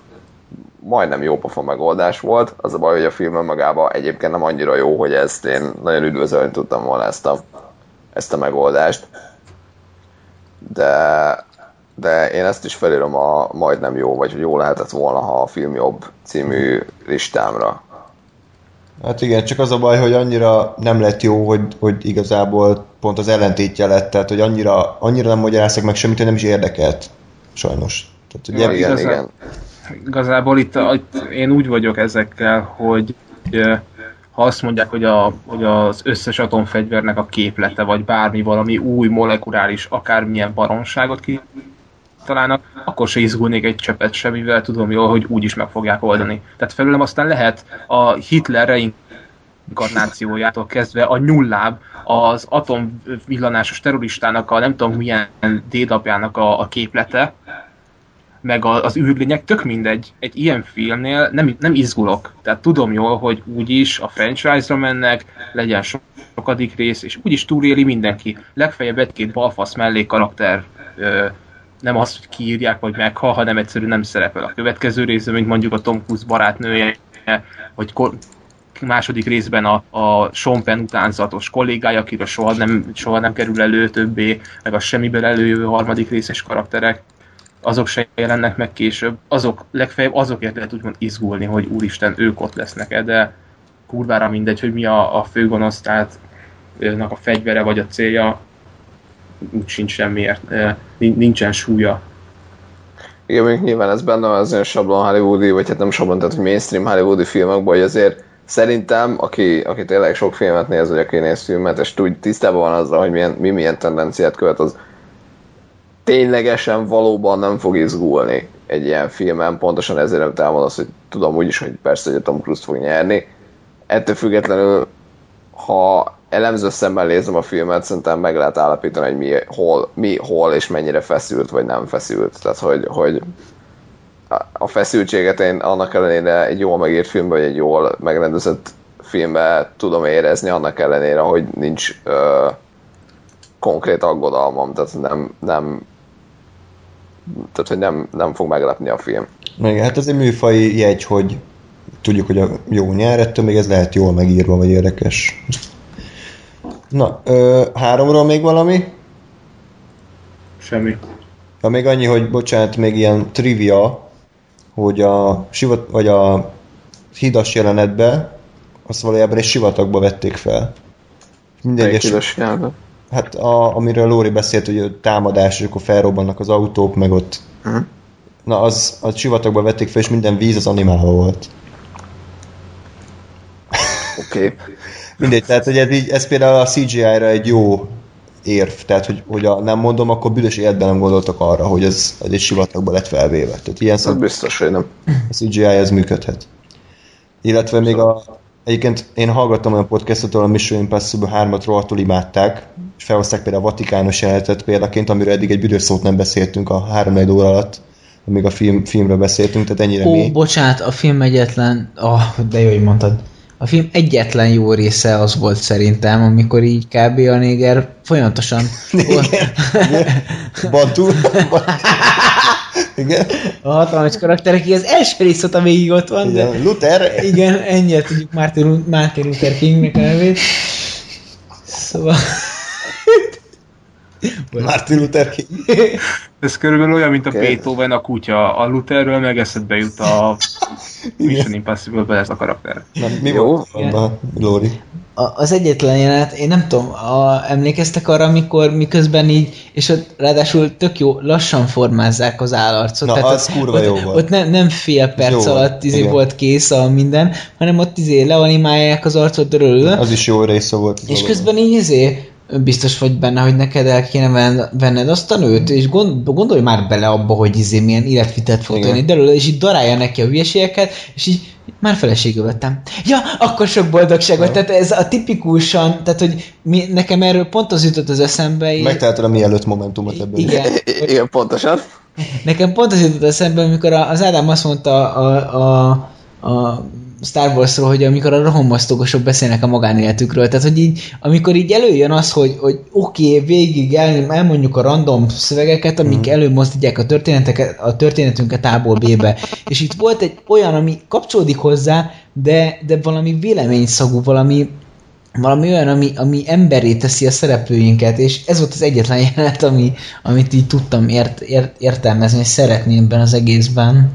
majdnem jó pofa megoldás volt. Az a baj, hogy a filmen magában egyébként nem annyira jó, hogy ezt én nagyon üdvözölni tudtam volna ezt a megoldást. De én ezt is felírom a majdnem jó, vagy hogy jó lehetett volna, ha a film jobb című listámra. Hát igen, csak az a baj, hogy annyira nem lett jó, hogy igazából pont az ellentétje lett, tehát hogy annyira nem magyaráztak meg semmit, hogy nem is érdekelt, sajnos. Tehát, ugye ja, igen. Igazából itt én úgy vagyok ezekkel, hogy ha azt mondják, hogy az összes atomfegyvernek a képlete, vagy bármi valami új, molekuláris, akármilyen baromságot kitalálnak, akkor se izgulnék egy csöppet sem, mivel tudom jól, hogy úgy is meg fogják oldani. Tehát felülem aztán lehet a Hitler reinkarnációjától kezdve a nyulláb, az atomvillanásos terroristának a nem tudom milyen dédapjának a képlete, meg az űrlények, tök mindegy. Egy ilyen filmnél nem izgulok. Tehát tudom jól, hogy úgyis a franchise-ra mennek, legyen sokadik rész, és úgyis túléli mindenki. Legfeljebb egy-két balfasz mellé karakter nem azt, hogy kiírják, vagy meghal, hanem egyszerűen nem szerepel. A következő részben, mint mondjuk a Tom Cruise barátnője, vagy második részben a Sean Penn utánzatos kollégája, akiről soha nem kerül elő többé, meg a semmiből előjövő harmadik részes karakterek. Azok se jelennek meg később, legfeljebb azokért lehet úgymond izgulni, hogy úristen, ők ott lesznek-e, de kurvára mindegy, hogy mi a főgonosz, tehát a fegyvere vagy a célja, úgy sincs semmiért, nincsen súlya. Igen, mondjuk nyilván ez benne az olyan sablon hollywoodi, vagy hát nem sablon, tehát mainstream hollywoodi filmekben, hogy azért szerintem, aki tényleg sok filmet néz, vagy aki néz filmet, és tisztában van azzal, hogy milyen tendenciát követ, az ténylegesen valóban nem fog izgulni egy ilyen filmen, pontosan ezért nem támadasz, hogy tudom úgyis, hogy persze, hogy a Tom Cruise fog nyerni. Ettől függetlenül, ha elemző szemmel nézem a filmet, szerintem meg lehet állapítani, hogy hol és mennyire feszült, vagy nem feszült. Tehát, hogy a feszültséget én annak ellenére egy jól megírt filmben, vagy egy jól megrendezett filmben tudom érezni, annak ellenére, hogy nincs konkrét aggodalmam, tehát nem fog meglepni a film. Igen, hát ez egy műfai jegy, hogy tudjuk, hogy a jó nyár, ettől még ez lehet jól megírva, vagy érdekes. Na, háromról még valami? Semmi. Ja, még annyi, hogy bocsánat, még ilyen trivia, hogy a hidas jelenetbe azt valójában egy sivatagba vették fel. Egy hidas jelenetbe? Hát amiről Lóri beszélt, hogy a támadás, és akkor felrobbannak az autók, meg ott. Uh-huh. Na, az a sivatagban vették fel, és minden víz az animálva volt. Oké. Okay. Mindegy, tehát hogy ez például a CGI-ra egy jó érv. Tehát, hogy nem mondom, akkor büdös életben nem gondoltak arra, hogy ez egy sivatagban lett felvéve. Tehát ilyen szó, biztos, hogy nem. A CGI ez működhet. Illetve még egyébként én hallgattam olyan podcastot, ahol a Mission Impossible 3-at rohadtul imádták, és felhozták például a vatikános jelenetet példaként, amiről eddig egy büdös szót nem beszéltünk a 3-4 óra alatt, amíg a filmről beszéltünk, tehát ennyire mi. Ó, bocsánat, a film egyetlen... de jó, hogy mondtad. A film egyetlen jó része az volt szerintem, amikor így kb. A néger folyamatosan... Néger? Bantú? Igen. A hatalmas karakterek, az első rész ott, amíg ott van. Igen, de... Luther. Igen, ennyire tudjuk Martin Luther Kingnek a nevét. Szóval... Martin Luther King. Ez körülbelül olyan, mint a Beethoven, a kutya. A Lutherről meg eszedbe jut a Mission Impossible-ben ez a karakter. Na, mi volt abban, Lóri? Az egyetlen jelenet, én nem tudom, emlékeztek arra, amikor miközben így, és ott ráadásul tök jó, lassan formázzák az állarcot. Na, tehát az kurva jó volt. Ott nem fél perc jó alatt volt kész a minden, hanem ott leanimálják az arcot dörölő. Az is jó része volt. És valami. Közben így biztos vagy benne, hogy neked el kéne venned azt a nőt, és gondolj már bele abba, hogy milyen életvitet fog tenni belőle, és így darálja neki a hülyeségeket, és így már feleségül vettem. Ja, akkor sok boldogságot. Tehát ez a tipikusan, tehát hogy nekem erről pont az jutott az eszembe. Megtaláltad a mielőtt momentumot ebből. Igen, pontosan. Nekem pont az jutott eszembe, amikor az Ádám azt mondta a a Star Warsról, hogy amikor a rohamosztogosok beszélnek a magánéletükről. Tehát, hogy így, amikor így előjön az, hogy oké, végig elmondjuk a random szövegeket, amik előmozdítják a történetünket A-ból B-be. És itt volt egy olyan, ami kapcsolódik hozzá, de valami véleményszagú, valami olyan, ami emberré teszi a szereplőinket, és ez volt az egyetlen jelenet, amit így tudtam értelmezni, és szeretni ebben az egészben.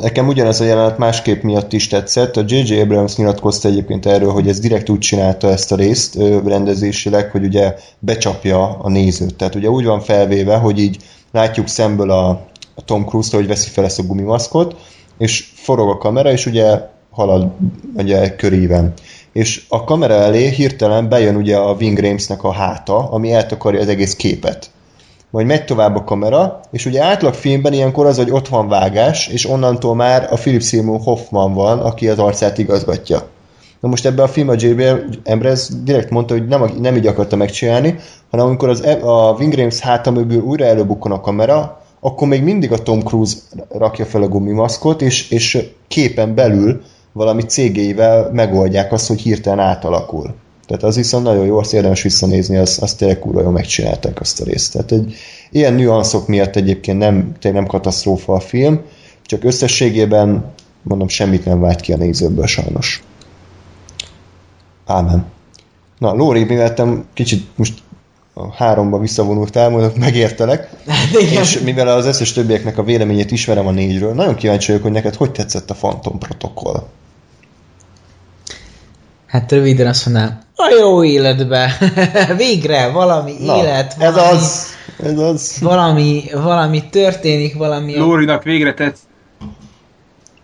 Nekem ugyanez a jelenet másképp miatt is tetszett. A J.J. Abrams nyilatkozta egyébként erről, hogy ez direkt úgy csinálta ezt a részt rendezésileg, hogy ugye becsapja a nézőt. Tehát ugye úgy van felvéve, hogy így látjuk szemből a Tom Cruise-t, hogy veszi fel ezt a gumimaszkot, és forog a kamera, és ugye halad ugye köríven. És a kamera elé hirtelen bejön ugye a Ving Rhames-nek a háta, ami eltakarja az egész képet. Majd megy tovább a kamera, és ugye átlag filmben ilyenkor az, hogy ott van vágás, és onnantól már a Philip Seymour Hoffman van, aki az arcát igazgatja. Na most ebben a film a J.J. Abrams direkt mondta, hogy nem így akarta megcsinálni, hanem amikor a Ving Rhames háta mögül újra előbukkan a kamera, akkor még mindig a Tom Cruise rakja fel a gumimaszkot, és képen belül valami CG-vel megoldják azt, hogy hirtelen átalakul. Tehát az viszont nagyon jó, azt érdemes visszanézni, azt tényleg kurva jól megcsinálták azt a részt. Tehát ilyen nüanszok miatt egyébként nem katasztrófa a film, csak összességében mondom, semmit nem vált ki a nézőből sajnos. Ámen. Na, Lóri, mivel te kicsit most a 3-ba visszavonultál, mondok, megértelek, és mivel az összes többieknek a véleményét ismerem a 4-ről, nagyon kíváncsi vagyok, hogy neked hogy tetszett a Phantom Protokoll? Hát röviden azt mondanám, a jó életbe, végre valami élet, valami, ez az. Valami történik, valami... Lórinak végre tetsz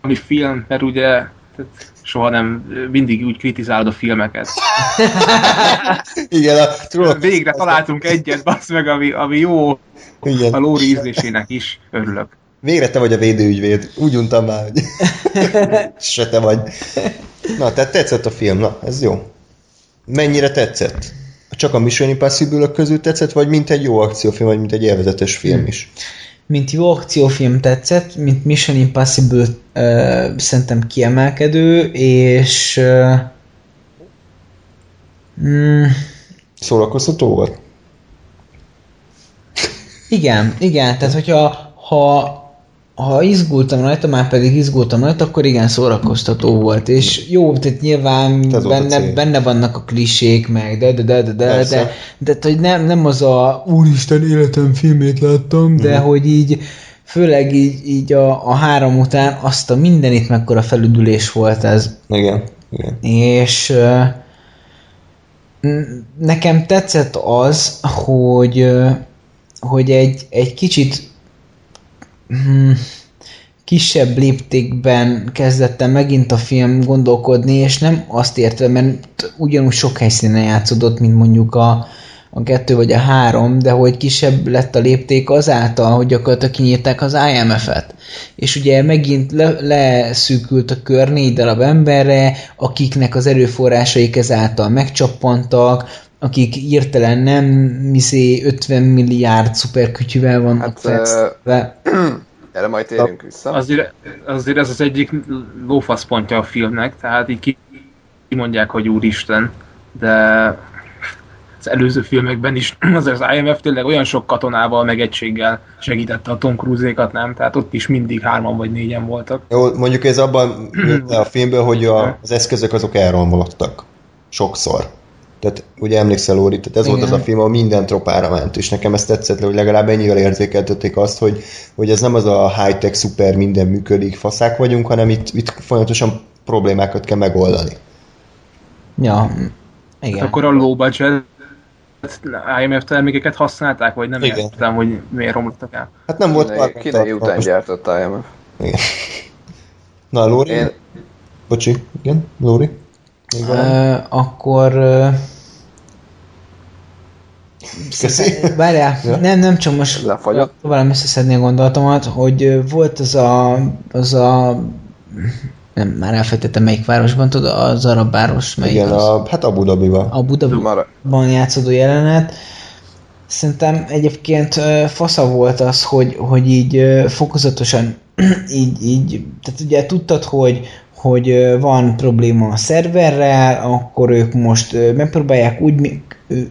valami film, mert ugye soha nem, mindig úgy kritizálod a filmeket. Igen, végre találtunk egyet, basz meg, ami jó. Igen. A Lóri ízlésének is örülök. Végre te vagy a védőügyvéd, úgy untam már, hogy se te vagy. Na, tehát tetszett a film, na, ez jó. Mennyire tetszett? Csak a Mission Impossible-ök közül tetszett, vagy mint egy jó akciófilm, vagy mint egy élvezetes film is? Mint jó akciófilm tetszett, mint Mission Impossible szerintem kiemelkedő, és... Szórakoztató volt? Igen, tehát hogyha izgultam rajta, már pedig izgultam rajta, akkor igen, szórakoztató volt. És jó, tehát nyilván benne vannak a klisék, meg de hogy nem az a úristen életem filmét láttam, de hogy így, főleg így a 3 után azt a mindenit, mekkora felüdülés volt ez. Igen. És nekem tetszett az, hogy egy kicsit kisebb léptékben kezdettem megint a film gondolkodni, és nem azt értve, mert ugyanúgy sok helyszínen játszódott, mint mondjuk a 2 vagy a 3, de hogy kisebb lett a lépték azáltal, hogy gyakorlatilag kinyírták az IMF-et. És ugye megint leszűkült a kör 4 darab emberre, akiknek az erőforrásaik ezáltal megcsappantak, akik hirtelen nem 50 milliárd szuperkütyűvel vannak feszítve. Erre majd térünk vissza. Azért ez az egyik lófaszpontja a filmnek, tehát így kimondják, hogy úristen, de az előző filmekben is azért az IMF tényleg olyan sok katonával, meg egységgel segítette a Tom Cruise-ékat, nem? Tehát ott is mindig 3-an vagy 4-en voltak. Jó, mondjuk ez abban a filmből, hogy az eszközök azok elromlottak. Sokszor. Tehát ugye emlékszel, Lóri, tehát ez igen. Volt az a film, ahol minden tropára ment, és nekem ez tetszett, hogy legalább ennyivel érzékeltették azt, hogy ez nem az a high-tech szuper, minden működik, faszák vagyunk, hanem itt folyamatosan problémákat kell megoldani. Ja, igen. Akkor a low budget IMF termékeket használták, vagy nem értettem, hogy miért romlottak el? Hát nem volt karbantartva. Kínai után gyártott IMF. Igen. Na, Lóri? Bocsi, igen, Lóri? Akkor... Várjál, nem csak most próbálom összeszedni a gondolatomat, hogy volt az a nem, már elfejtettem melyik városban, tudod, az arab város, melyik igen, az? Hát Abu Dhabiban. Abu Dhabiban játszódó jelenet. Szerintem egyébként fasza volt az, hogy így fokozatosan így, tehát ugye tudtad, hogy hogy van probléma a szerverrel, akkor ők most megpróbálják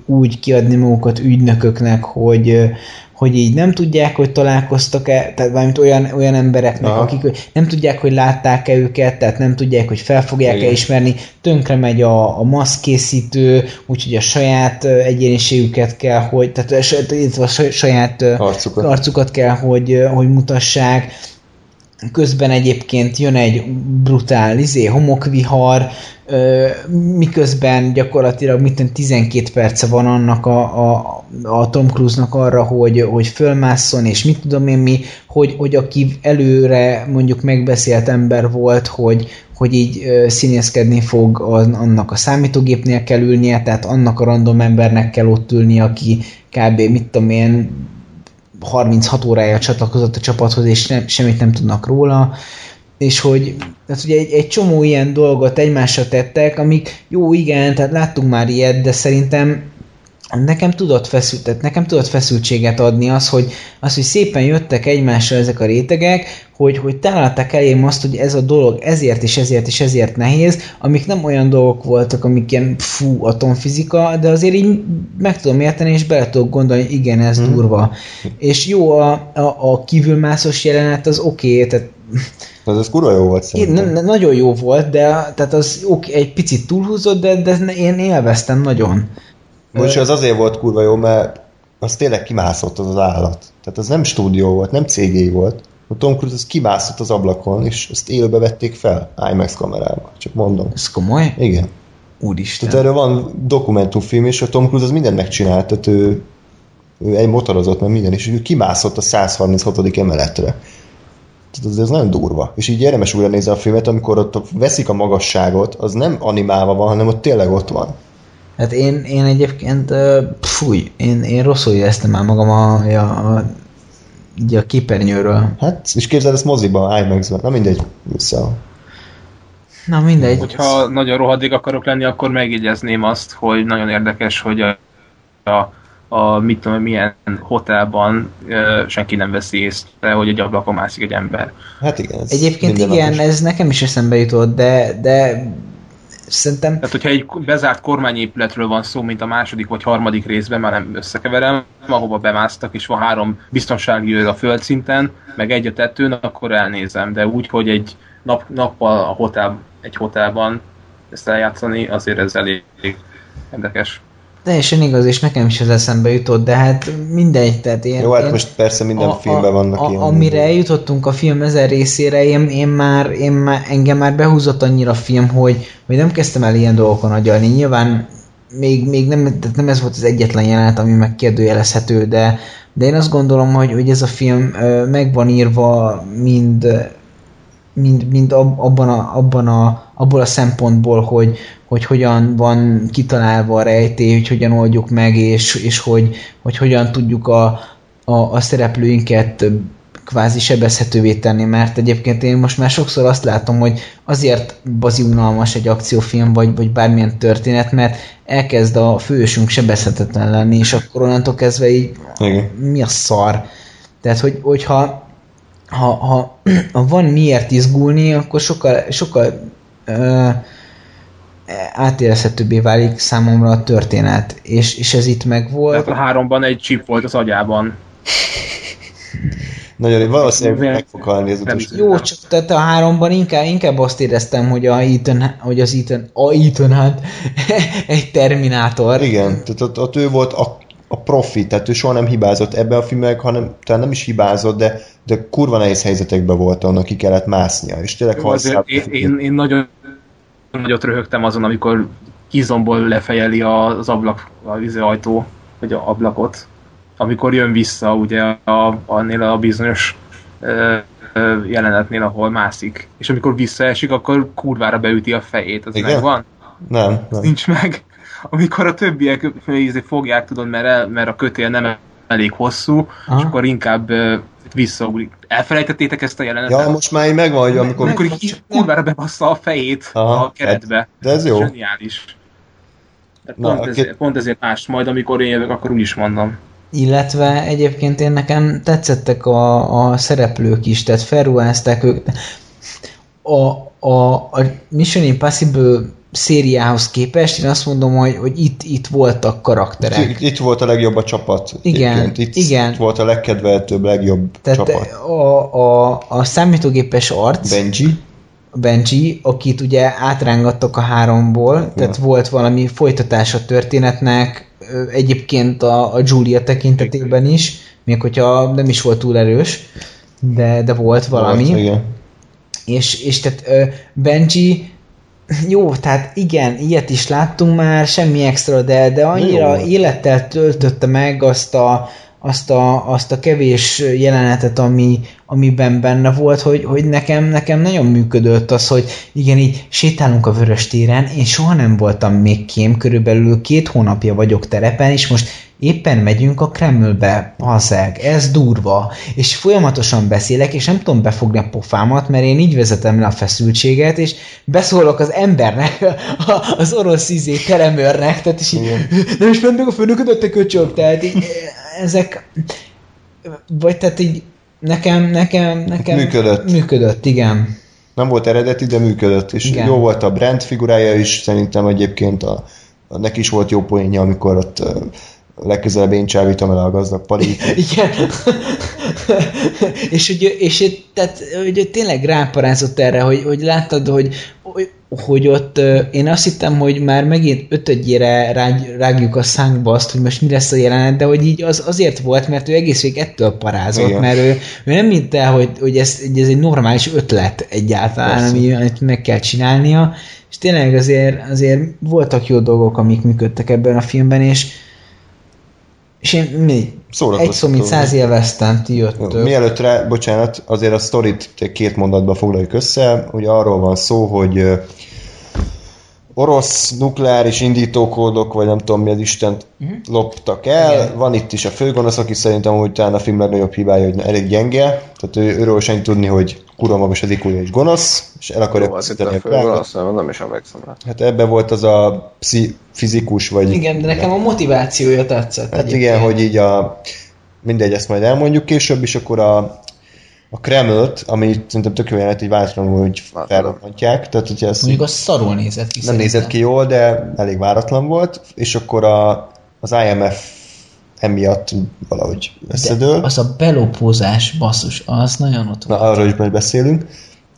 úgy kiadni magukat ügynököknek, hogy így nem tudják, hogy találkoztak-e, tehát valamint olyan embereknek, aha, akik nem tudják, hogy látták-e őket, tehát nem tudják, hogy fel fogják-e ismerni. Tönkre megy a maszkkészítő, úgyhogy a saját egyéniségüket kell, hogy, tehát a saját arcukat kell, hogy mutassák. Közben egyébként jön egy brutál homokvihar, miközben gyakorlatilag 12 perce van annak a Tom Cruise-nak arra, hogy fölmásszon, és mit tudom én mi, hogy aki előre mondjuk megbeszélt ember volt, hogy így színészkedni fog, annak a számítógépnél kell ülnie, tehát annak a random embernek kell ott ülnie, aki kb. Mit tudom én, 36 órája csatlakozott a csapathoz, és semmit nem tudnak róla, és hogy tehát ugye egy csomó ilyen dolgot egymásra tettek, amik jó, igen, tehát láttunk már ilyet, de szerintem nekem tudott feszültséget adni az, hogy szépen jöttek egymásra ezek a rétegek, hogy találták elém azt, hogy ez a dolog ezért és ezért és ezért nehéz, amik nem olyan dolgok voltak, amik ilyen atomfizika, de azért így meg tudom érteni, és bele tudok gondolni, hogy igen, ez durva. És jó, a kívülmászos jelenet az oké, tehát az kurva jó volt szerintem. Nagyon jó volt, de tehát az egy picit túlhúzott, de én élveztem nagyon. Most az azért volt kurva jó, mert az tényleg kimászott az állat. Tehát az nem stúdió volt, nem CGI volt. A Tom Cruise az kimászott az ablakon, és ezt élőbe vették fel IMAX kamerával. Csak mondom. Ez komoly? Igen. Úristen. Tehát erről van dokumentumfilm, és a Tom Cruise az mindent megcsinált. Tehát ő egy motorozott, mert minden, és ő kimászott a 136. emeletre. Tehát ez nagyon durva. És így érdemes újra nézni a filmet, amikor ott veszik a magasságot, az nem animálva van, hanem ott tényleg ott van. Hát én egyébként én rosszul éreztem már magam a képernyőről. Hát, és képzeld ezt moziban, IMAX-ben, na mindegy, vissza. Na mindegy. Hogyha nagyon rohadék akarok lenni, akkor megjegyezném azt, hogy nagyon érdekes, hogy a mit tudom, milyen hotelban senki nem veszi észre, hogy egy ablakon mászik egy ember. Hát igen. Egyébként igen, ez nekem is eszembe jutott, de szerintem... Tehát, hogyha egy bezárt kormányépületről van szó, mint a második vagy harmadik részben, már nem összekeverem, ahova bemásztak, és van 3 biztonsági őr a földszinten, meg egy a tetőn, akkor elnézem. De úgy, hogy egy nappal egy hotelban ezt eljátszani, azért ez elég érdekes. Teljesen igaz, és nekem is az eszembe jutott, de hát mindegy, tehát én... Jó, hát most persze minden filmben vannak ilyen... Amire eljutottunk a film ezer részére, engem már behúzott annyira a film, hogy nem kezdtem el ilyen dolgokon agyalni. Nyilván még nem ez volt az egyetlen jelenet, ami megkérdőjelezhető, de én azt gondolom, hogy ez a film meg van írva mind abból a szempontból, hogy hogyan van kitalálva a rejtély, hogy hogyan oldjuk meg, és hogy hogyan tudjuk a szereplőinket kvázi sebezhetővé tenni, mert egyébként én most már sokszor azt látom, hogy azért baziunalmas egy akciófilm, vagy bármilyen történet, mert elkezd a fősünk sebezhetetlen lenni, és akkor onnantól kezdve így mi a szar? Tehát, hogyha van miért izgulni, akkor sokkal átérezhetőbbé válik számomra a történet. És ez itt megvolt. Tehát a 3-ban egy csip volt az agyában. Nagyon, valószínűleg meg fog halni az utolsó. Jó, csak tehát a 3-ban inkább azt éreztem, hogy Ethan Hunt egy Terminátor. Igen, tehát ott ő volt a profi, tehát ő soha nem hibázott ebben a filmben, hanem talán nem is hibázott, de kurva nehéz helyzetekben volt, annak ki kellett másznia. És tényleg én nagyon nagyot röhögtem azon, amikor izomból lefejeli az ablak, az ajtó, vagy az ablakot, amikor jön vissza, ugye annél a bizonyos jelenetnél, ahol mászik. És amikor visszaesik, akkor kurvára beüti a fejét. Az igen? Megvan? Nem. Nincs meg. Amikor a többiek fogják, tudod, mert a kötél nem elég hosszú, aha, és akkor inkább visszaugrik. Elfelejtettétek ezt a jelenetet? Ja, most már megvan, hogy amikor így kurvára bebassza a fejét, aha, a keretbe. De ez jó. Zseniális. Pont ezért más. Majd amikor én jövök, akkor úgy is mondom. Illetve egyébként én nekem tetszettek a szereplők is, tehát felruházták ők. a Mission Impossible szériához képest, én azt mondom, hogy itt voltak karakterek. Itt volt a legjobb a csapat. Igen. Itt volt a legkedveltőbb, legjobb tehát csapat. A számítógépes arc. Benji, akit ugye átrángattak a háromból, tehát volt valami folytatás a történetnek, egyébként a Julia tekintetében is, még hogyha nem is volt túl erős, de volt valami. Volt, és tehát Benji jó, tehát igen, ilyet is láttunk már, semmi extra, de annyira élettel töltötte meg azt a kevés jelenetet, amiben benne volt, hogy nekem nagyon működött az, hogy igen, így sétálunk a Vöröstéren, én soha nem voltam még kém, körülbelül 2 hónapja vagyok terepen, és most éppen megyünk a Kremlbe, hazeg, ez durva, és folyamatosan beszélek, és nem tudom befogni a pofámat, mert én így vezetem le a feszültséget, és beszólok az embernek, az orosz teremőrnek, tehát és így, nem is mentek a főnököt, te köcsög, tehát így, ezek, vagy tehát így nekem működött, igen. Nem volt eredeti, de működött, és igen. Jó volt a Brand figurája is, szerintem egyébként neki is volt jó poénja, amikor ott legközelebb én csávítom el a gazdag palit. Igen. és tehát, ugye, tényleg ráparázott erre, hogy láttad, hogy ott én azt hittem, hogy már megint 5-jére rágjuk a szánkba azt, hogy most mi lesz a jelenet, de hogy így azért volt, mert ő egész végig ettől parázott, igen. Mert ő nem hitte, hogy ez egy normális ötlet egyáltalán, amit meg kell csinálnia, és tényleg azért voltak jó dolgok, amik működtek ebben a filmben, és én még egy szó, mint 100 élveztem, ti jöttök. Mielőtt azért a sztorit 2 mondatban foglaljuk össze, hogy arról van szó, hogy orosz nukleáris indítókódok, vagy nem tudom mi az Istent loptak el. Igen. Van itt is a főgonosz, aki szerintem hogy talán a film legnagyobb hibája, hogy elég gyenge. Tehát őről sem tudni, hogy kurva és az ikúja is gonosz, és el akarja készíteni a főgonosz, nem is emlékszem rá. Hát ebben volt az a fizikus, vagy... Igen, de nekem a motivációja tetszett. Hát igen, hogy így mindegy, ezt majd elmondjuk később, és akkor a Kremlt, ami szerintem tök jó jelent, hogy váratlanul úgy felrobbantják. Mondjuk az szarul nézett ki. Nem nézett ki jól, de elég váratlan volt, és akkor az IMF emiatt valahogy összedől. Az a belopózás, basszus, az nagyon ott van. Na, arról is beszélünk.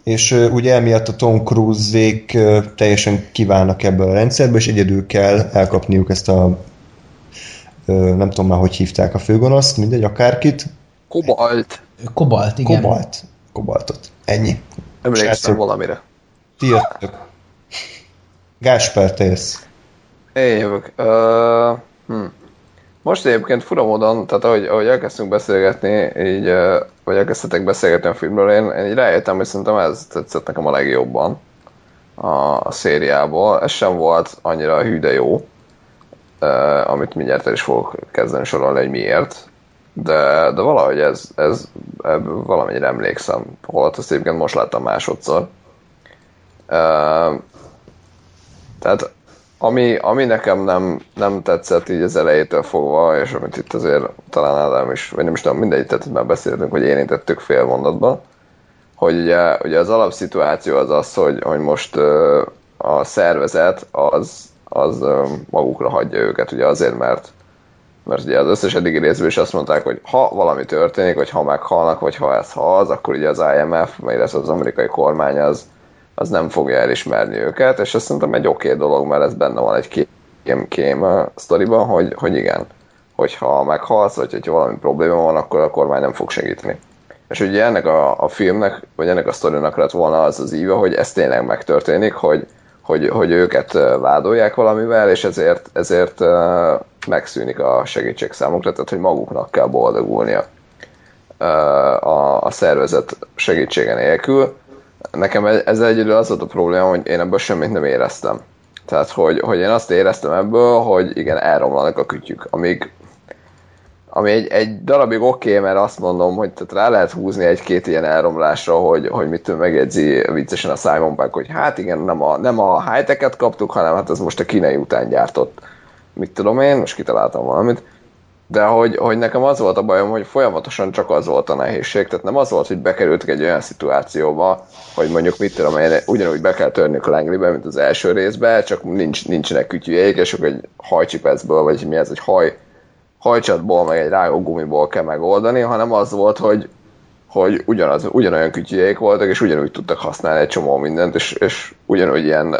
És ugye emiatt a Tom Cruise-ék teljesen kiválnak ebből a rendszerből, és egyedül kell elkapniuk ezt a nem tudom már, hogy hívták a főgonoszt, mindegy, akárkit. Kobalt, igen. Kobaltot. Ennyi. Emlékszem valamire. Ti jöttök. Gásper, te jössz. Én jövök. Most egyébként fura módon, tehát ahogy elkezdtünk beszélgetni, így, vagy elkezdtetek beszélgetni a filmről, én így rájöttem, hogy szerintem ez tetszett nekem a legjobban a szériából. Ez sem volt annyira hű, de jó, amit mindjárt el is fogok kezdeni sorolni, hogy miért. De valahogy ez valamennyire emlékszem, holott azt egyébként most láttam másodszor. Tehát ami nekem nem tetszett így az elejétől fogva, és amit itt azért talán Ádám is, vagy nem is tudom, mindegy, tehát már beszéltünk, hogy érintettük fél mondatban, hogy ugye az alapszituáció az az, hogy most a szervezet az magukra hagyja őket, ugye azért, mert ugye az összes eddigi részből is azt mondták, hogy ha valami történik, vagy ha meghalnak, vagy ha ez, ha az, akkor ugye az IMF, mert ez az amerikai kormány az nem fogja elismerni őket, és azt szerintem egy oké dolog, mert ez benne van egy kém sztoriban, hogy igen, hogyha meghalsz, vagy hogyha valami probléma van, akkor a kormány nem fog segíteni. És ugye ennek a filmnek, vagy ennek a sztorinak lett volna az íve, hogy ez tényleg megtörténik, hogy őket vádolják valamivel, és ezért megszűnik a segítség számukra, tehát hogy maguknak kell boldogulnia a szervezet segítsége nélkül. Nekem ez egyedül az volt a probléma, hogy én ebből semmit nem éreztem. Tehát, hogy én azt éreztem ebből, hogy igen, elromlanak a kütyük. Ami egy darabig oké, mert azt mondom, hogy tehát rá lehet húzni 1-2 ilyen elromlásra, hogy mitől megjegyzi viccesen a Simon Pegg, hogy hát igen, nem a high-tech-et kaptuk, hanem hát ez most a kínai után gyártott. Mit tudom én, most kitaláltam valamit. De hogy nekem az volt a bajom, hogy folyamatosan csak az volt a nehézség, tehát nem az volt, hogy bekerültek egy olyan szituációba, hogy mondjuk mit tudom, ugyanúgy be kell törnünk a lánglibe, mint az első részbe, csak nincsenek kütyüjeik, és akkor egy hajcsipecből, vagy mi ez, egy hajcsatból, meg egy rágó gumiból kell megoldani, hanem az volt, hogy ugyanolyan kütyüjeik voltak, és ugyanúgy tudtak használni egy csomó mindent, és ugyanúgy ilyen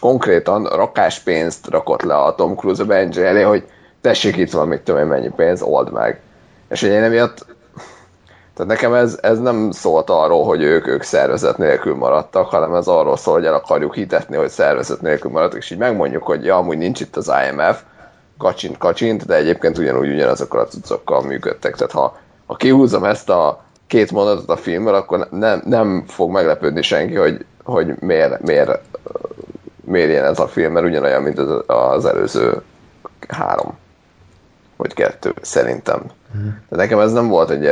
konkrétan rakás pénzt rakott le a Tom Cruise a Benji elé, hogy tessék, itt van, mit tudom én, mennyi pénz, old meg. És én emiatt, tehát nekem ez nem szólt arról, hogy ők szervezet nélkül maradtak, hanem ez arról szól, hogy el akarjuk hitetni, hogy szervezet nélkül maradtak, és így megmondjuk, hogy ja, amúgy nincs itt az IMF, kacsint, de egyébként ugyanazokkal a cuccokkal működtek. Tehát ha kihúzom ezt a két mondatot a filmről, akkor nem fog meglepődni senki, hogy miért ilyen ez a film, mert ugyanolyan, mint az előző 3 vagy 2, szerintem. De nekem ez nem volt egy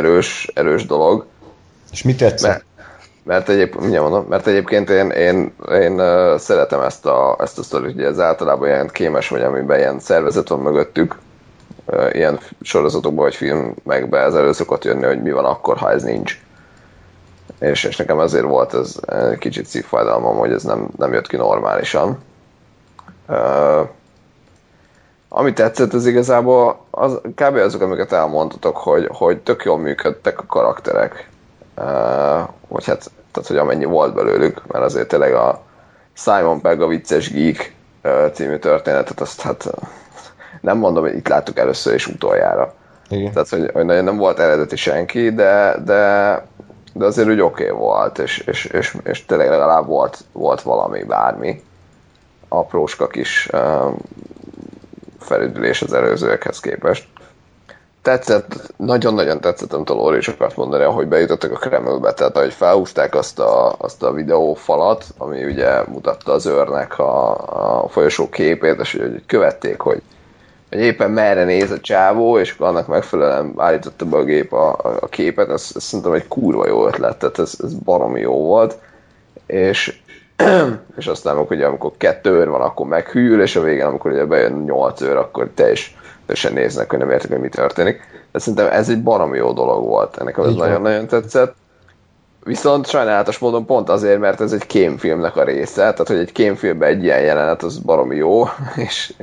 erős dolog. És mit tetszett? Mert egyébként én szeretem ezt a sztorit, ugye ez általában ilyen kémes vagy, amiben ilyen szervezet van mögöttük, ilyen sorozatokban vagy filmekben ez elő szokott jönni, hogy mi van akkor, ha ez nincs. És nekem ezért volt ez kicsit szívfájdalmam, hogy ez nem jött ki normálisan. Ami tetszett, ez igazából kb. Azok, amiket elmondtatok, hogy tök jól működtek a karakterek. Vagy hát, tehát, hogy amennyi volt belőlük, mert azért tényleg a Simon Pegg a vicces geek című történetet, azt hát nem mondom, hogy itt láttuk először és utoljára. Igen. Tehát, hogy nagyon nem volt eredeti senki, de azért úgy oké volt, és tényleg legalább volt valami, bármi apróska kis felüdülés az előzőekhez képest. Tetszett, nagyon-nagyon tetszett, amit a Lóri is akart mondani, ahogy bejutottak a Kremlbe, tehát ahogy felhúzták azt a videófalat, ami ugye mutatta az őrnek a folyosó képét, és hogy követték, hogy éppen merre néz a csávó, és akkor annak megfelelően állította be a gép a képet, ez szerintem egy kurva jó ötlet, tehát ez baromi jó volt, és aztán, amikor 2 őr van, akkor meghűl, és a végén, amikor ugye bejön 8 őr, akkor teljesen néznek, hogy nem értik, hogy mi történik. De szerintem ez egy baromi jó dolog volt, ennek az nagyon-nagyon tetszett. Viszont sajnálatos módon pont azért, mert ez egy kémfilmnek a része, tehát hogy egy kémfilmben egy ilyen jelenet, az baromi jó, és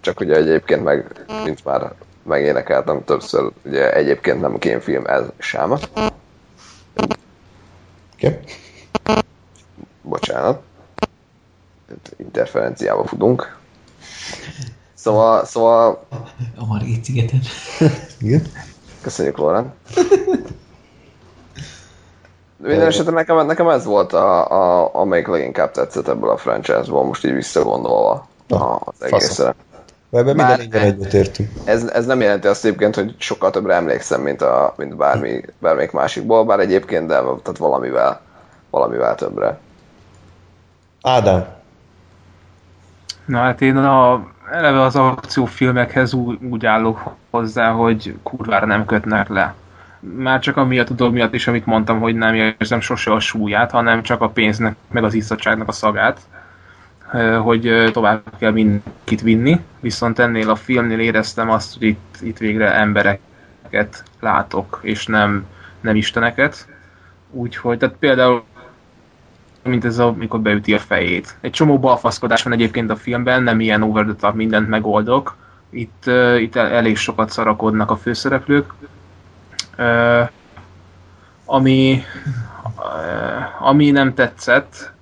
csak ugye egyébként meg, mint már megénekeltem többször, ugye egyébként nem kémfilm ez sem. Okay. Bocsánat. Interferenciába futunk. Szóval... A Margit szigeten. Igen. Köszönjük, Lorán. Minden esetben nekem ez volt, amelyik leginkább tetszett ebből a franchise-ból, most így visszagondolva az egészre. Ebben mindenben egyetértünk. Ez nem jelenti azt egyébként, hogy sokkal többre emlékszem, mint bármelyik másikból, bár egyébként, de tehát valamivel többre. Ádám. Na hát én eleve az akciófilmekhez úgy állok hozzá, hogy kurvára nem kötnek le. Már csak amiatt a dolog miatt is, amit mondtam, hogy nem érzem sose a súlyát, hanem csak a pénznek, meg az izzadságnak a szagát, hogy tovább kell mindenkit vinni, viszont ennél a filmnél éreztem azt, hogy itt végre embereket látok, és nem isteneket. Úgyhogy, tehát például mint ez, amikor beüti a fejét. Egy csomó balfaszkodás van egyébként a filmben, nem ilyen over the top, mindent megoldok. Itt elég sokat szarakodnak a főszereplők. Ami nem tetszett,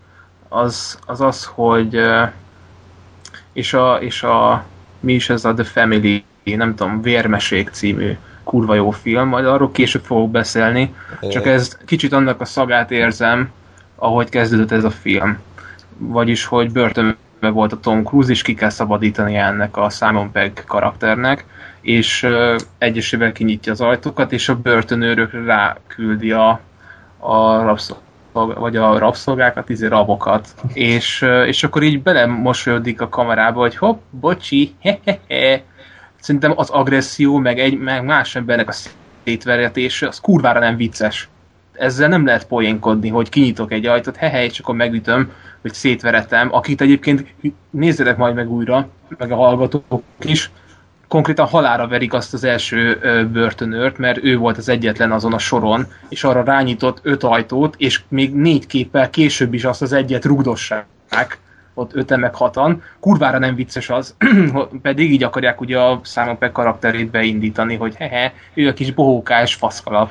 az, hogy és a mi is ez a The Family, nem tudom, Vérmesék című kurva jó film, majd arról később fogok beszélni, csak ez kicsit annak a szagát érzem, ahogy kezdődött ez a film. Vagyis, hogy börtönben volt a Tom Cruise, és ki kell szabadítani ennek a Simon Pegg karakternek, és egyesével kinyitja az ajtókat, és a börtönőrök ráküldi a vagy a rabszolgákat, rabokat. És akkor így belemosolyodik a kamerába, hogy hopp, bocsi, hehehe. Szerintem az agresszió, meg más embernek a szétverjetése, az kurvára nem vicces. ezzel nem lehet poénkodni, hogy kinyitok egy ajtót, hehej, és akkor megütöm, hogy szétveretem, akit egyébként nézzetek majd meg újra, meg a hallgatók is, konkrétan halálra verik azt az első börtönőrt, mert ő volt az egyetlen azon a soron, és arra rányított 5 ajtót, és még 4 képpel később is azt az egyet rugdossák, ott 5-en meg 6-an. Kurvára nem vicces az, pedig így akarják ugye a Simon Pegg karakterét beindítani, hogy hehe, ő a kis bohókás faszkalap.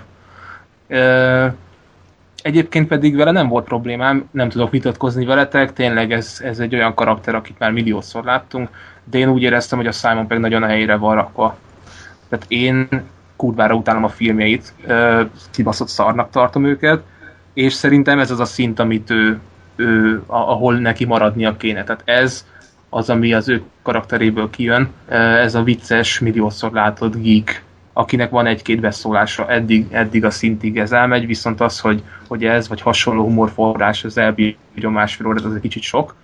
Egyébként pedig vele nem volt problémám, nem tudok vitatkozni veletek, tényleg ez egy olyan karakter, akit már milliószor láttunk, de én úgy éreztem, hogy a Simon Pegg nagyon a helyére van rakva. Tehát én kurvára utálom a filmjeit, kibaszott szarnak tartom őket, és szerintem ez az a szint, amit ő ahol neki maradnia kéne. Tehát ez az, ami az ő karakteréből kijön, ez a vicces, milliószor látott geek, akinek van egy-két beszólása, eddig a szintig ez elmegy, viszont az, hogy ez, vagy hasonló humorforrás, az elbírja másfél órát, az egy kicsit sok.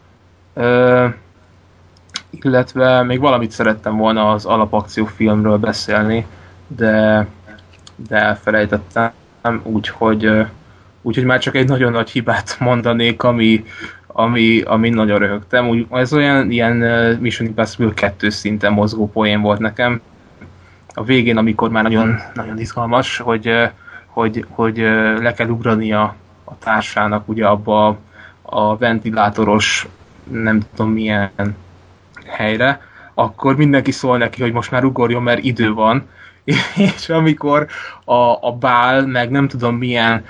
Illetve még valamit szerettem volna az alapakciófilmről beszélni, de elfelejtettem, úgyhogy már csak egy nagyon nagy hibát mondanék, ami nagyon röhögtem. Ez olyan ilyen Mission Impossible 2 szinten mozgó poén volt nekem. A végén, amikor már nagyon, nagyon izgalmas, hogy le kell ugrania a társának ugye abba a ventilátoros nem tudom milyen helyre, akkor mindenki szól neki, hogy most már ugorjon, mert idő van. És amikor a bál, meg nem tudom milyen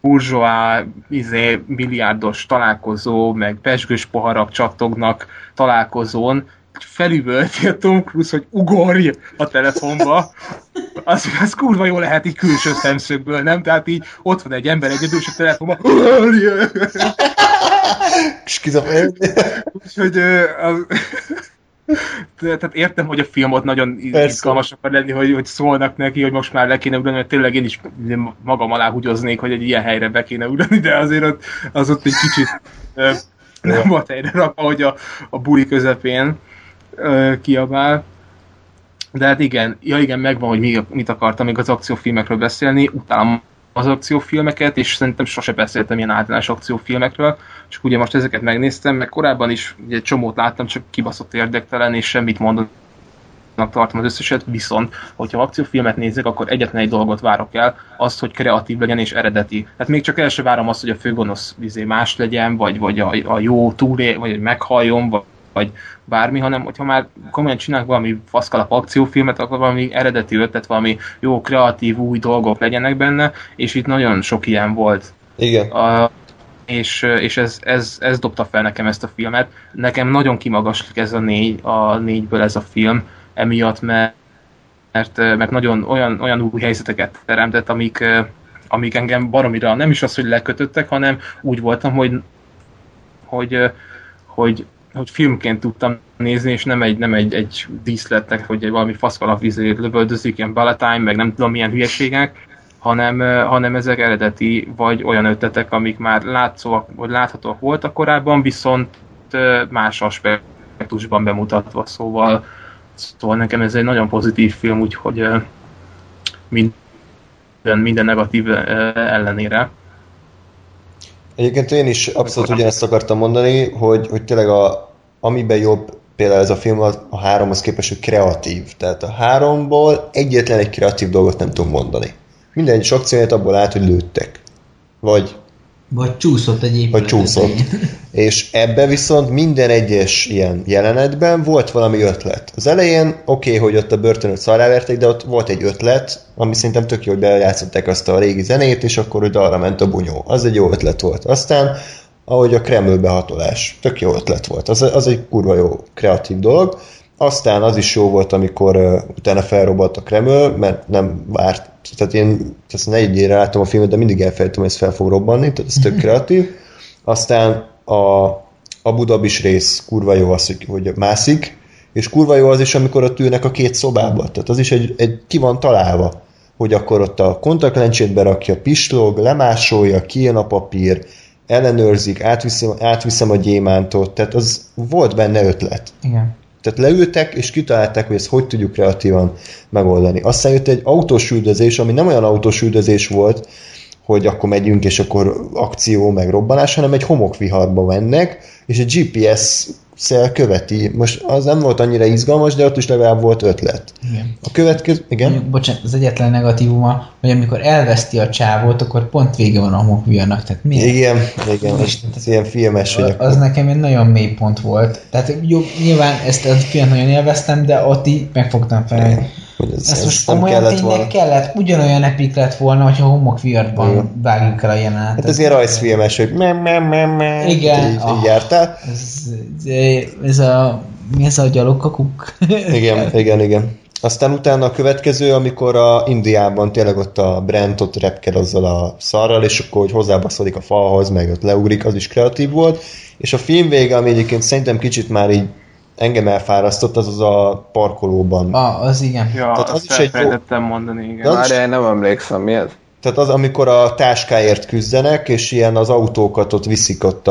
burzsóá, milliárdos találkozó, meg pesgős poharak csattognak találkozón, felüvölti a Tom Cruise, hogy ugorj a telefonba, az kurva jó lehet így külső szemszögből, nem? Tehát így ott van egy ember egyedül, és a telefonban ugorj! Úgyhogy tehát értem, hogy a filmot nagyon izgalmas akar lenni, hogy szólnak neki, hogy most már le kéne ugrani, mert tényleg én is magam alá húgyoznék, hogy egy ilyen helyre be kéne ugrani, de azért ott egy kicsit nem volt helyre rakva, hogy a buli közepén kiabál. De hát igen, megvan, hogy mit akartam még az akciófilmekről beszélni, utálom az akciófilmeket, és szerintem sose beszéltem ilyen általános akciófilmekről, csak ugye most ezeket megnéztem, meg korábban is egy csomót láttam, csak kibaszott érdektelen, és semmit mondanak tartom az összeset, viszont, hogyha akciófilmet nézek, akkor egyetlen egy dolgot várok el, azt, hogy kreatív legyen és eredeti. Hát még csak el sem várom azt, hogy a főgonosz más legyen, vagy a jó túlél, vagy meghalljon, vagy bármi, hanem hogyha már komolyan csinálnak valami faszkalap akciófilmet, akkor valami eredeti ötlet, valami jó, kreatív, új dolgok legyenek benne, és itt nagyon sok ilyen volt. Igen. És ez dobta fel nekem ezt a filmet. Nekem nagyon kimagaslik ez a négyből ez a film, emiatt, mert nagyon olyan új helyzeteket teremtett, amik engem baromira nem is az, hogy lekötöttek, hanem úgy voltam, hogy filmként tudtam nézni, és nem egy díszletnek, hogy valami faszkalap vizét lövöldözik, ilyen Balatime, meg nem tudom milyen hülyeségek, hanem ezek eredeti, vagy olyan ötletek, amik már láthatóak voltak korábban, viszont más aspektusban bemutatva. Szóval nekem ez egy nagyon pozitív film, úgyhogy minden negatív ellenére. Egyébként én is abszolút ugyanezt akartam mondani, hogy tényleg amiben jobb például ez a film, a 3-hoz képest, hogy kreatív. Tehát a 3-ból egyetlen egy kreatív dolgot nem tudom mondani. Minden egyes akcióját abból állt, hogy lőttek. Vagy csúszott egy épületet. Vagy csúszott. És ebben viszont minden egyes ilyen jelenetben volt valami ötlet. Az elején oké, hogy ott a börtönöt szarráverték, de ott volt egy ötlet, ami szerintem tök jó, hogy bejátszották azt a régi zenét, és akkor oda arra ment a bunyó. Az egy jó ötlet volt. Aztán, ahogy a Kreml behatolás. Tök jó ötlet volt. Az egy kurva jó kreatív dolog. Aztán az is jó volt, amikor utána felrobbant a Kreml, mert nem várt. Tehát én ezt negyedjére láttam a filmet, de mindig elfelejtem, hogy ez fel fog robbanni, tehát ez tök kreatív. Aztán a Abu Dhabis rész kurva jó az, hogy mászik, és kurva jó az is, amikor ott ülnek a két szobában. Tehát az is ki van találva, hogy akkor ott a kontaktlencsét berakja, pislog, lemásolja, kijön a papír, ellenőrzik, átviszem a gyémántot, tehát az volt benne ötlet. Igen. Tehát leültek és kitalálták, hogy ezt hogy tudjuk kreatívan megoldani. Aztán jött egy autós üldözés, ami nem olyan autós üldözés volt, hogy akkor megyünk, és akkor akció, meg robbanás, hanem egy homokviharba mennek, és egy GPS-szel követi. Most az nem volt annyira izgalmas, de ott is legalább volt ötlet. Igen. A következő... Igen? Bocsánat, az egyetlen negatívuma, hogy amikor elveszti a csávót, akkor pont vége van a homokviharnak. Tehát miért? Igen, igen. Ez ilyen filmes, az akkor... nekem egy nagyon mély pont volt. Tehát jó, nyilván ezt a filmet nagyon élveztem, de ott így megfogtam fel, igen. Ez most nem olyan tényleg volna. Kellett, ugyanolyan epik lett volna, hogyha a homokviharban vágjuk el a jelenetet. Hát ez ilyen rajzfilmes, hogy me-me-me-me, így jártál. Ez a gyalogkakuk. Igen. Aztán utána a következő, amikor a Indiában tényleg ott a Brent ott repkel azzal a szarral, és akkor hogy hozzábaszodik a falhoz, meg ott leugrik, az is kreatív volt. És a film vége, ami egyébként szerintem kicsit már így engem elfárasztott, az a parkolóban. Az igen. Ja, tehát azt is felfejtettem mondani, igen. Már én nem emlékszem, mi ez? Tehát az, amikor a táskáért küzdenek, és ilyen az autókat ott viszik ott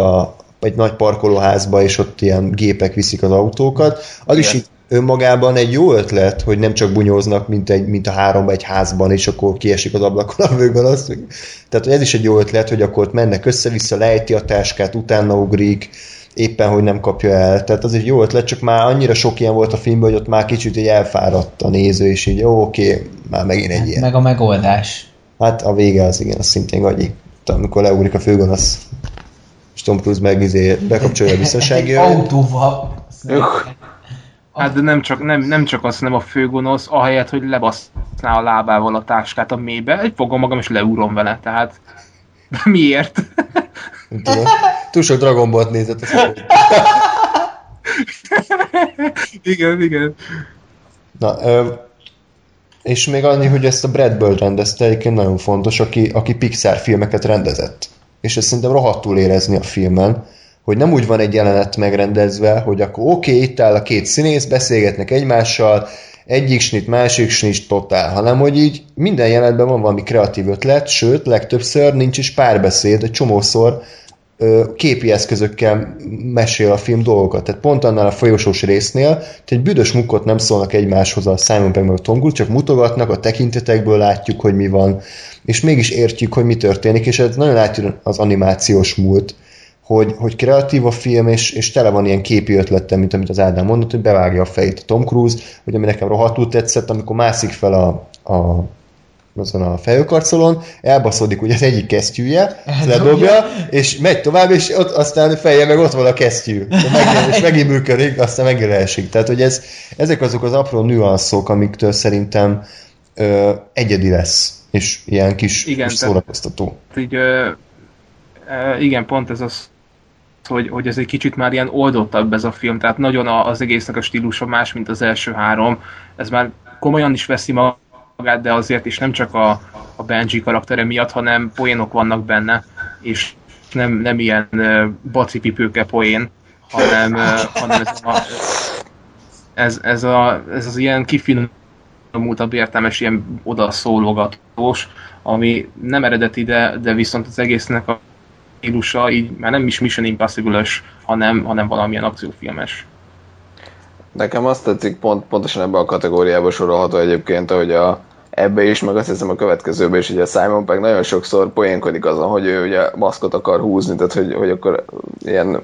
egy nagy parkolóházba, és ott ilyen gépek viszik az autókat. Az igen. Is így önmagában egy jó ötlet, hogy nem csak bunyóznak, mint a háromba egy házban, és akkor kiesik az ablakon a vőben. Tehát ez is egy jó ötlet, hogy akkor ott mennek össze-vissza, lejti a táskát, utána ugrik, éppen, hogy nem kapja el. Tehát az egy jó ötlet, csak már annyira sok ilyen volt a filmben, hogy ott már kicsit így elfáradt a néző, és így oké, már megint egy ilyen. Meg a megoldás. Hát a vége az igen, az szintén gagyi. Tehát amikor leugrik a főgonosz, és Tom Cruise meg bekapcsolja a biztonsági őrét. Autóval. Hát de nem csak az, nem a főgonosz, ahelyett, hogy lebaszná a lábával a táskát a mélybe, egy fogom magam és leúrom vele, tehát de miért? Túl sok Dragon Ball-t nézett. Igen. Na, és még annyi, hogy ezt a Brad Bird rendezte, egyébként nagyon fontos, aki Pixar filmeket rendezett. És ezt szerintem rohadtul érezni a filmen, hogy nem úgy van egy jelenet megrendezve, hogy akkor oké, itt áll a két színész, beszélgetnek egymással, egyik snit, másik snit, totál, hanem hogy így minden jelenetben van valami kreatív ötlet, sőt, legtöbbször nincs is párbeszéd, egy csomószor képi eszközökkel mesél a film dolgokat. Tehát pont annál a folyosós résznél, egy büdös mukkot nem szólnak egymáshoz a Simon Pegg meg a Tom Cruise, csak mutogatnak, a tekintetekből látjuk, hogy mi van, és mégis értjük, hogy mi történik, és ez nagyon átjön az animációs múlt, hogy kreatív a film, és tele van ilyen képi ötlettel, mint amit az Ádám mondott, hogy bevágja a fejét a Tom Cruise, vagy ami nekem rohadtul tetszett, amikor mászik fel azon a fejőkarcolón, elbaszodik ugye az egyik kesztyűje, ledobja, és megy tovább, és ott aztán fejjel meg ott van a kesztyű. És megint működik, aztán megint leesik. Tehát, hogy ezek azok az apró nüanszok, amiktől szerintem egyedi lesz, és ilyen kis szórakoztató. Így... igen, pont ez az, hogy ez egy kicsit már ilyen oldottabb ez a film, tehát nagyon az egésznek a stílusa más, mint az első három. Ez már komolyan is veszi magát, de azért is nem csak a Benji karaktere miatt, hanem poénok vannak benne, és nem ilyen bacipipőke poén, hanem ez az ilyen kifinomultabb értelmes, ilyen odaszólogatós, ami nem eredeti, de viszont az egésznek a stílusa így már nem is Mission Impossible-ös, hanem valamilyen akciófilmes. Nekem azt tetszik, pontosan ebbe a kategóriába sorolható egyébként, hogy ebbe is, meg azt hiszem a következőbe is, ugye a Simon Pegg nagyon sokszor poénkodik azon, hogy ő ugye maszkot akar húzni, tehát hogy akkor ilyen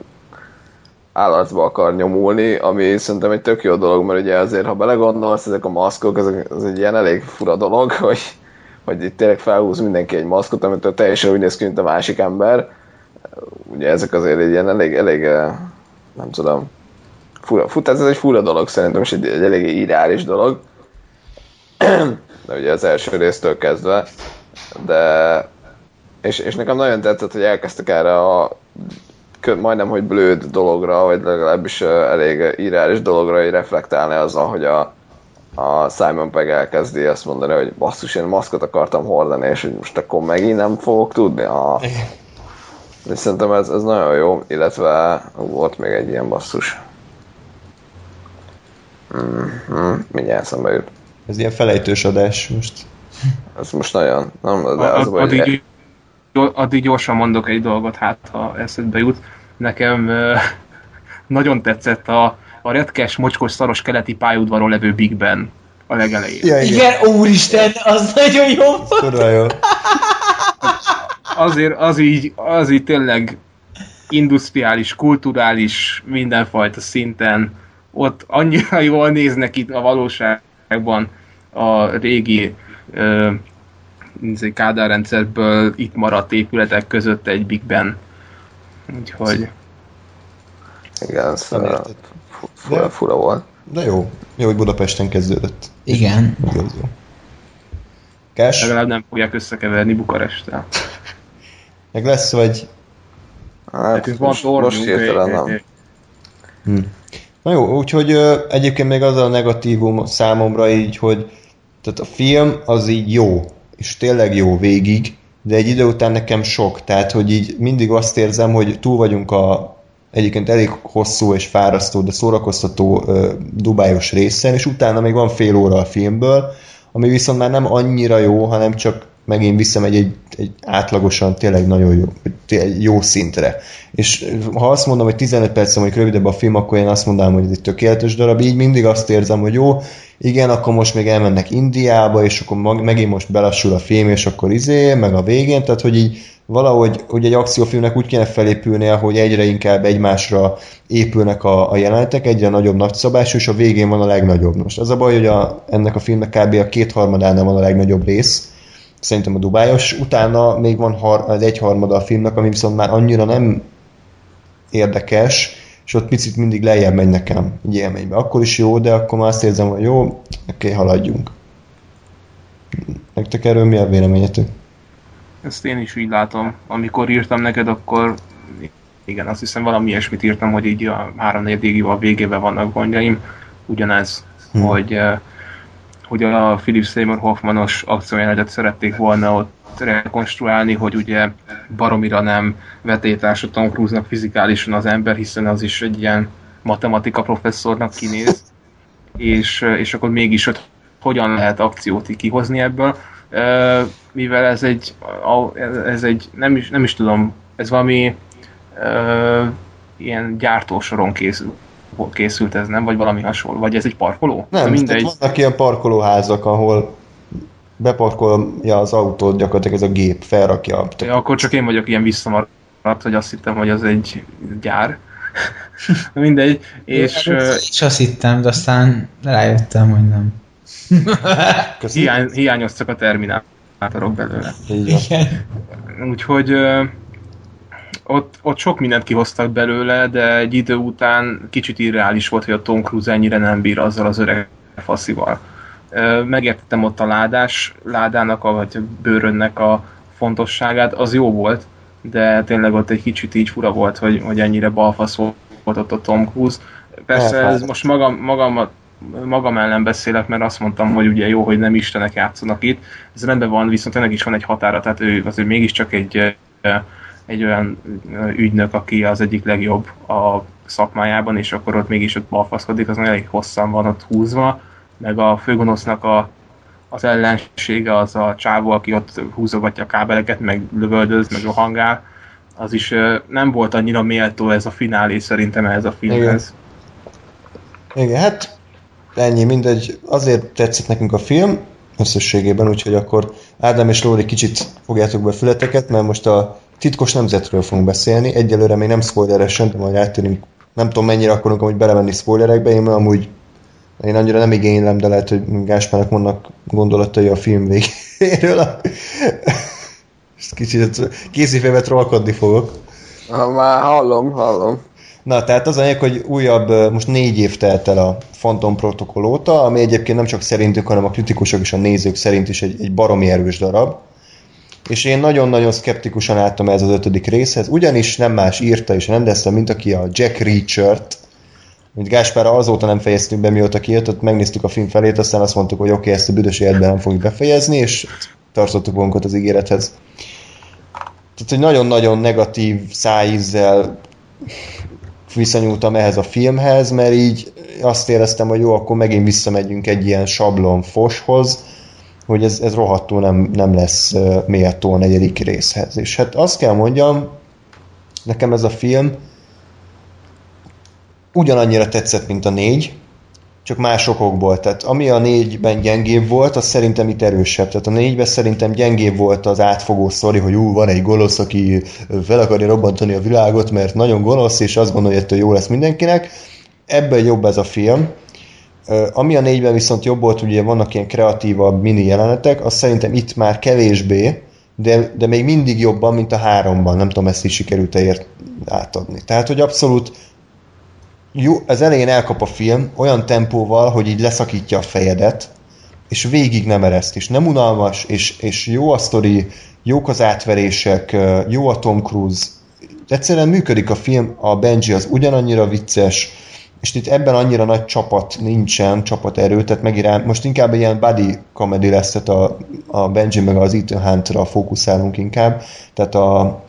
állatba akar nyomulni, ami szerintem egy tök jó dolog, mert ugye azért, ha belegondolsz, ezek a maszkok, ez egy ilyen elég fura dolog, hogy itt tényleg felhúz mindenki egy maszkot, amitől teljesen úgy néz ki, mint a másik ember. Ugye ezek azért egy ilyen elég nem tudom, ez egy fura dolog szerintem, és egy elég irreális dolog. De ugye az első résztől kezdve. De, és nekem nagyon tetszett, hogy elkezdtek erre a majdnem, hogy blőd dologra, vagy legalábbis elég irreális dologra reflektálni azzal, hogy a Simon Pegg elkezdi azt mondani, hogy basszus, én maszkot akartam hordani, és hogy most akkor megint nem fogok tudni. És szerintem ez nagyon jó, illetve volt még egy ilyen basszus. Mindjárt szembe jut. Ez ilyen felejtős adás most. Ez most nagyon... Nem, de addig gyorsan mondok egy dolgot, hát ha eszedbe jut. Nekem nagyon tetszett a retkes, mocskos, szaros keleti pályaudvaron levő Big Ben a legelején. Ja, igen, úristen, az nagyon jó volt. Azért az így tényleg industriális, kulturális, mindenfajta szinten ott annyira jól néznek itt a valóságban a régi kádárrendszerből itt maradt épületek között egy Big Ben. Úgyhogy... Igen, szóval fura volt. De jó. Jó, hogy Budapesten kezdődött. Igen. Igaz, jó. Kes? Legalább nem fogják összekeverni Bukaresttel. Meg lesz, vagy... Hát, most értelem nem. Na jó, úgyhogy egyébként még az a negatívum számomra így, hogy tehát a film az így jó, és tényleg jó végig, de egy idő után nekem sok, tehát hogy így mindig azt érzem, hogy túl vagyunk a egyébként elég hosszú és fárasztó, de szórakoztató dubájos részen, és utána még van fél óra a filmből, ami viszont már nem annyira jó, hanem csak megint visszamegy egy átlagosan tényleg nagyon jó szintre. És ha azt mondom, hogy 15 perc, mondjuk rövidebb a film, akkor én azt mondanám, hogy ez egy tökéletes darab, így mindig azt érzem, hogy jó, igen, akkor most még elmennek Indiába, és akkor megint most belassul a film, és akkor meg a végén, tehát hogy így valahogy hogy egy akciófilmnek úgy kéne felépülnie, hogy egyre inkább egymásra épülnek a jelenetek, egyre nagyobb nagyszabású, és a végén van a legnagyobb. Most az a baj, hogy ennek a filmnek kb. A kétharmadánál van a legnagyobb rész, szerintem a dubájos, utána még van az egyharmada a filmnek, ami viszont már annyira nem érdekes, és ott picit mindig lejjebb megy nekem így élménybe. Akkor is jó, de akkor már azt érzem, hogy jó, oké, haladjunk. Nektek erről mi a véleményetek? Ezt én is így látom. Amikor írtam neked, akkor igen, azt hiszem valami ilyesmit írtam, hogy így a 3-4 végében vannak gondjaim. Ugyanez, hogy a Philip Seymour Hoffmanos akciójelenetet szerették volna ott rekonstruálni, hogy ugye baromira nem vetélytársa Tom Cruise-nak fizikálisan az ember, hiszen az is egy ilyen matematika professzornak kinéz, és akkor mégis hogy hogyan lehet akciót kihozni ebből, mivel ez egy nem is tudom, ez valami ilyen gyártósoron készült ez, nem? Vagy valami hasonló? Vagy ez egy parkoló? Nem, mindegy. Vannak ilyen parkolóházak, ahol beparkolja az autót, gyakorlatilag ez a gép felrakja. Ja, akkor csak én vagyok ilyen visszamaradt, hogy azt hittem, hogy az egy gyár. Mindegy. És azt hittem, de aztán rájöttem, hogy nem. Hiányoztak a terminátorok belőle. Igen. Úgyhogy... Ott sok mindent kihoztak belőle, de egy idő után kicsit irreális volt, hogy a Tom Cruise ennyire nem bír azzal az öreg faszival. Megértettem ott a ládának, vagy a bőrönnek a fontosságát, az jó volt, de tényleg ott egy kicsit így fura volt, hogy ennyire balfasz volt ott a Tom Cruise. Persze ez most magam ellen beszélek, mert azt mondtam, hogy ugye jó, hogy nem istenek játszanak itt. Ez rendben van, viszont ennek is van egy határa, tehát ő azért mégiscsak egy olyan ügynök, aki az egyik legjobb a szakmájában, és akkor ott mégis ott balfaszkodik, az elég hosszan van ott húzva, meg a főgonosznak az ellensége, az a csávó, aki ott húzogatja a kábeleket, meg lövöldöz, meg rohangál, az is nem volt annyira méltó ez a finálé szerintem ehhez a filmhez. Igen, hát ennyi, mindegy, azért tetszett nekünk a film összességében, úgyhogy akkor Ádám és Lóri, kicsit fogjátok be a fületeket, mert most a titkos nemzetről fogunk beszélni, egyelőre még nem spoileresen, de majd átérünk, nem tudom mennyire akarunk amúgy belemenni spoilerekbe, én annyira nem igénylem, de lehet, hogy Gáspárnak vannak gondolatai a film végéről. Kicsit kézifévet trollkodni fogok. Már hallom. Na, tehát az anyag, hogy újabb, most 4 év telt el a Phantom Protokoll óta, ami egyébként nem csak szerintük, hanem a kritikusok és a nézők szerint is egy baromi erős darab. És én nagyon-nagyon szkeptikusan álltam ez az 5. részhez, ugyanis nem más írta és rendezte, mint aki a Jack Reacher-t, mint Gáspárra azóta nem fejeztük be, mióta kijött, ott megnéztük a film felét, aztán azt mondtuk, hogy oké, ezt a büdös életben nem fogjuk befejezni, és tartottuk magunkat az ígérethez. Tehát, hogy nagyon-nagyon negatív szájízzel viszonyultam ehhez a filmhez, mert így azt éreztem, hogy jó, akkor megint visszamegyünk egy ilyen sablon foshoz, hogy ez rohadtul nem lesz méltó a 4. részhez. És hát azt kell mondjam, nekem ez a film ugyanannyira tetszett, mint a 4, csak más okokból. Tehát ami a 4-ben gyengébb volt, az szerintem itt erősebb. Tehát a 4-ben szerintem gyengébb volt az átfogó sztori, hogy van egy gonosz, aki fel akarja robbantani a világot, mert nagyon gonosz, és azt gondolja, hogy ettől jó lesz mindenkinek. Ebben jobb ez a film. Ami a 4-ben viszont jobb volt, ugye vannak ilyen kreatívabb mini jelenetek, az szerintem itt már kevésbé, de még mindig jobban, mint a 3-ban. Nem tudom, ezt is sikerült átadni. Tehát, hogy abszolút jó, az elején elkap a film olyan tempóval, hogy így leszakítja a fejedet, és végig nem ereszt, és nem unalmas, és jó a sztori, jók az átverések, jó a Tom Cruise. Egyszerűen működik a film, a Benji az ugyanannyira vicces, és itt ebben annyira nagy csapat nincsen, csapaterő, tehát most inkább ilyen buddy comedy lesz, tehát a Benji meg az Ethan Huntra fókuszálunk inkább, tehát a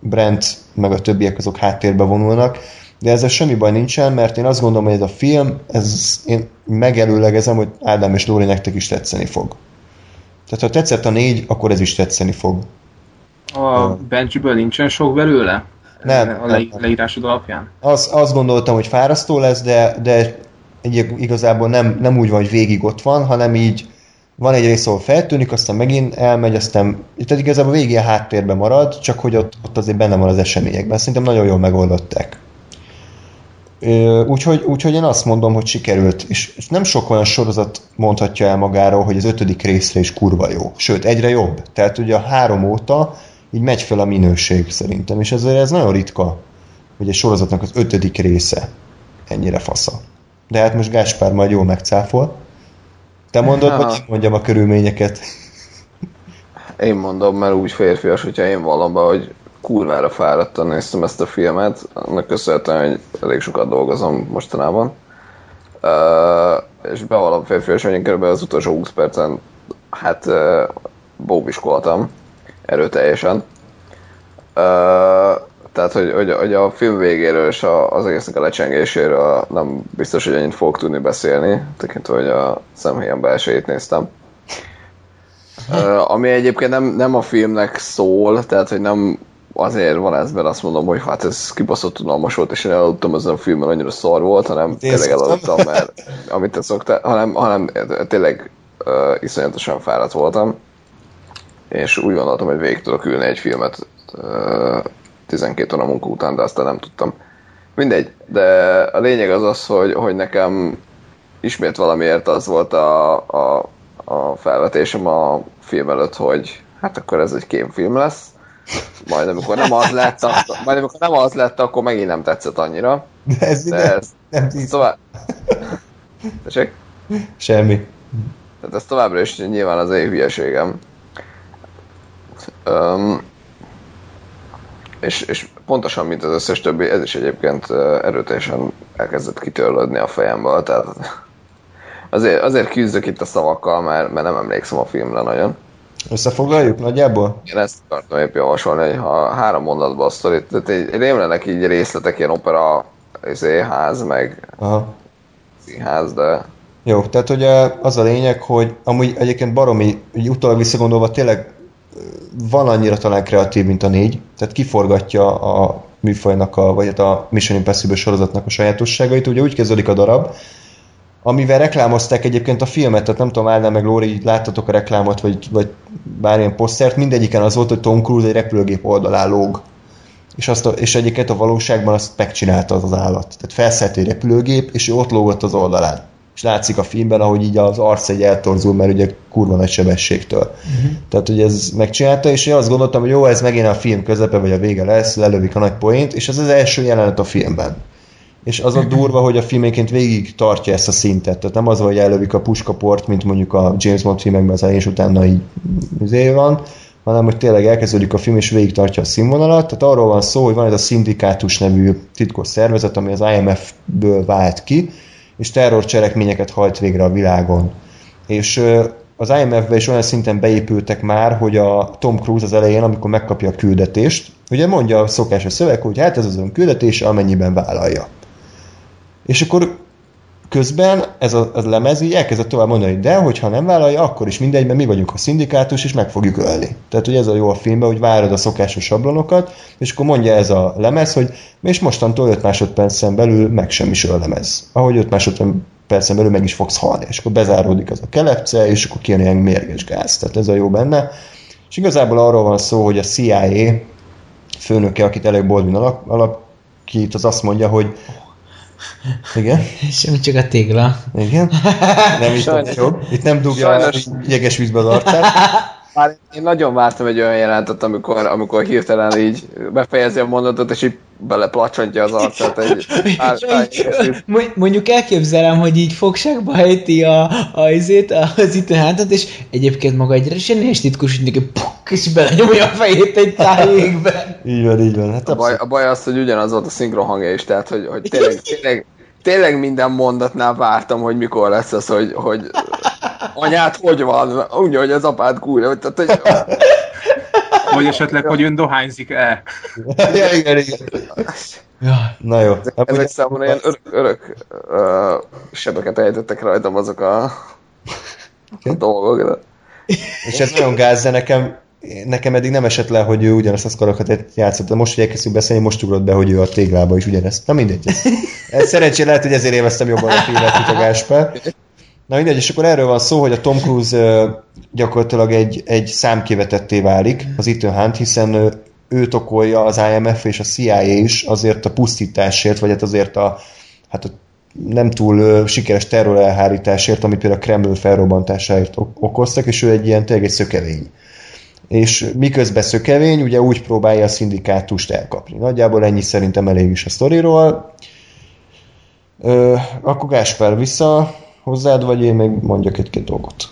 Brent meg a többiek azok háttérbe vonulnak, de ezzel semmi baj nincsen, mert én azt gondolom, hogy ez a film, én megelőlegezem, hogy Ádám és Lóri nektek is tetszeni fog. Tehát ha tetszett a 4, akkor ez is tetszeni fog. A Benjiből nincsen sok belőle? Nem. A leírásod alapján? Azt gondoltam, hogy fárasztó lesz, de igazából nem úgy van, hogy végig ott van, hanem így van egy rész, ahol feltűnik, aztán megint elmegy, aztán... Tehát igazából végig a háttérben marad, csak hogy ott azért benne van az eseményekben. Szerintem nagyon jól megoldották. Úgyhogy én azt mondom, hogy sikerült, és nem sok olyan sorozat mondhatja el magáról, hogy az 5. részre is kurva jó, sőt egyre jobb, tehát ugye a 3 óta így megy fel a minőség szerintem, és ezért ez nagyon ritka, hogy egy sorozatnak az 5. része ennyire fasza, de hát most Gáspár majd jól megcáfol. Te mondod, hogy mondjam a körülményeket? Én mondom, mert úgy férfias, hogyha én valamiben, hogy kurvára fáradtan néztem ezt a filmet, annak köszönhetően, hogy elég sokat dolgozom mostanában. És bevallom férfias, hogy én körülbelül az utolsó 20 percen bóbiskoltam erőteljesen. Tehát, hogy a film végéről és az egésznek a lecsengéséről nem biztos, hogy annyit fogok tudni beszélni, tekintve, hogy a szemhéjam belsejét néztem. Ami egyébként nem a filmnek szól, tehát, hogy nem azért van ez, mert azt mondom, hogy hát ez kibaszott unalmas volt, és én elaludtam ezen a filmen, annyira szar volt, hanem tényleg elaludtam, mert amit te szoktál, hanem tényleg iszonyatosan fáradt voltam, és úgy gondoltam, hogy végig tudok ülni egy filmet 12 óra munka után, de aztán nem tudtam. Mindegy, de a lényeg az, hogy nekem ismét valamiért az volt a felvetésem a film előtt, hogy hát akkor ez egy kémfilm lesz, majd amikor nem az lett, akkor megint nem tetszett annyira. De ez nem szóval... Tessék? Semmi. Tehát ez továbbra is nyilván az én hülyeségem. És pontosan, mint az összes többi, ez is egyébként erőteljesen elkezdett kitörlődni a fejemből. Tehát azért küzdök itt a szavakkal, mert nem emlékszem a filmre nagyon. Összefoglaljuk nagyjából? Én ezt akartam épp javasolni, hogy ha 3 mondatban a sztorit, tehát így rémlenek így részletek, ilyen opera, ház, meg színház, de... Jó, tehát hogy az a lényeg, hogy amúgy egyébként baromi, így utal visszagondolva tényleg van annyira talán kreatív, mint a 4, tehát kiforgatja a műfajnak, vagy hát a Mission Impossible sorozatnak a sajátosságait, ugye úgy kezdődik a darab, amivel reklámozták egyébként a filmet, tehát nem tudom, Ádám meg Lóri, láttatok a reklámot, vagy bármilyen posztert, mindegyiken az volt, hogy Tom Cruise egy repülőgép oldalán lóg. És egyébként a valóságban azt megcsinálta az állat. Tehát felszállt egy repülőgép, és ő ott lógott az oldalán. És látszik a filmben, ahogy így az arc egy eltorzul, mert ugye kurva nagy sebességtől. Tehát ugye ez megcsinálta, és én azt gondoltam, hogy jó, ez megint a film közepe, vagy a vége lesz, lelövik a nagy poént, és ez az első jelenet a filmben. És az a durva, hogy a filménként végig tartja ezt a szintet. Tehát nem az, hogy ellövik a puskaport, mint mondjuk a James Bond filmekben az elején, és utána így műzé van, hanem hogy tényleg elkezdődik a film, és végig tartja a színvonalat. Tehát arról van szó, hogy van ez a Szindikátus nevű titkos szervezet, ami az IMF-ből vált ki, és terrorcselekményeket hajt végre a világon. És az IMF-be is olyan szinten beépültek már, hogy a Tom Cruise az elején, amikor megkapja a küldetést, ugye mondja a szokásos szöveg, hogy hát ez az ön küldetése, amennyiben vállalja. És akkor Közben ez a lemez így elkezdett tovább mondani, de hogyha nem vállalja, akkor is mindegy, mert mi vagyunk a szindikátus, és meg fogjuk ölni. Tehát, hogy ez a jó a filmben, hogy várod a szokásos sablonokat, és akkor mondja ez a lemez, hogy és mostantól 5 másodpercen belül meg sem is öl a lemez. Ahogy 5 másodpercen belül meg is fogsz halni, és akkor bezáródik az a kelepce, és akkor kijön ilyen mérges gáz. Tehát ez a jó benne. És igazából arról van szó, hogy a CIA főnöke, akit előbb Baldwin alakít, az azt mondja, hogy igen. Semmi, csak a tégla. Igen. Nem is tudsz jobb. Itt nem dugja a jeges vízbe az arcát. Már én nagyon vártam egy olyan jelentet, amikor hirtelen így befejezi a mondatot, és így beleplacsontja az arcát. Mondjuk elképzelem, hogy így fogságba hejti az Ethan Huntot, és egyébként maga egyre semmi titkus, hogy neki pukk, és belenyomja a fejét egy tájégbe. Így van, így van. Hát a baj az, hogy ugyanaz volt a szinkronhangja is, tehát hogy tényleg minden mondatnál vártam, hogy mikor lesz az, hogy anyád hogy van, úgy, hogy az apád kúrja, tehát, hogy... Vagy esetleg, hogy ön dohányzik el. Ja, igen. Ja. Na jó. Ezek számomra ilyen örök sebeket ejtettek rajtam azok a dolgok. De... És ez nagyon gáz, de nekem eddig nem esett le, hogy ő ugyanezt a karakatát játszott, de most, hogy elkezdtük beszélni, most ugrott be, hogy ő a téglába is ugyanezt. Na mindegy. Ez szerencsére lehet, hogy ezért élveztem jobban a filmet, mint a Gáspár. Na mindegy, és akkor erről van szó, hogy a Tom Cruise gyakorlatilag egy számkivetetté válik az Ethan Hunt, hiszen őt okolja az IMF és a CIA is azért a pusztításért, vagy hát azért a nem túl sikeres terrorelhárításért, amit például a Kreml felrobbantásáért okoztak, és ő egy ilyen tényleg egy szökevény. És miközben szökevény, ugye úgy próbálja a szindikátust elkapni. Nagyjából ennyi szerintem elég is a sztoriról. Akkor Gáspár vissza... hozzád, vagy én még mondjak egy-két dolgot.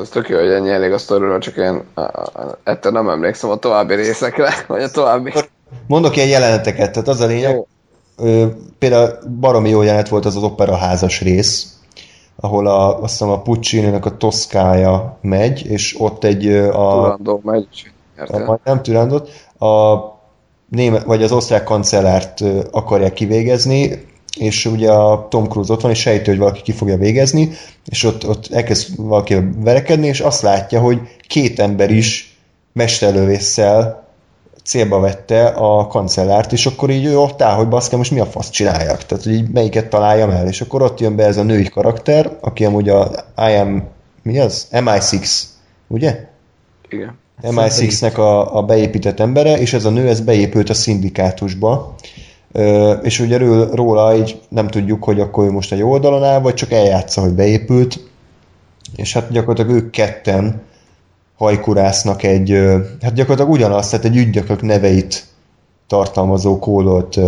Ez tök jó, hogy ennyi elég a sztoriról, csak én ettől nem emlékszem a további részekre, vagy a további... Mondok ilyen jeleneteket, tehát az a lényeg, például baromi jó jelenet volt az operaházas rész, ahol azt hiszem a Puccini-nek a Toszkája megy, és ott egy Turandot megy, nem Turandot, a német, vagy az osztrák kancellárt akarják kivégezni, és ugye a Tom Cruise ott van, és sejtő, hogy valaki ki fogja végezni, és ott elkezd valaki verekedni, és azt látja, hogy 2 ember is mesterlövésszel célba vette a kancellárt, és akkor így ő ott áll, hogy baszke, most mi a fasz csináljak? Tehát, hogy így melyiket találjam el? És akkor ott jön be ez a női karakter, aki amúgy mi az? MI6, ugye? Igen. MI6-nek a beépített embere, és ez a nő, ez beépült a szindikátusba, és ugye róla így nem tudjuk, hogy akkor ő most a jó oldalon áll, vagy csak eljátsza, hogy beépült, és hát gyakorlatilag ők ketten hajkurásznak egy, hát gyakorlatilag ugyanaz, tehát egy ügynökök neveit tartalmazó kódolt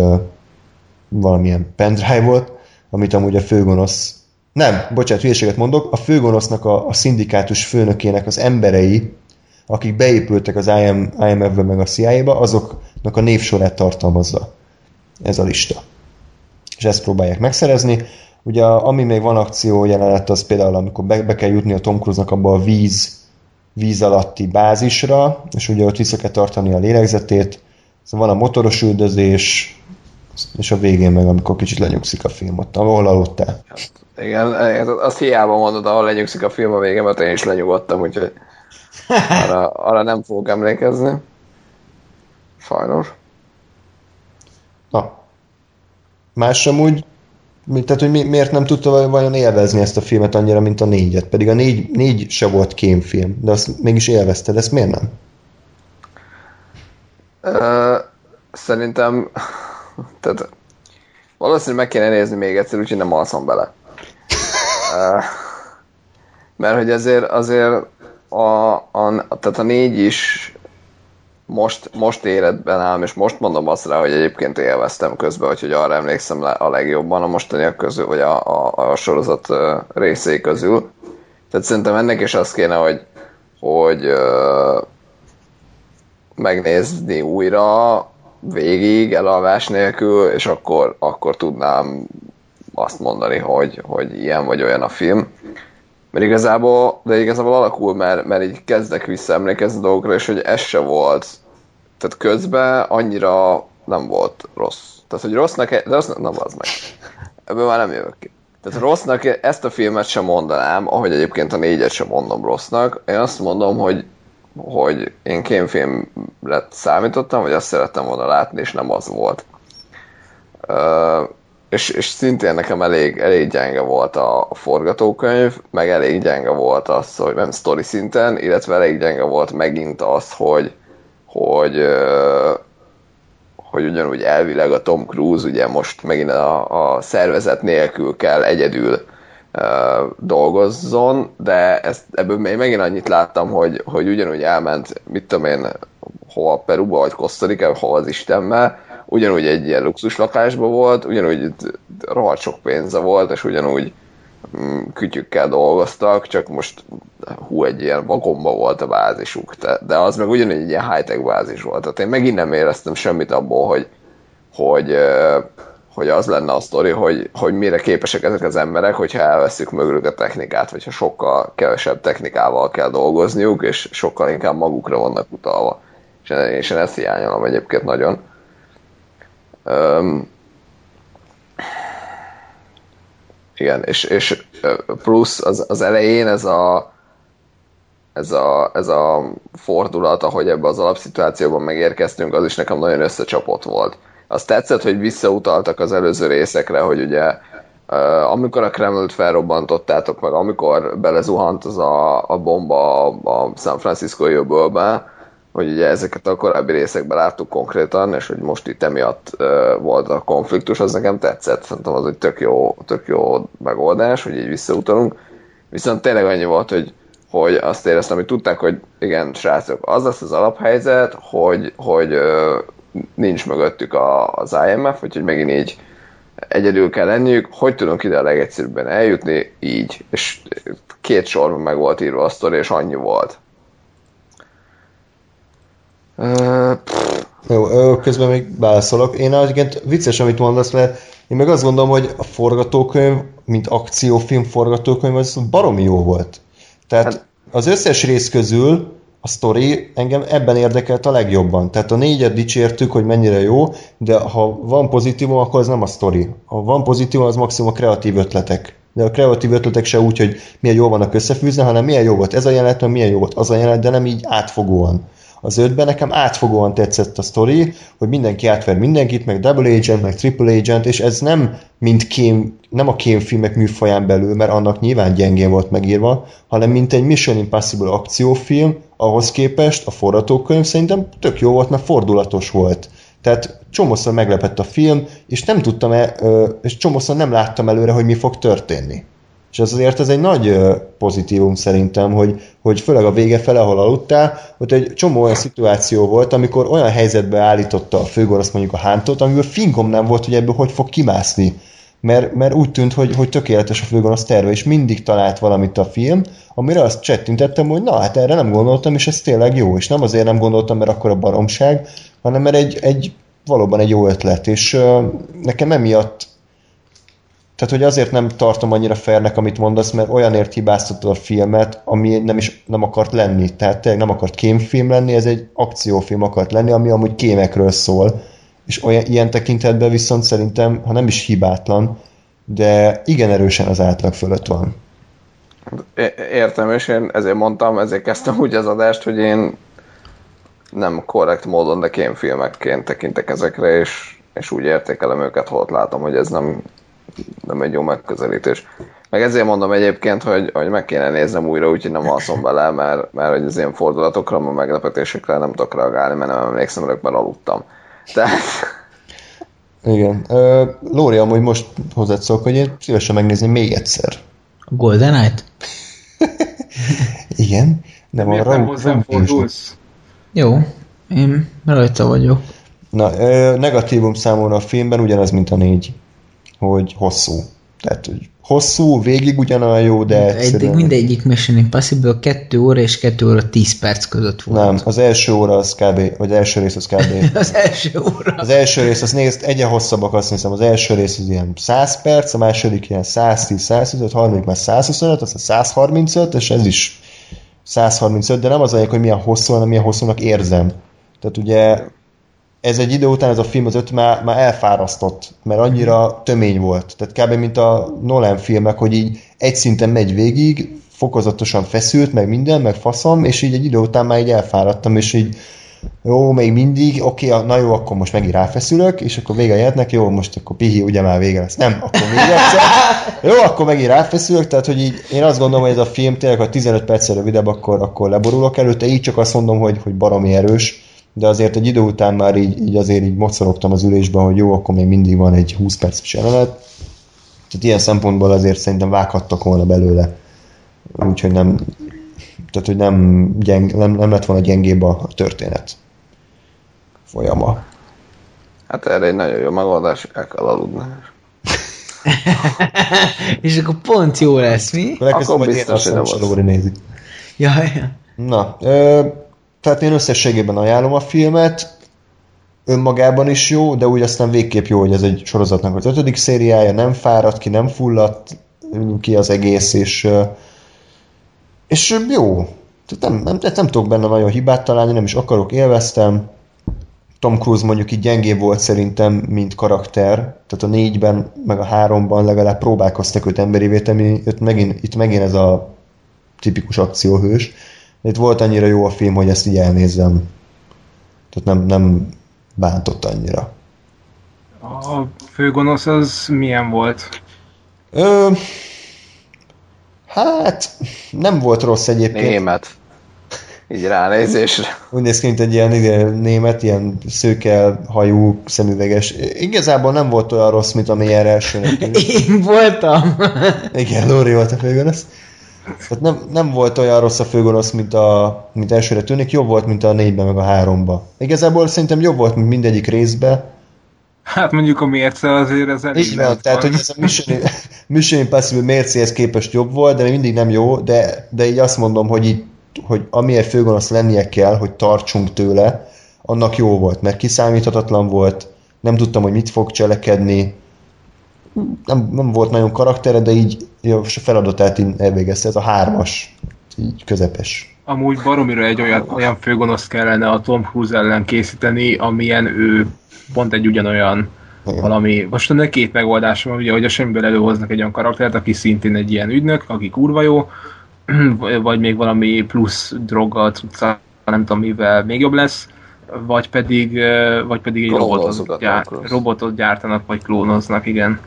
valamilyen pendrive-ot, amit amúgy a főgonosz, nem, bocsánat, hülyeséget mondok, a főgonosznak a szindikátus főnökének az emberei, akik beépültek az IMF-be meg a CIA-ba, azoknak a névsorát tartalmazza ez a lista. És ezt próbálják megszerezni. Ugye, ami még van akció jelenet, az például, amikor be kell jutni a Tom Cruise-nak abba a víz alatti bázisra, és ugye ott vissza kell tartani a lélegzetét. Szóval van a motoros üldözés, és a végén meg, amikor kicsit lenyugszik a film ott, ahol aludtál. Igen, azt hiába mondod, ahol lenyugszik a film a végén, mert én is lenyugodtam, úgyhogy arra nem fogok emlékezni. Sajnos. Na, más sem úgy, tehát hogy miért nem tudta vajon élvezni ezt a filmet annyira, mint a 4-et? Pedig a 4 se volt kémfilm, de azt mégis élvezted, ezt miért nem? Szerintem, tehát valószínűleg meg kéne nézni még egyszer, úgyhogy nem alszom bele. Mert hogy azért tehát a 4 is most életben állom, és most mondom azt rá, hogy egyébként élveztem közben, úgyhogy arra emlékszem a legjobban a mostaniak közül, vagy a sorozat részé közül. Tehát szerintem ennek is az kéne, hogy megnézni újra, végig, elalvás nélkül, és akkor tudnám azt mondani, hogy ilyen vagy olyan a film. Mert igazából alakul, mert így kezdek visszaemlékezni dolgokra, és hogy ez se volt. Tehát közben annyira nem volt rossz. Tehát, hogy rossznak... De azt nem az meg. Ebből már nem jövök ki. Tehát rossznak ezt a filmet sem mondanám, ahogy egyébként a 4-et sem mondom rossznak. Én azt mondom, hogy én kémfilmre számítottam, vagy azt szerettem volna látni, és nem az volt. És szintén nekem elég gyenge volt a forgatókönyv, meg elég gyenge volt az, hogy nem sztori szinten, illetve elég gyenge volt megint az, hogy ugyanúgy elvileg a Tom Cruise ugye most megint a szervezet nélkül kell egyedül dolgozzon, de ebből még megint annyit láttam, hogy ugyanúgy elment, mit tudom én, hova, Peruba vagy Kosztarikába, hova az Istennel, ugyanúgy egy ilyen luxus lakásban volt, ugyanúgy rohadt sok pénze volt, és ugyanúgy kütyükkel dolgoztak, csak most egy ilyen vakomba volt a bázisuk, de az meg ugyanúgy egy ilyen high-tech bázis volt. Tehát én megint nem éreztem semmit abból, hogy az lenne a sztori, hogy mire képesek ezek az emberek, hogyha elveszük mögülük a technikát, vagy ha sokkal kevesebb technikával kell dolgozniuk, és sokkal inkább magukra vannak utalva. És én ezt hiányolom egyébként nagyon. Igen, és plusz az elején ez a fordulat, ahogy ebbe az alapszituációban megérkeztünk, az is nekem nagyon összecsapott volt. Azt tetszett, hogy visszautaltak az előző részekre, hogy ugye amikor a Kremlt felrobbantottátok, meg amikor belezuhant az a bomba a San Francisco öbölbe, hogy ugye ezeket a korábbi részekben láttuk konkrétan, és hogy most itt emiatt volt a konfliktus, az nekem tetszett. Szerintem az egy tök jó megoldás, hogy így visszautalunk. Viszont tényleg annyi volt, hogy azt éreztem, hogy tudták, hogy igen, srácok, az lesz az alaphelyzet, hogy nincs mögöttük az IMF, úgyhogy megint így egyedül kell lenniük, hogy tudunk ide a legegyszerűbben eljutni, így. És 2 sorban meg volt írva a sztori, és annyi volt. Jó, közben még válaszolok. Én egyébként vicces, amit mondasz, mert én meg azt gondolom, hogy a forgatókönyv, mint akciófilm forgatókönyv, az baromi jó volt. Tehát az összes rész közül a sztori engem ebben érdekelt a legjobban. Tehát a 4-et dicsértük, hogy mennyire jó, de ha van pozitívum, akkor az nem a sztori. Ha van pozitívum, az maximum a kreatív ötletek. De a kreatív ötletek se úgy, hogy milyen jól vannak összefűzni, hanem milyen jó volt ez a jelenet, vagy milyen jó volt az a jelenet, de nem így átfogóan. Az 5-ben nekem átfogóan tetszett a sztori, hogy mindenki átver mindenkit, meg double agent, meg triple agent, és ez nem mint nem a kémfilmek műfaján belül, mert annak nyilván gyengén volt megírva, hanem mint egy Mission Impossible akciófilm, ahhoz képest a forgatókönyv szerintem tök jó volt, mert fordulatos volt. Tehát csomószor meglepett a film, és nem tudtam és csomószor nem láttam előre, hogy mi fog történni. És azért ez egy nagy pozitívum szerintem, hogy főleg a vége fele, ahol aludtál, ott egy csomó olyan szituáció volt, amikor olyan helyzetbe állította a főgonosz mondjuk a Huntot, amiből fingom nem volt, hogy ebből hogy fog kimászni. Mert úgy tűnt, hogy tökéletes a főgonosz terve, és mindig talált valamit a film, amire azt csettintettem, hogy na hát erre nem gondoltam, és ez tényleg jó. És nem azért nem gondoltam, mert akkor a baromság, hanem mert egy valóban egy jó ötlet. És nekem emiatt... Tehát, hogy azért nem tartom annyira fairnek, amit mondasz, mert olyanért hibáztatod a filmet, ami nem akart lenni. Tehát tényleg nem akart kémfilm lenni, ez egy akciófilm akart lenni, ami amúgy kémekről szól. És ilyen tekintetben viszont szerintem, ha nem is hibátlan, de igen erősen az átlag fölött van. Értem, és én ezért mondtam, ezért kezdtem úgy az adást, hogy én nem korrekt módon, de kémfilmekként tekintek ezekre, és úgy értékelem őket, hol látom, hogy ez nem egy jó megközelítés. Meg ezért mondom egyébként, hogy meg kéne néznem újra, úgyhogy nem alszom bele, mert hogy az ilyen fordulatokra, a meglepetésekre nem tudok reagálni, mert nem emlékszem, mert aludtam. Tehát... Igen. Lóri, amúgy most hozzád szólok, hogy én szívesen megnézni még egyszer. A Golden Eye-t? Igen. Nem miért nem hozzám fordulsz? Jó. Én rajta vagyok. Na, negatívum számomra a filmben ugyanaz, mint a 4. Hogy hosszú. Tehát, hogy hosszú, végig ugyanolyan jó, de egyszerűen... Eddig mindegyik Mission Impossible 2 óra és 2 óra 10 perc között volt. Nem, az első óra az kb. Vagy első rész az kb. Az első óra. Az első rész, azt nézd, egyen hosszabbak, azt hiszem, az első rész az ilyen 100 perc, a második ilyen 110-125, a harmadik már 125, aztán 135, és ez is 135, de nem az anyag, hogy milyen hosszú, hanem milyen hosszúnak érzem. Tehát ugye... ez egy idő után ez a film az öt már elfárasztott, mert annyira tömény volt. Tehát kb. Mint a Nolan filmek, hogy így egy szinten megy végig, fokozatosan feszült, meg minden, meg faszom, és így egy idő után már így elfáradtam, és így jó, még mindig, oké, na jó, akkor most megint ráfeszülök, és akkor vége jöhetnek, jó, most akkor pihi, ugye már vége lesz. Nem, akkor még egyszer. Jó, akkor megint ráfeszülök, tehát hogy így én azt gondolom, hogy ez a film tényleg, ha 15 perccel rövidebb, akkor leborulok előtte, így csak azt mondom, hogy baromi erős, de azért egy idő után már így azért így mocorogtam az ülésben, hogy jó, akkor még mindig van egy 20 perces jelenet. Tehát ilyen szempontból azért szerintem vághattak volna belőle. Úgyhogy nem... Tehát, hogy nem lett volna gyengébb a történet folyama. Hát erre egy nagyon jó megoldás, el kell aludni. És akkor pont jó lesz, mi? Akkor biztos, hogy nem volt. Nézi. Ja. Na, tehát én összességében ajánlom a filmet, önmagában is jó, de úgy aztán végképp jó, hogy ez egy sorozatnak az 5. szériája, nem fáradt ki, nem fulladt ki az egész, és jó. Nem tudok benne nagyon hibát találni, nem is akarok, élveztem. Tom Cruise mondjuk így gyengébb volt szerintem, mint karakter. Tehát a 4-ben, meg a 3-ban legalább próbálkoztak őt emberivé tenni. Itt megint ez a tipikus akcióhős. Itt volt annyira jó a film, hogy ezt így elnézzem. Tehát nem bántott annyira. A főgonosz az milyen volt? Hát, nem volt rossz egyébként. Német. Így ránézésre. Úgy néz ki, mint egy ilyen német, ilyen szőke, hajú, szemüveges. Igazából nem volt olyan rossz, mint amilyen elsőnek. Én voltam. Igen, Lóri volt a főgonosz. Tehát nem volt olyan rossz a főgonosz, mint elsőre tűnik. Jobb volt, mint a 4-ben, meg a 3-ban. Igazából szerintem jobb volt, mint mindegyik részben. Hát mondjuk a mérce azért ez elég. Így van, tehát hogy ez a Mission Impossible mércéhez képest jobb volt, de még mindig nem jó, de így azt mondom, hogy amilyen főgonosz lennie kell, hogy tartsunk tőle, annak jó volt, mert kiszámíthatatlan volt, nem tudtam, hogy mit fog cselekedni, nem volt nagyon karaktere, de így a feladatát elvégezte, ez a 3-as, így közepes. Amúgy baromira egy olyan főgonoszt kellene a Tom Cruise ellen készíteni, amilyen ő pont egy ugyanolyan valami. Most ennek két megoldása van, ugye, hogy a semmiből előhoznak egy olyan karaktert, aki szintén egy ilyen ügynök, aki kurva jó, vagy még valami plusz droggal, nem tudom mivel még jobb lesz, vagy pedig egy robotot gyártanak, vagy klónoznak, igen.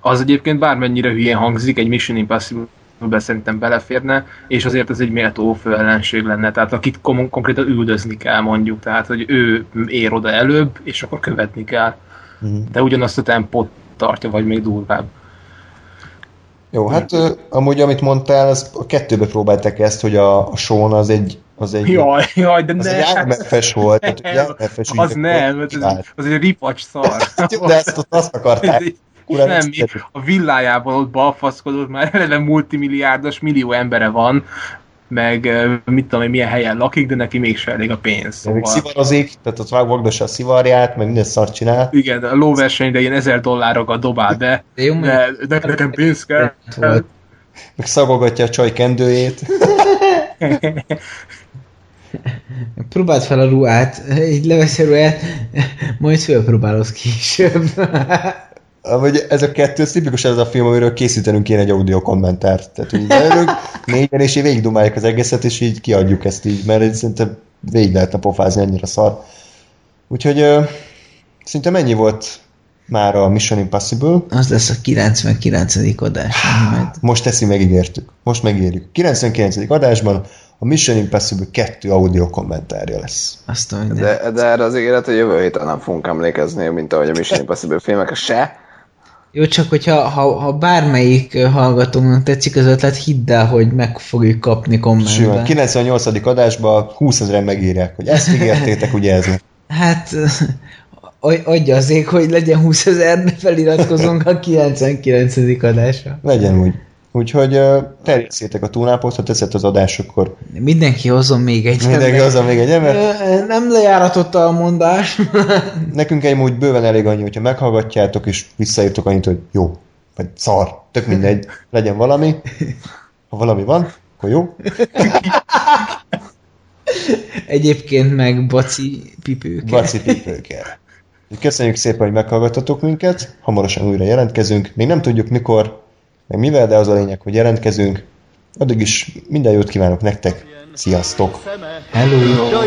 Az egyébként bármennyire hülyén hangzik, egy Mission Impossible-be szerintem beleférne, és azért ez egy méltó főellenség lenne, tehát akit konkrétan üldözni kell mondjuk, tehát hogy ő ér oda előbb, és akkor követni kell. De ugyanazt a tempót tartja, vagy még durvább. Jó, hát amúgy amit mondtál, az a 2-be próbálták ezt, hogy a Sean az egy jaj, de az egy álmefes volt. Az egy ripacs szar. De ezt azt akarták. Semmi. A villájában ott balfaszkodott, már eleve multimilliárdos, millió embere van, meg mit tudom én, milyen helyen lakik, de neki mégse elég a pénz. Szóval. Még szivarozik, tehát ott vágdassa a szivarját, meg minden szart csinál. Igen, a lóversenyre ilyen $1000 dobál be, de nekem pénz kell. Meg szagogatja a csaj kendőjét. Próbáld fel a ruhát, így levesz a ruhát, majd fölpróbálod később. Vagy ez a 2, tipikus ez a film, amiről készítenünk én egy audio kommentárt. Tehát így előrünk, négyen, és így végigdumáljuk az egészet, és így kiadjuk ezt így, mert szerintem végig lehetne pofázni, annyira szar. Úgyhogy szinte mennyi volt már a Mission Impossible? Az lesz a 99. adás. Most ezt megígértük. Most megírjuk. 99. adásban a Mission Impossible 2 audio kommentárja lesz. De erre az ígéret, hogy jövő héten nem fogunk emlékezni, mint ahogy a Mission Impossible filmek se. Jó, csak hogyha ha bármelyik hallgatónak tetszik az ötlet, hidd el, hogy meg fogjuk kapni kommentben. A 98. adásban 20,000 megírják, hogy ezt ígértétek, ugye ez? Hát, adja azért, hogy legyen 20,000, feliratkozunk a 99. adásra. Legyen úgy. Úgyhogy terjesszétek a túlnápot, ha teszed az adás, akkor... Mindenki hozzon még egy ember. Mindenki hozzon még egy ember. Nem lejáratott a mondás. Nekünk egy múlt bőven elég annyi, hogyha meghallgatjátok, és visszaírtok annyit, hogy jó, vagy szar, tök mindegy, legyen valami. Ha valami van, akkor jó. Egyébként meg baci pipőke. Baci pipőke. Köszönjük szépen, hogy meghallgattatok minket. Hamarosan újra jelentkezünk. Még nem tudjuk mikor, meg mivel, de az a lényeg, hogy jelentkezünk. Addig is minden jót kívánok nektek. Sziasztok! Hello!